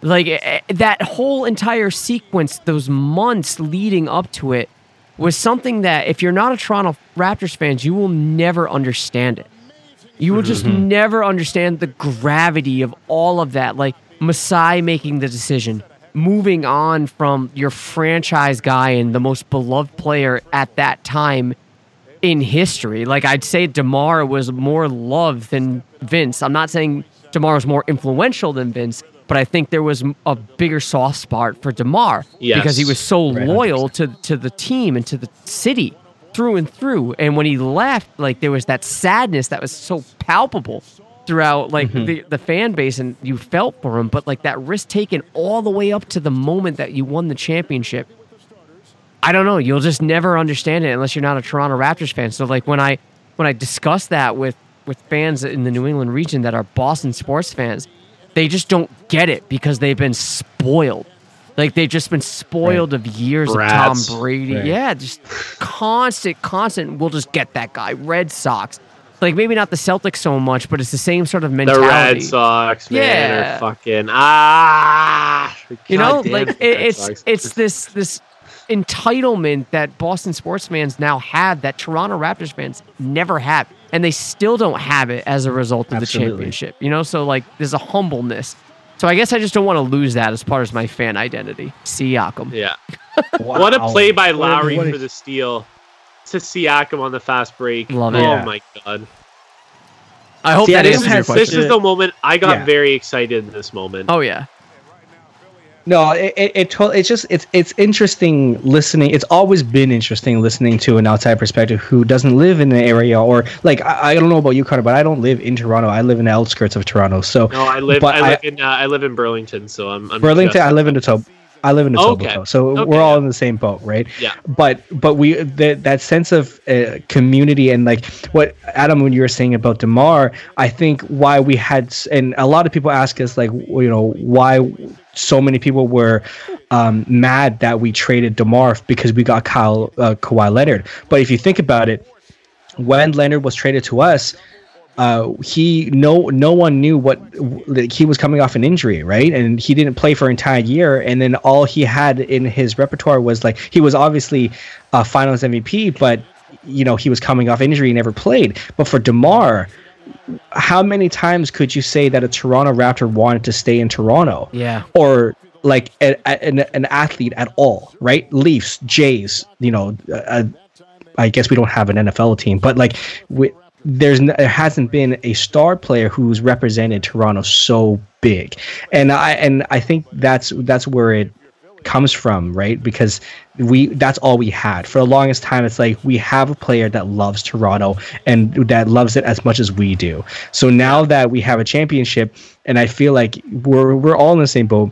Like that whole entire sequence, those months leading up to it was something that if you're not a Toronto Raptors fan, you will never understand it. You will mm-hmm. just never understand the gravity of all of that. Like Masai making the decision, moving on from your franchise guy and the most beloved player at that time in history. Like, I'd say DeMar was more loved than Vince. I'm not saying DeMar was more influential than Vince, but I think there was a bigger soft spot for DeMar yes. because he was so loyal to, to the team and to the city through and through. And when he left, like, there was that sadness that was so palpable throughout like mm-hmm. the, the fan base, and you felt for him, but like that risk taken all the way up to the moment that you won the championship, I don't know, you'll just never understand it unless you're not a Toronto Raptors fan. So like when I when I discuss that with, with fans in the New England region that are Boston sports fans, they just don't get it because they've been spoiled. Like they've just been spoiled right. of years Brats. of Tom Brady. Right. Yeah, just constant, constant, we'll just get that guy. Red Sox. Like, maybe not the Celtics so much, but it's the same sort of mentality. The Red Sox, man, yeah. are fucking, ah! God you know, like, it, it's it's this this entitlement that Boston sports fans now have that Toronto Raptors fans never have. And they still don't have it as a result of Absolutely. the championship. You know, so, like, there's a humbleness. So I guess I just don't want to lose that as part of my fan identity. Siakam. Yeah. Wow. What a play by Lowry what a, what a, for the steal. To Siakam on the fast break. Love it. Oh yeah. my god! I hope See, that answers your question. This is the moment I got yeah. very excited in this moment. Oh yeah. No, it it, it to- it's just it's it's interesting listening. It's always been interesting listening to an outside perspective who doesn't live in the area, or like I, I don't know about you, Connor, but I don't live in Toronto. I live in the outskirts of Toronto. So no, I live I live I, in uh, I live in Burlington. So I'm, I'm Burlington. I live in the top. I live in a okay. Sobo, so okay, we're all yeah. in the same boat, right? Yeah. But but we the, that sense of uh, community and like what Adam, when you were saying about DeMar, I think why we had, and a lot of people ask us like, you know, why so many people were um, mad that we traded DeMar because we got Kyle uh, Kawhi Leonard. But if you think about it, when Leonard was traded to us, uh, he no no one knew what like, he was coming off an injury, right? And he didn't play for an entire year. And then all he had in his repertoire was like he was obviously a Finals M V P, but you know he was coming off injury, he never played. But for DeMar, how many times could you say that a Toronto Raptor wanted to stay in Toronto? Yeah, or like a, a, an an athlete at all, right? Leafs, Jays, you know. A, I guess we don't have an N F L team, but like we, there's n- there hasn't been a star player who's represented Toronto so big, and I and I think that's that's where it comes from, right? Because we that's all we had for the longest time. It's like we have a player that loves Toronto and that loves it as much as we do. So now that we have a championship, and I feel like we're we're all in the same boat.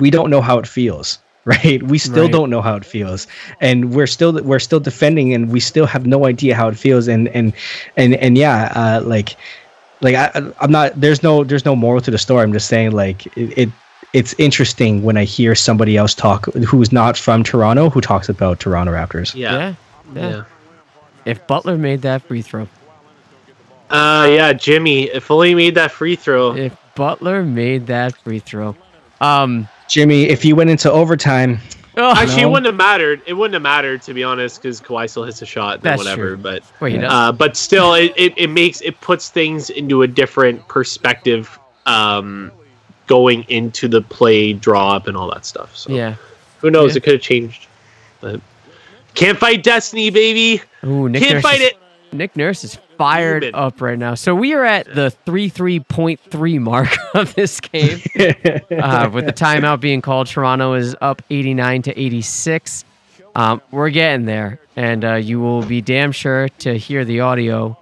We don't know how it feels. Right, we still right. don't know how it feels, and we're still we're still defending, and we still have no idea how it feels. And and and and yeah, uh, like like I, I'm not. There's no there's no moral to the story. I'm just saying, like it, it it's interesting when I hear somebody else talk who's not from Toronto who talks about Toronto Raptors. Yeah, yeah. yeah. yeah. If Butler made that free throw. Uh yeah, Jimmy. If only he made that free throw. If Butler made that free throw. Um. Jimmy, if you went into overtime, oh, actually, know. it wouldn't have mattered. It wouldn't have mattered, to be honest, because Kawhi still hits a shot. That's whatever, true. But well, you know. uh, but still, it, it, it makes it puts things into a different perspective, um, going into the play draw up and all that stuff. So yeah, who knows? Yeah. It could have changed. But can't fight destiny, baby. Ooh, Nick can't Nurse fight is, it. Nick Nurse is fired Human. up right now. So we are at the thirty-three point three mark of this game. uh, with the timeout being called, Toronto is up eighty-nine to eighty-six. Um, we're getting there, and uh, you will be damn sure to hear the audio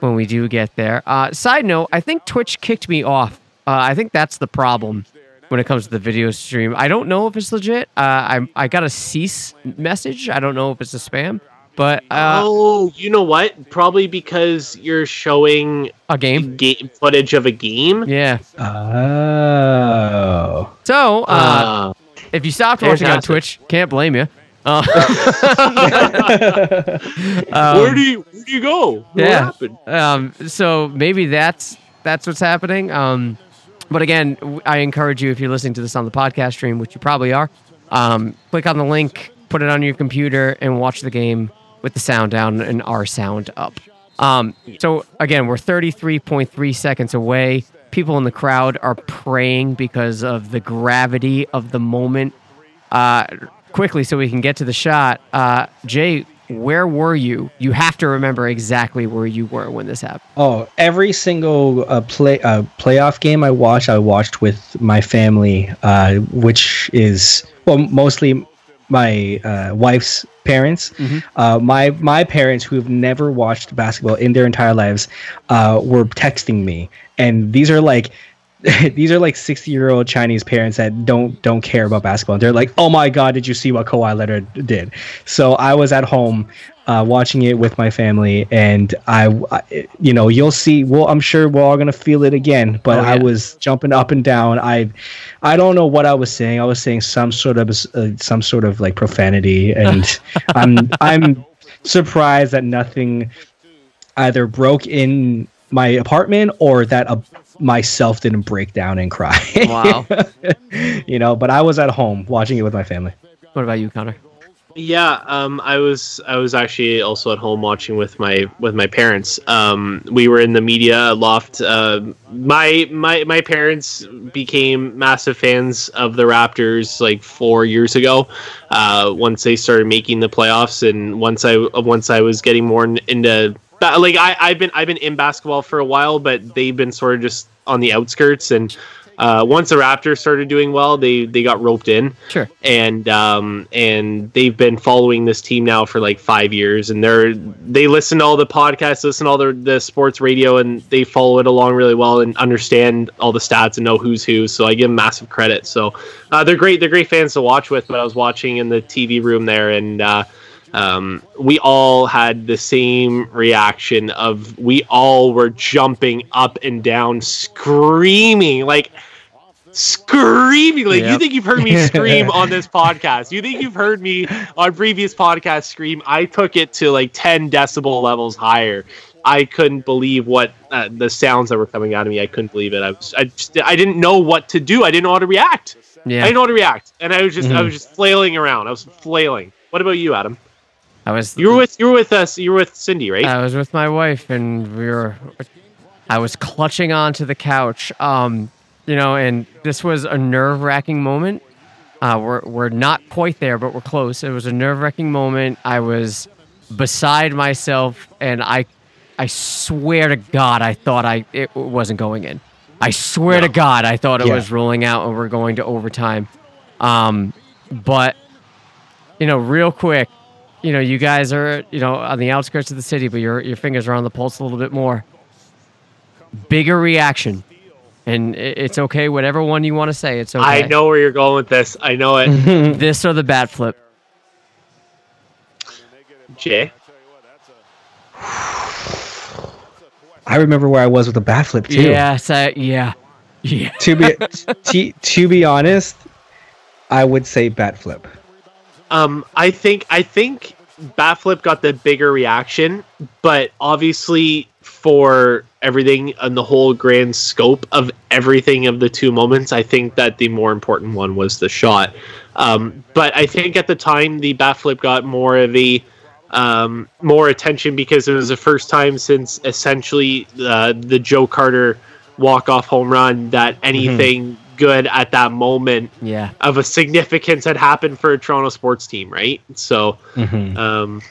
when we do get there. Uh, side note, I think Twitch kicked me off. Uh, I think that's the problem when it comes to the video stream. I don't know if it's legit. Uh, I, I got a cease message. I don't know if it's a spam. But uh, oh, you know what? Probably because you're showing a game, game footage of a game. Yeah. Oh. So, uh, oh. if you stopped watching on Twitch, can't blame you. Uh, um, where do you where do you go? Yeah. What happened? Um. So maybe that's that's what's happening. Um. But again, I encourage you, if you're listening to this on the podcast stream, which you probably are, um, click on the link, put it on your computer, and watch the game with the sound down and our sound up. Um, so, again, we're thirty-three point three seconds away. People in the crowd are praying because of the gravity of the moment. Uh, quickly, so we can get to the shot. Uh, Jay, where were you? You have to remember exactly where you were when this happened. Oh, every single uh, play uh, playoff game I watched, I watched with my family, uh, which is, well, mostly my uh, wife's parents, mm-hmm. uh, my my parents who have never watched basketball in their entire lives, uh, were texting me, and these are like, these are like sixty-year-old Chinese parents that don't don't care about basketball. They're like, "Oh my God, did you see what Kawhi Leonard did?" So I was at home uh, watching it with my family, and I, I, you know, you'll see. Well, I'm sure we're all gonna feel it again. But oh, yeah. I was jumping up and down. I, I don't know what I was saying. I was saying some sort of uh, some sort of like profanity, and I'm I'm surprised that nothing either broke in my apartment or that a myself didn't break down and cry. Wow. You know, but I was at home watching it with my family. What about you, Connor? Yeah, um, I was I was actually also at home watching with my with my parents. Um, we were in the media loft. Uh, my my my parents became massive fans of the Raptors like four years ago. Uh, once they started making the playoffs, and once I once I was getting more into like I, I've been I've been in basketball for a while, but they've been sort of just on the outskirts, and Uh, once the Raptors started doing well, they they got roped in. Sure. And um and they've been following this team now for like five years, and they're they listen to all the podcasts, listen to all the the sports radio, and they follow it along really well and understand all the stats and know who's who. So I give them massive credit. So uh, they're great. They're great fans to watch with. But I was watching in the T V room there, and uh, um, we all had the same reaction of we all were jumping up and down, screaming like. Screaming like yep. You think you've heard me scream on this podcast. You think you've heard me on previous podcasts scream. I took it to like ten decibel levels higher. I couldn't believe what uh, the sounds that were coming out of me. I couldn't believe it. I was, I, just, I didn't know what to do. I didn't know how to react. Yeah. I didn't know how to react, and I was just mm-hmm. I was just flailing around. I was flailing. What about you, Adam? I was. You were with you were with us. You were with Cindy, right? I was with my wife, and we were. I was clutching onto the couch. Um. You know, and this was a nerve-wracking moment. Uh, we're we're not quite there, but we're close. It was a nerve-wracking moment. I was beside myself, and I I swear to God, I thought I it wasn't going in. I swear no. to God, I thought it yeah. was rolling out, and we're going to overtime. Um, but you know, real quick, you know, you guys are you know on the outskirts of the city, but your your fingers are on the pulse a little bit more. Bigger reaction. And it's okay, whatever one you want to say, it's okay. I know where you're going with this. I know it. This or the bat flip? Jay? I remember where I was with the bat flip, too. Yeah, so, yeah. yeah. To be t- to be honest, I would say bat flip. Um, I think I think bat flip got the bigger reaction, but obviously for everything and the whole grand scope of everything of the two moments, I think that the more important one was the shot. Um, but I think at the time the bat flip got more of the um, more attention because it was the first time since essentially uh, the Joe Carter walk-off home run that anything mm-hmm. good at that moment yeah. of a significance had happened for a Toronto sports team, right? So mm-hmm. um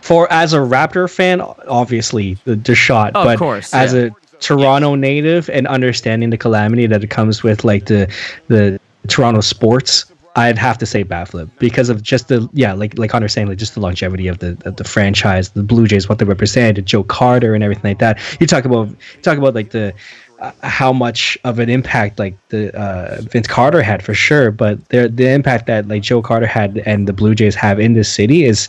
For as a Raptor fan, obviously the, the shot, oh, but of course, as yeah. a Toronto yeah. native and understanding the calamity that it comes with, like the the Toronto sports, I'd have to say bat flip because of just the yeah, like like Connor saying, like just the longevity of the of the franchise, the Blue Jays, what they represented, Joe Carter, and everything like that. You talk about you talk about like the uh, how much of an impact like the uh, Vince Carter had for sure, but the the impact that like Joe Carter had and the Blue Jays have in this city is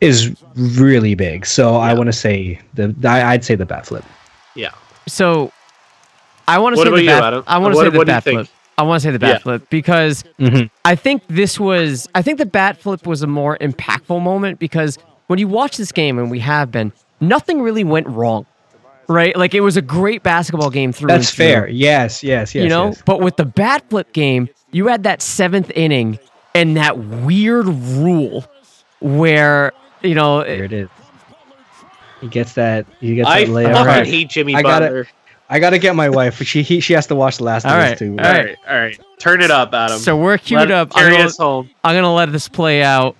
is. really big. So yeah. I want to say the I, I'd say the bat flip. Yeah. So I want to say the bat. I want to say the bat flip. I want to say the bat flip because mm-hmm. I think this was. I think the bat flip was a more impactful moment because when you watch this game, and we have been, nothing really went wrong, right? Like it was a great basketball game through. That's fair. Yes. Yes. Yes. You know, yes. But with the bat flip game, you had that seventh inning and that weird rule where. You know, there it is. He gets that. He gets I that layout. I fucking right. hate Jimmy I gotta, Butler. I gotta get my wife. She he, she has to watch the last of us too. All right, all right, all right. Turn it up, Adam. So we're queued let, up. Carry I'm gonna, us home. I'm gonna let this play out.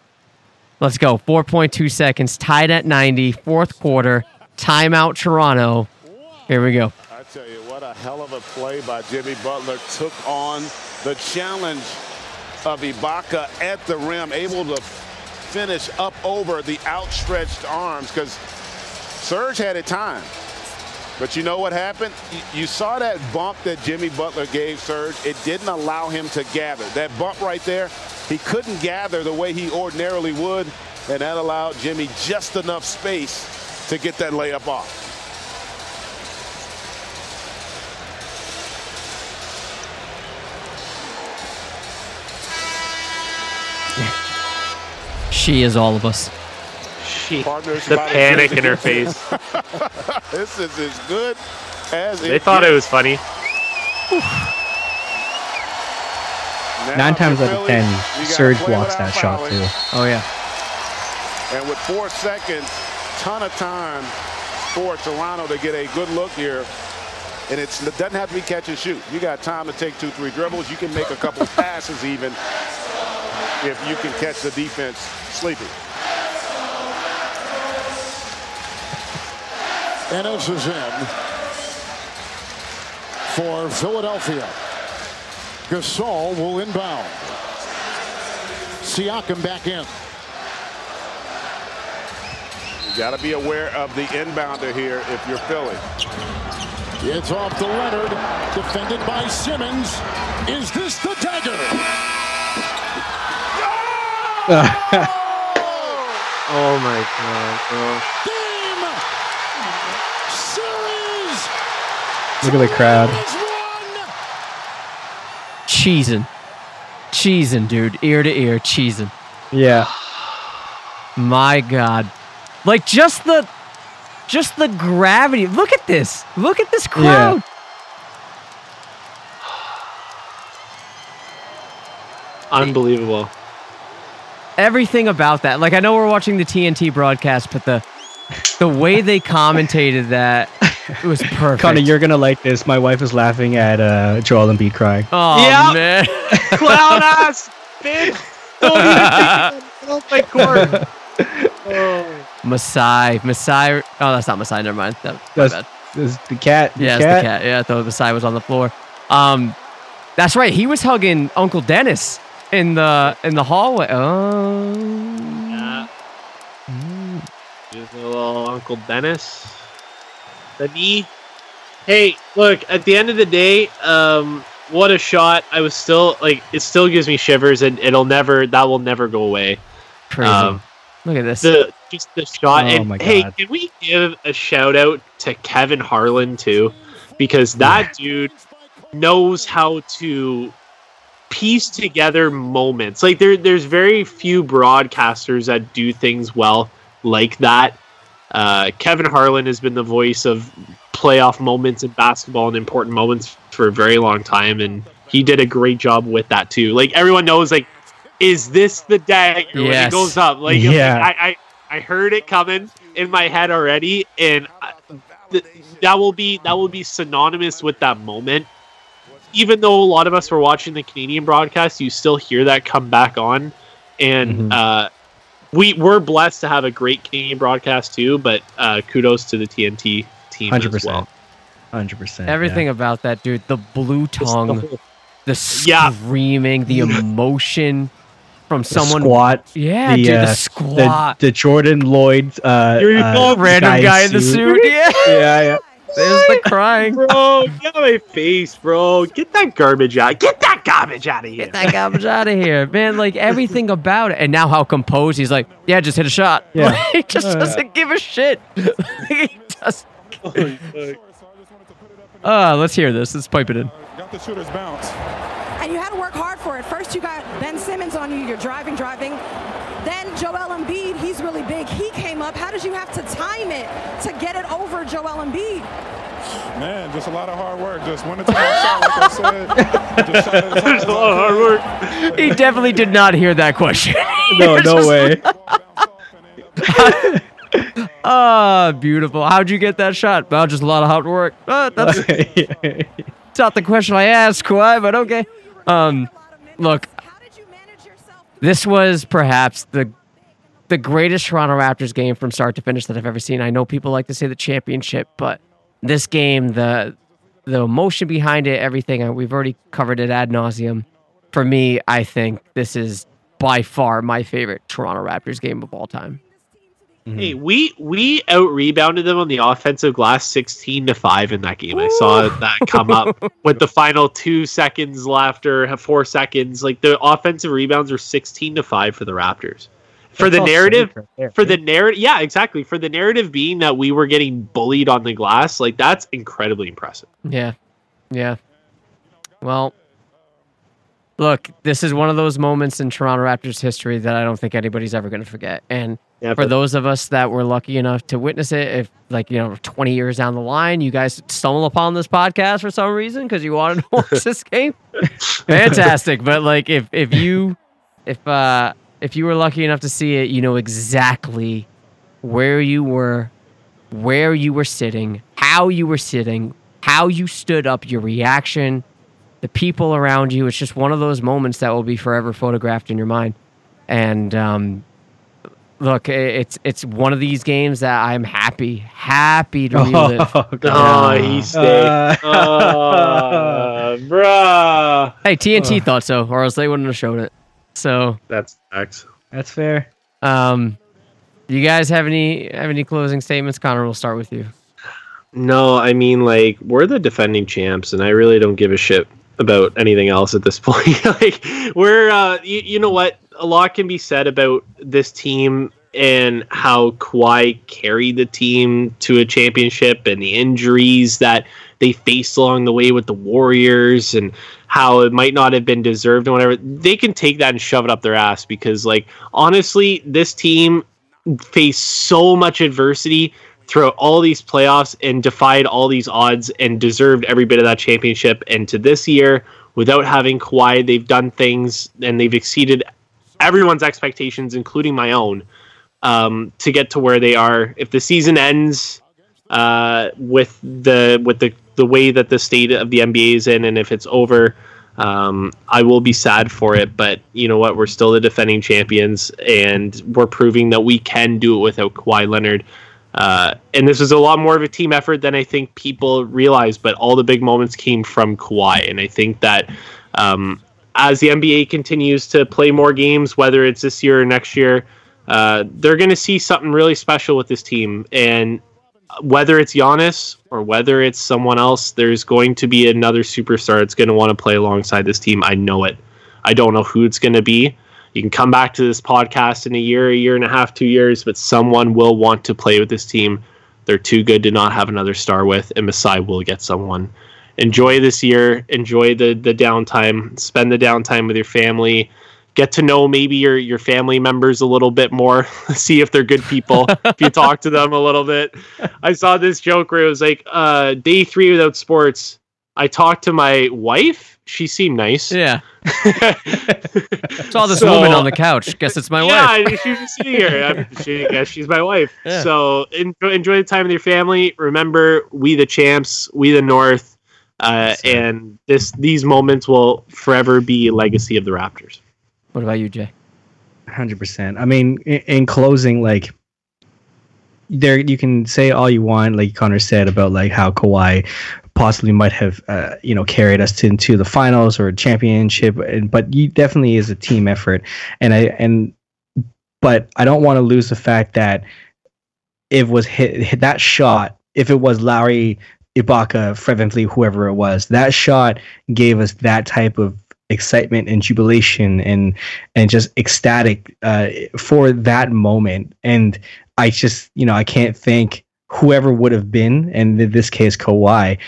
Let's go. four point two seconds. Tied at ninety. Fourth quarter. Timeout, Toronto. Here we go. I tell you what, a hell of a play by Jimmy Butler. Took on the challenge of Ibaka at the rim, able to. Finish up over the outstretched arms because Serge had a time. But you know what happened? You saw that bump that Jimmy Butler gave Serge. It didn't allow him to gather. That bump right there, he couldn't gather the way he ordinarily would, and that allowed Jimmy just enough space to get that layup off. She is all of us. She, the panic in her face. This is as good as they it thought is. It was funny. Nine times out of ten, Serge blocks that shot too. Oh yeah. And with four seconds, ton of time for Toronto to get a good look here. And it's, it doesn't have to be catch and shoot. You got time to take two, three dribbles. You can make a couple passes even. If you can catch the defense sleeping. And this is in. for Philadelphia. Gasol will inbound. Siakam back in. You got to be aware of the inbounder here if you're Philly. It's off to Leonard, defended by Simmons. Is this the dagger? Oh my God, bro. Game series. Look at the crowd. Cheesing. Cheesing, dude. Ear to ear, cheesing. Yeah. My God. Like, just the just the gravity. Look at this. Look at this crowd. Yeah. Unbelievable. Everything about that. Like, I know we're watching the T N T broadcast, but the the way they commentated that, it was perfect. Connor, you're going to like this. My wife is laughing at uh, Joel Embiid crying. Oh, yep. Man. Clown ass, bitch. Don't play court. Oh. Masai, Masai. Oh, that's not Masai. Never mind. That, that's that's the cat. The yeah, cat. It's the cat. Yeah, I thought Masai was on the floor. Um, that's right. He was hugging Uncle Dennis in the in the hallway. Oh, yeah. Mm. Just a little Uncle Dennis. The knee. Hey, look. At the end of the day, um, what a shot! I was still like, it still gives me shivers, and it'll never. That will never go away. Crazy. Um, Look at this. The, just the shot. Oh, and hey, can we give a shout out to Kevin Harlan too? Because that dude knows how to piece together moments. Like there there's very few broadcasters that do things well like that. Uh, Kevin Harlan has been the voice of playoff moments in basketball and important moments for a very long time, and he did a great job with that too. Like everyone knows, like, is this the dagger? Yes. When it goes up? Like, yeah. like I, I, I heard it coming in my head already, and I, th- that will be that will be synonymous with that moment. Even though a lot of us were watching the Canadian broadcast, you still hear that come back on, and mm-hmm. uh, we we're blessed to have a great Canadian broadcast too. But uh, kudos to the T N T team one hundred percent. As well. one hundred percent. Everything yeah. about that dude, the blue tongue, the, the screaming, yeah. the emotion. From someone, the squat, yeah, the, dude, the uh, squat, the, the Jordan Lloyd, uh, Here you go, uh random guy in the suit, yeah, yeah, yeah. There's the crying, bro. Get out of my face, bro. Get that garbage out. Get that garbage out of here. Get that garbage out of here, man. Like everything about it, and now how composed he's like, yeah, just hit a shot. Yeah, he like, just oh, doesn't yeah. give a shit. He doesn't. Ah, uh, let's hear this. Let's pipe it in. Got the shooter's bounce. And you had to work hard for it. First, you got Ben Simmons on you. You're driving, driving. Then Joel Embiid, he's really big. He came up. How did you have to time it to get it over Joel Embiid? Man, just a lot of hard work. Just one to take a shot, like I said. Just shot it, just a lot of hard work. He definitely did not hear that question. No, no way. Ah, oh, beautiful. How'd you get that shot? Well, just a lot of hard work. Oh, that's it's not the question I asked, Kawhi, but okay. Um, look, this was perhaps the the greatest Toronto Raptors game from start to finish that I've ever seen. I know people like to say the championship, but this game, the the emotion behind it, everything, we've already covered it ad nauseum. For me, I think this is by far my favorite Toronto Raptors game of all time. Mm-hmm. Hey, we we out-rebounded them on the offensive glass sixteen to five in that game. Ooh. I saw that come up with the final two seconds left or four seconds. Like the offensive rebounds were sixteen to five for the Raptors. For That's the narrative, there, for the narrative, yeah, exactly. For the narrative being that we were getting bullied on the glass, like that's incredibly impressive. Yeah, yeah. Well, look, this is one of those moments in Toronto Raptors history that I don't think anybody's ever going to forget, and. Yeah, for those of us that were lucky enough to witness it, if, like, you know, twenty years down the line, you guys stumble upon this podcast for some reason because you wanted to watch this game, fantastic. But, like, if if you if uh, if you were lucky enough to see it, you know exactly where you were, where you were sitting, how you were sitting, how you stood up, your reaction, the people around you. It's just one of those moments that will be forever photographed in your mind. And, um... Look, it's it's one of these games that I'm happy, happy to relive. Oh, oh he stayed. Uh, oh, bruh. Hey, T N T uh, thought so, or else they wouldn't have showed it. So that's facts. That's fair. Um, do you guys have any have any closing statements? Connor, we'll start with you. No, I mean, like, we're the defending champs, and I really don't give a shit about anything else at this point. Like, we're, uh, you, you know what? A lot can be said about this team and how Kawhi carried the team to a championship and the injuries that they faced along the way with the Warriors and how it might not have been deserved and whatever. They can take that and shove it up their ass because, like, honestly, this team faced so much adversity throughout all these playoffs and defied all these odds and deserved every bit of that championship. And to this year, without having Kawhi, they've done things and they've exceeded everyone's expectations, including my own, um, to get to where they are. If the season ends uh, with the with the, the way that the state of the N B A is in, and if it's over, um, I will be sad for it. But you know what? We're still the defending champions, and we're proving that we can do it without Kawhi Leonard. Uh, and this was a lot more of a team effort than I think people realize, but all the big moments came from Kawhi. And I think that um, as the N B A continues to play more games, whether it's this year or next year, uh, they're going to see something really special with this team. And whether it's Giannis or whether it's someone else, there's going to be another superstar that's going to want to play alongside this team. I know it. I don't know who it's going to be. You can come back to this podcast in a year, a year and a half, two years, but someone will want to play with this team. They're too good to not have another star with, and Masai will get someone. Enjoy this year. Enjoy the, the downtime. Spend the downtime with your family. Get to know maybe your, your family members a little bit more. See if they're good people. If you talk to them a little bit. I saw this joke where it was like, uh, day three without sports. I talked to my wife. She seemed nice. Yeah. Saw this so, woman on the couch. Guess it's my yeah, wife. Yeah, she was just sitting here. I she, guess she's my wife. Yeah. So enjoy, enjoy the time with your family. Remember, we the champs. We the North. Uh, and this these moments will forever be a legacy of the Raptors. What about you, Jay? one hundred percent. I mean, in, in closing, like, there you can say all you want, like Connor said, about like how Kawhi possibly might have, uh, you know, carried us to, into the finals or a championship, but you definitely is a team effort. And I, and, but I don't want to lose the fact that it was hit, hit that shot. If it was Lowry, Ibaka, Frevenfleet, whoever it was, that shot gave us that type of excitement and jubilation and, and just ecstatic, uh, for that moment. And I just, you know, I can't thank whoever would have been, and in this case, Kawhi,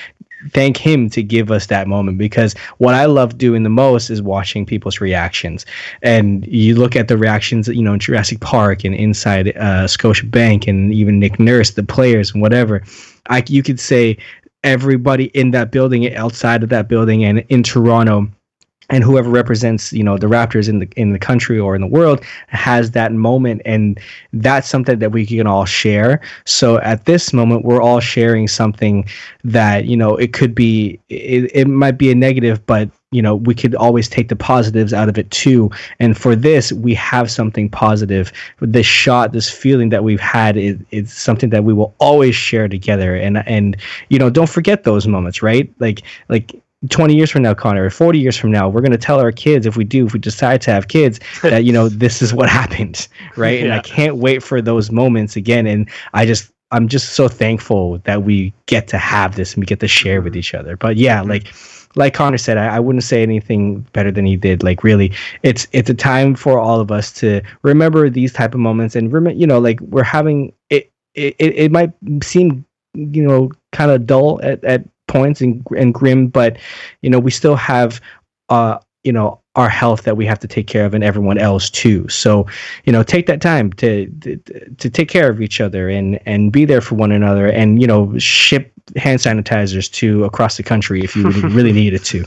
thank him to give us that moment, because what I love doing the most is watching people's reactions. And you look at the reactions, you know, in Jurassic Park and inside uh, Scotiabank and even Nick Nurse, the players and whatever. I, you could say everybody in that building, outside of that building, and in Toronto, and whoever represents, you know, the Raptors in the in the country or in the world has that moment, and that's something that we can all share. So at this moment, we're all sharing something that, you know, it could be, it, it might be a negative, but, you know, we could always take the positives out of it too. And for this, we have something positive. This shot, this feeling that we've had, is it, something that we will always share together. And and you know, don't forget those moments, right? Like like. twenty years from now, Connor, forty years from now, we're going to tell our kids, if we do, if we decide to have kids, that, you know, this is what happened, right? Yeah. And I can't wait for those moments again. And I just, I'm just so thankful that we get to have this and we get to share with each other. But yeah, like, like Connor said, I, I wouldn't say anything better than he did. Like, really, it's, it's a time for all of us to remember these type of moments and remember, you know, like we're having it, it, it might seem, you know, kind of dull at, at, points and and grim, but you know, we still have uh you know our health that we have to take care of, and everyone else too. So you know, take that time to to, to take care of each other and and be there for one another, and you know, ship hand sanitizers to across the country if you really needed to.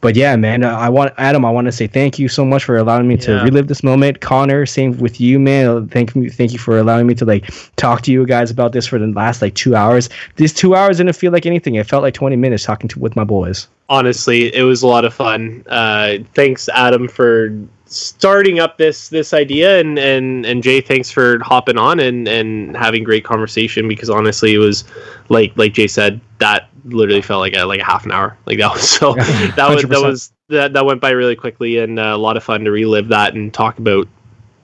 But yeah, man, I want Adam, I want to say thank you so much for allowing me yeah. to relive this moment. Connor, same with you, man. Thank you, thank you for allowing me to like talk to you guys about this for the last like two hours. These two hours didn't feel like anything. It felt like twenty minutes talking to with my boys. Honestly, it was a lot of fun. Uh, thanks, Adam, for starting up this this idea, and and and Jay, thanks for hopping on and and having great conversation, because honestly it was like like Jay said, that literally felt like a like a half an hour. Like that was so yeah, that was that was that, that went by really quickly, and uh, a lot of fun to relive that and talk about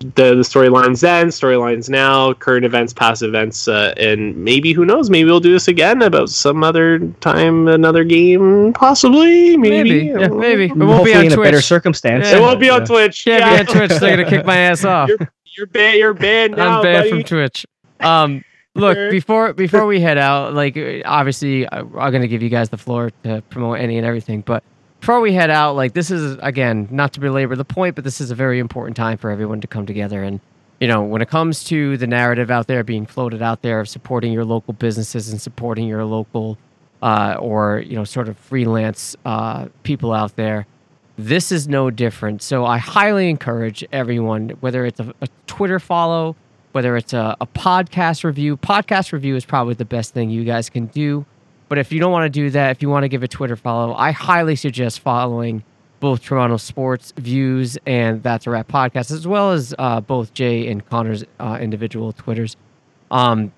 the, the storylines then, storylines now, current events, past events, uh, and maybe, who knows, maybe we'll do this again about some other time, another game, possibly, maybe, maybe, yeah, maybe. It won't be on in Twitch. A better circumstance. Yeah. It won't be on yeah. Twitch. Can't yeah, be on Twitch. They're gonna kick my ass off. You're you're, ba- you're banned now. I'm banned buddy. from Twitch. Um, look, before before we head out, like obviously I'm gonna give you guys the floor to promote any and everything, but before we head out, like this is, again, not to belabor the point, but this is a very important time for everyone to come together. And, you know, when it comes to the narrative out there being floated out there of supporting your local businesses and supporting your local uh, or, you know, sort of freelance uh, people out there, this is no different. So I highly encourage everyone, whether it's a, a Twitter follow, whether it's a, a podcast review, podcast review is probably the best thing you guys can do. But if you don't want to do that, if you want to give a Twitter follow, I highly suggest following both Toronto Sports Views and That's A Rap Podcast, as well as uh, both Jay and Connor's uh, individual Twitters. Um,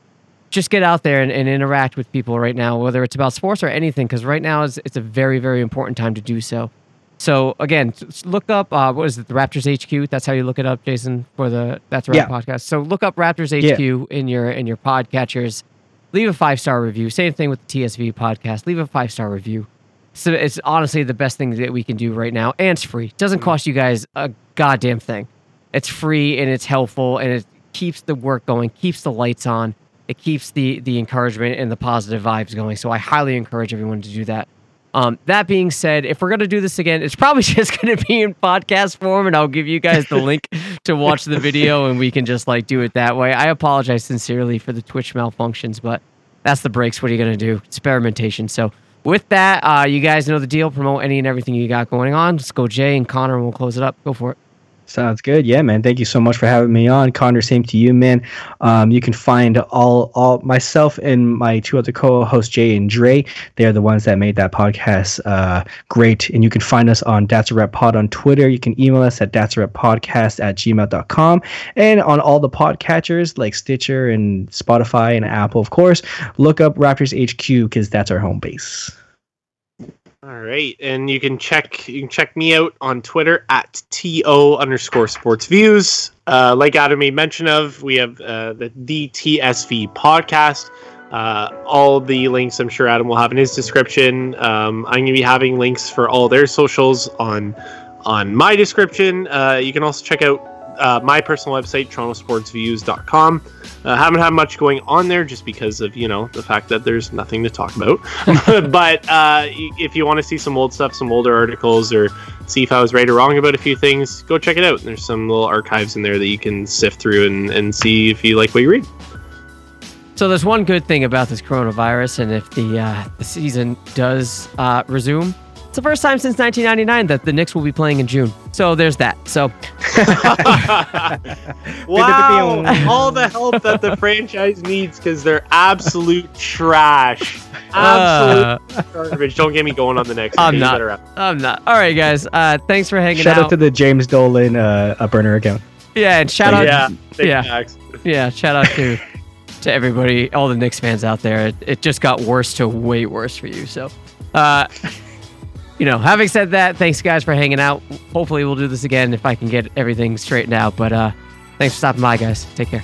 just get out there and, and interact with people right now, whether it's about sports or anything, because right now is, it's a very, very important time to do so. So, again, look up, uh, what is it, the Raptors H Q? That's how you look it up, Jason, for the That's A Rap yeah. Podcast. So look up Raptors H Q yeah. in your in your podcatchers. Leave a five-star review. Same thing with the T S V podcast. Leave a five-star review. So it's honestly the best thing that we can do right now, and it's free. It doesn't cost you guys a goddamn thing. It's free, and it's helpful, and it keeps the work going, keeps the lights on. It keeps the the encouragement and the positive vibes going. So I highly encourage everyone to do that. Um, that being said, if we're going to do this again, it's probably just going to be in podcast form, and I'll give you guys the link to watch the video, and we can just like do it that way. I apologize sincerely for the Twitch malfunctions, but that's the breaks. What are you going to do? Experimentation. So with that, uh, you guys know the deal. Promote any and everything you got going on. Let's go Jay and Connor, and we'll close it up. Go for it. Sounds good. Yeah, man. Thank you so much for having me on. Connor, same to you, man. Um, you can find all, all myself and my two other co-hosts, Jay and Dre. They're the ones that made that podcast uh, great. And you can find us on That's A Rap Pod on Twitter. You can email us at that's a rap podcast at gmail dot com. And on all the podcatchers like Stitcher and Spotify and Apple, of course, look up Raptors H Q, because that's our home base. All right, and you can check you can check me out on Twitter at to underscore sports views. Uh, like Adam made mention of, we have uh, the, the T S V podcast. Uh, all the links, I'm sure Adam will have in his description. Um, I'm going to be having links for all their socials on on my description. Uh, you can also check out uh, my personal website, toronto sports views dot com. Uh, haven't had much going on there just because of, you know, the fact that there's nothing to talk about. But uh, if you want to see some old stuff, some older articles, or see if I was right or wrong about a few things, go check it out. There's some little archives in there that you can sift through and, and see if you like what you read. So there's one good thing about this coronavirus, and if the, uh, the season does uh, resume, it's the first time since nineteen ninety-nine that the Knicks will be playing in June. So there's that. So wow, all the help that the franchise needs, because they're absolute trash. Absolute uh, garbage. Don't get me going on the Knicks. I'm not. I'm not. All right, guys. Uh, thanks for hanging shout out. Shout out to the James Dolan uh, a burner account. Yeah, and shout like, out. Yeah, yeah, yeah. Shout out to to everybody, all the Knicks fans out there. It, it just got worse to way worse for you. So. Uh, You know, having said that, thanks guys for hanging out. Hopefully we'll do this again if I can get everything straightened out. But uh, thanks for stopping by, guys. Take care.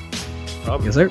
Problem. Yes, sir.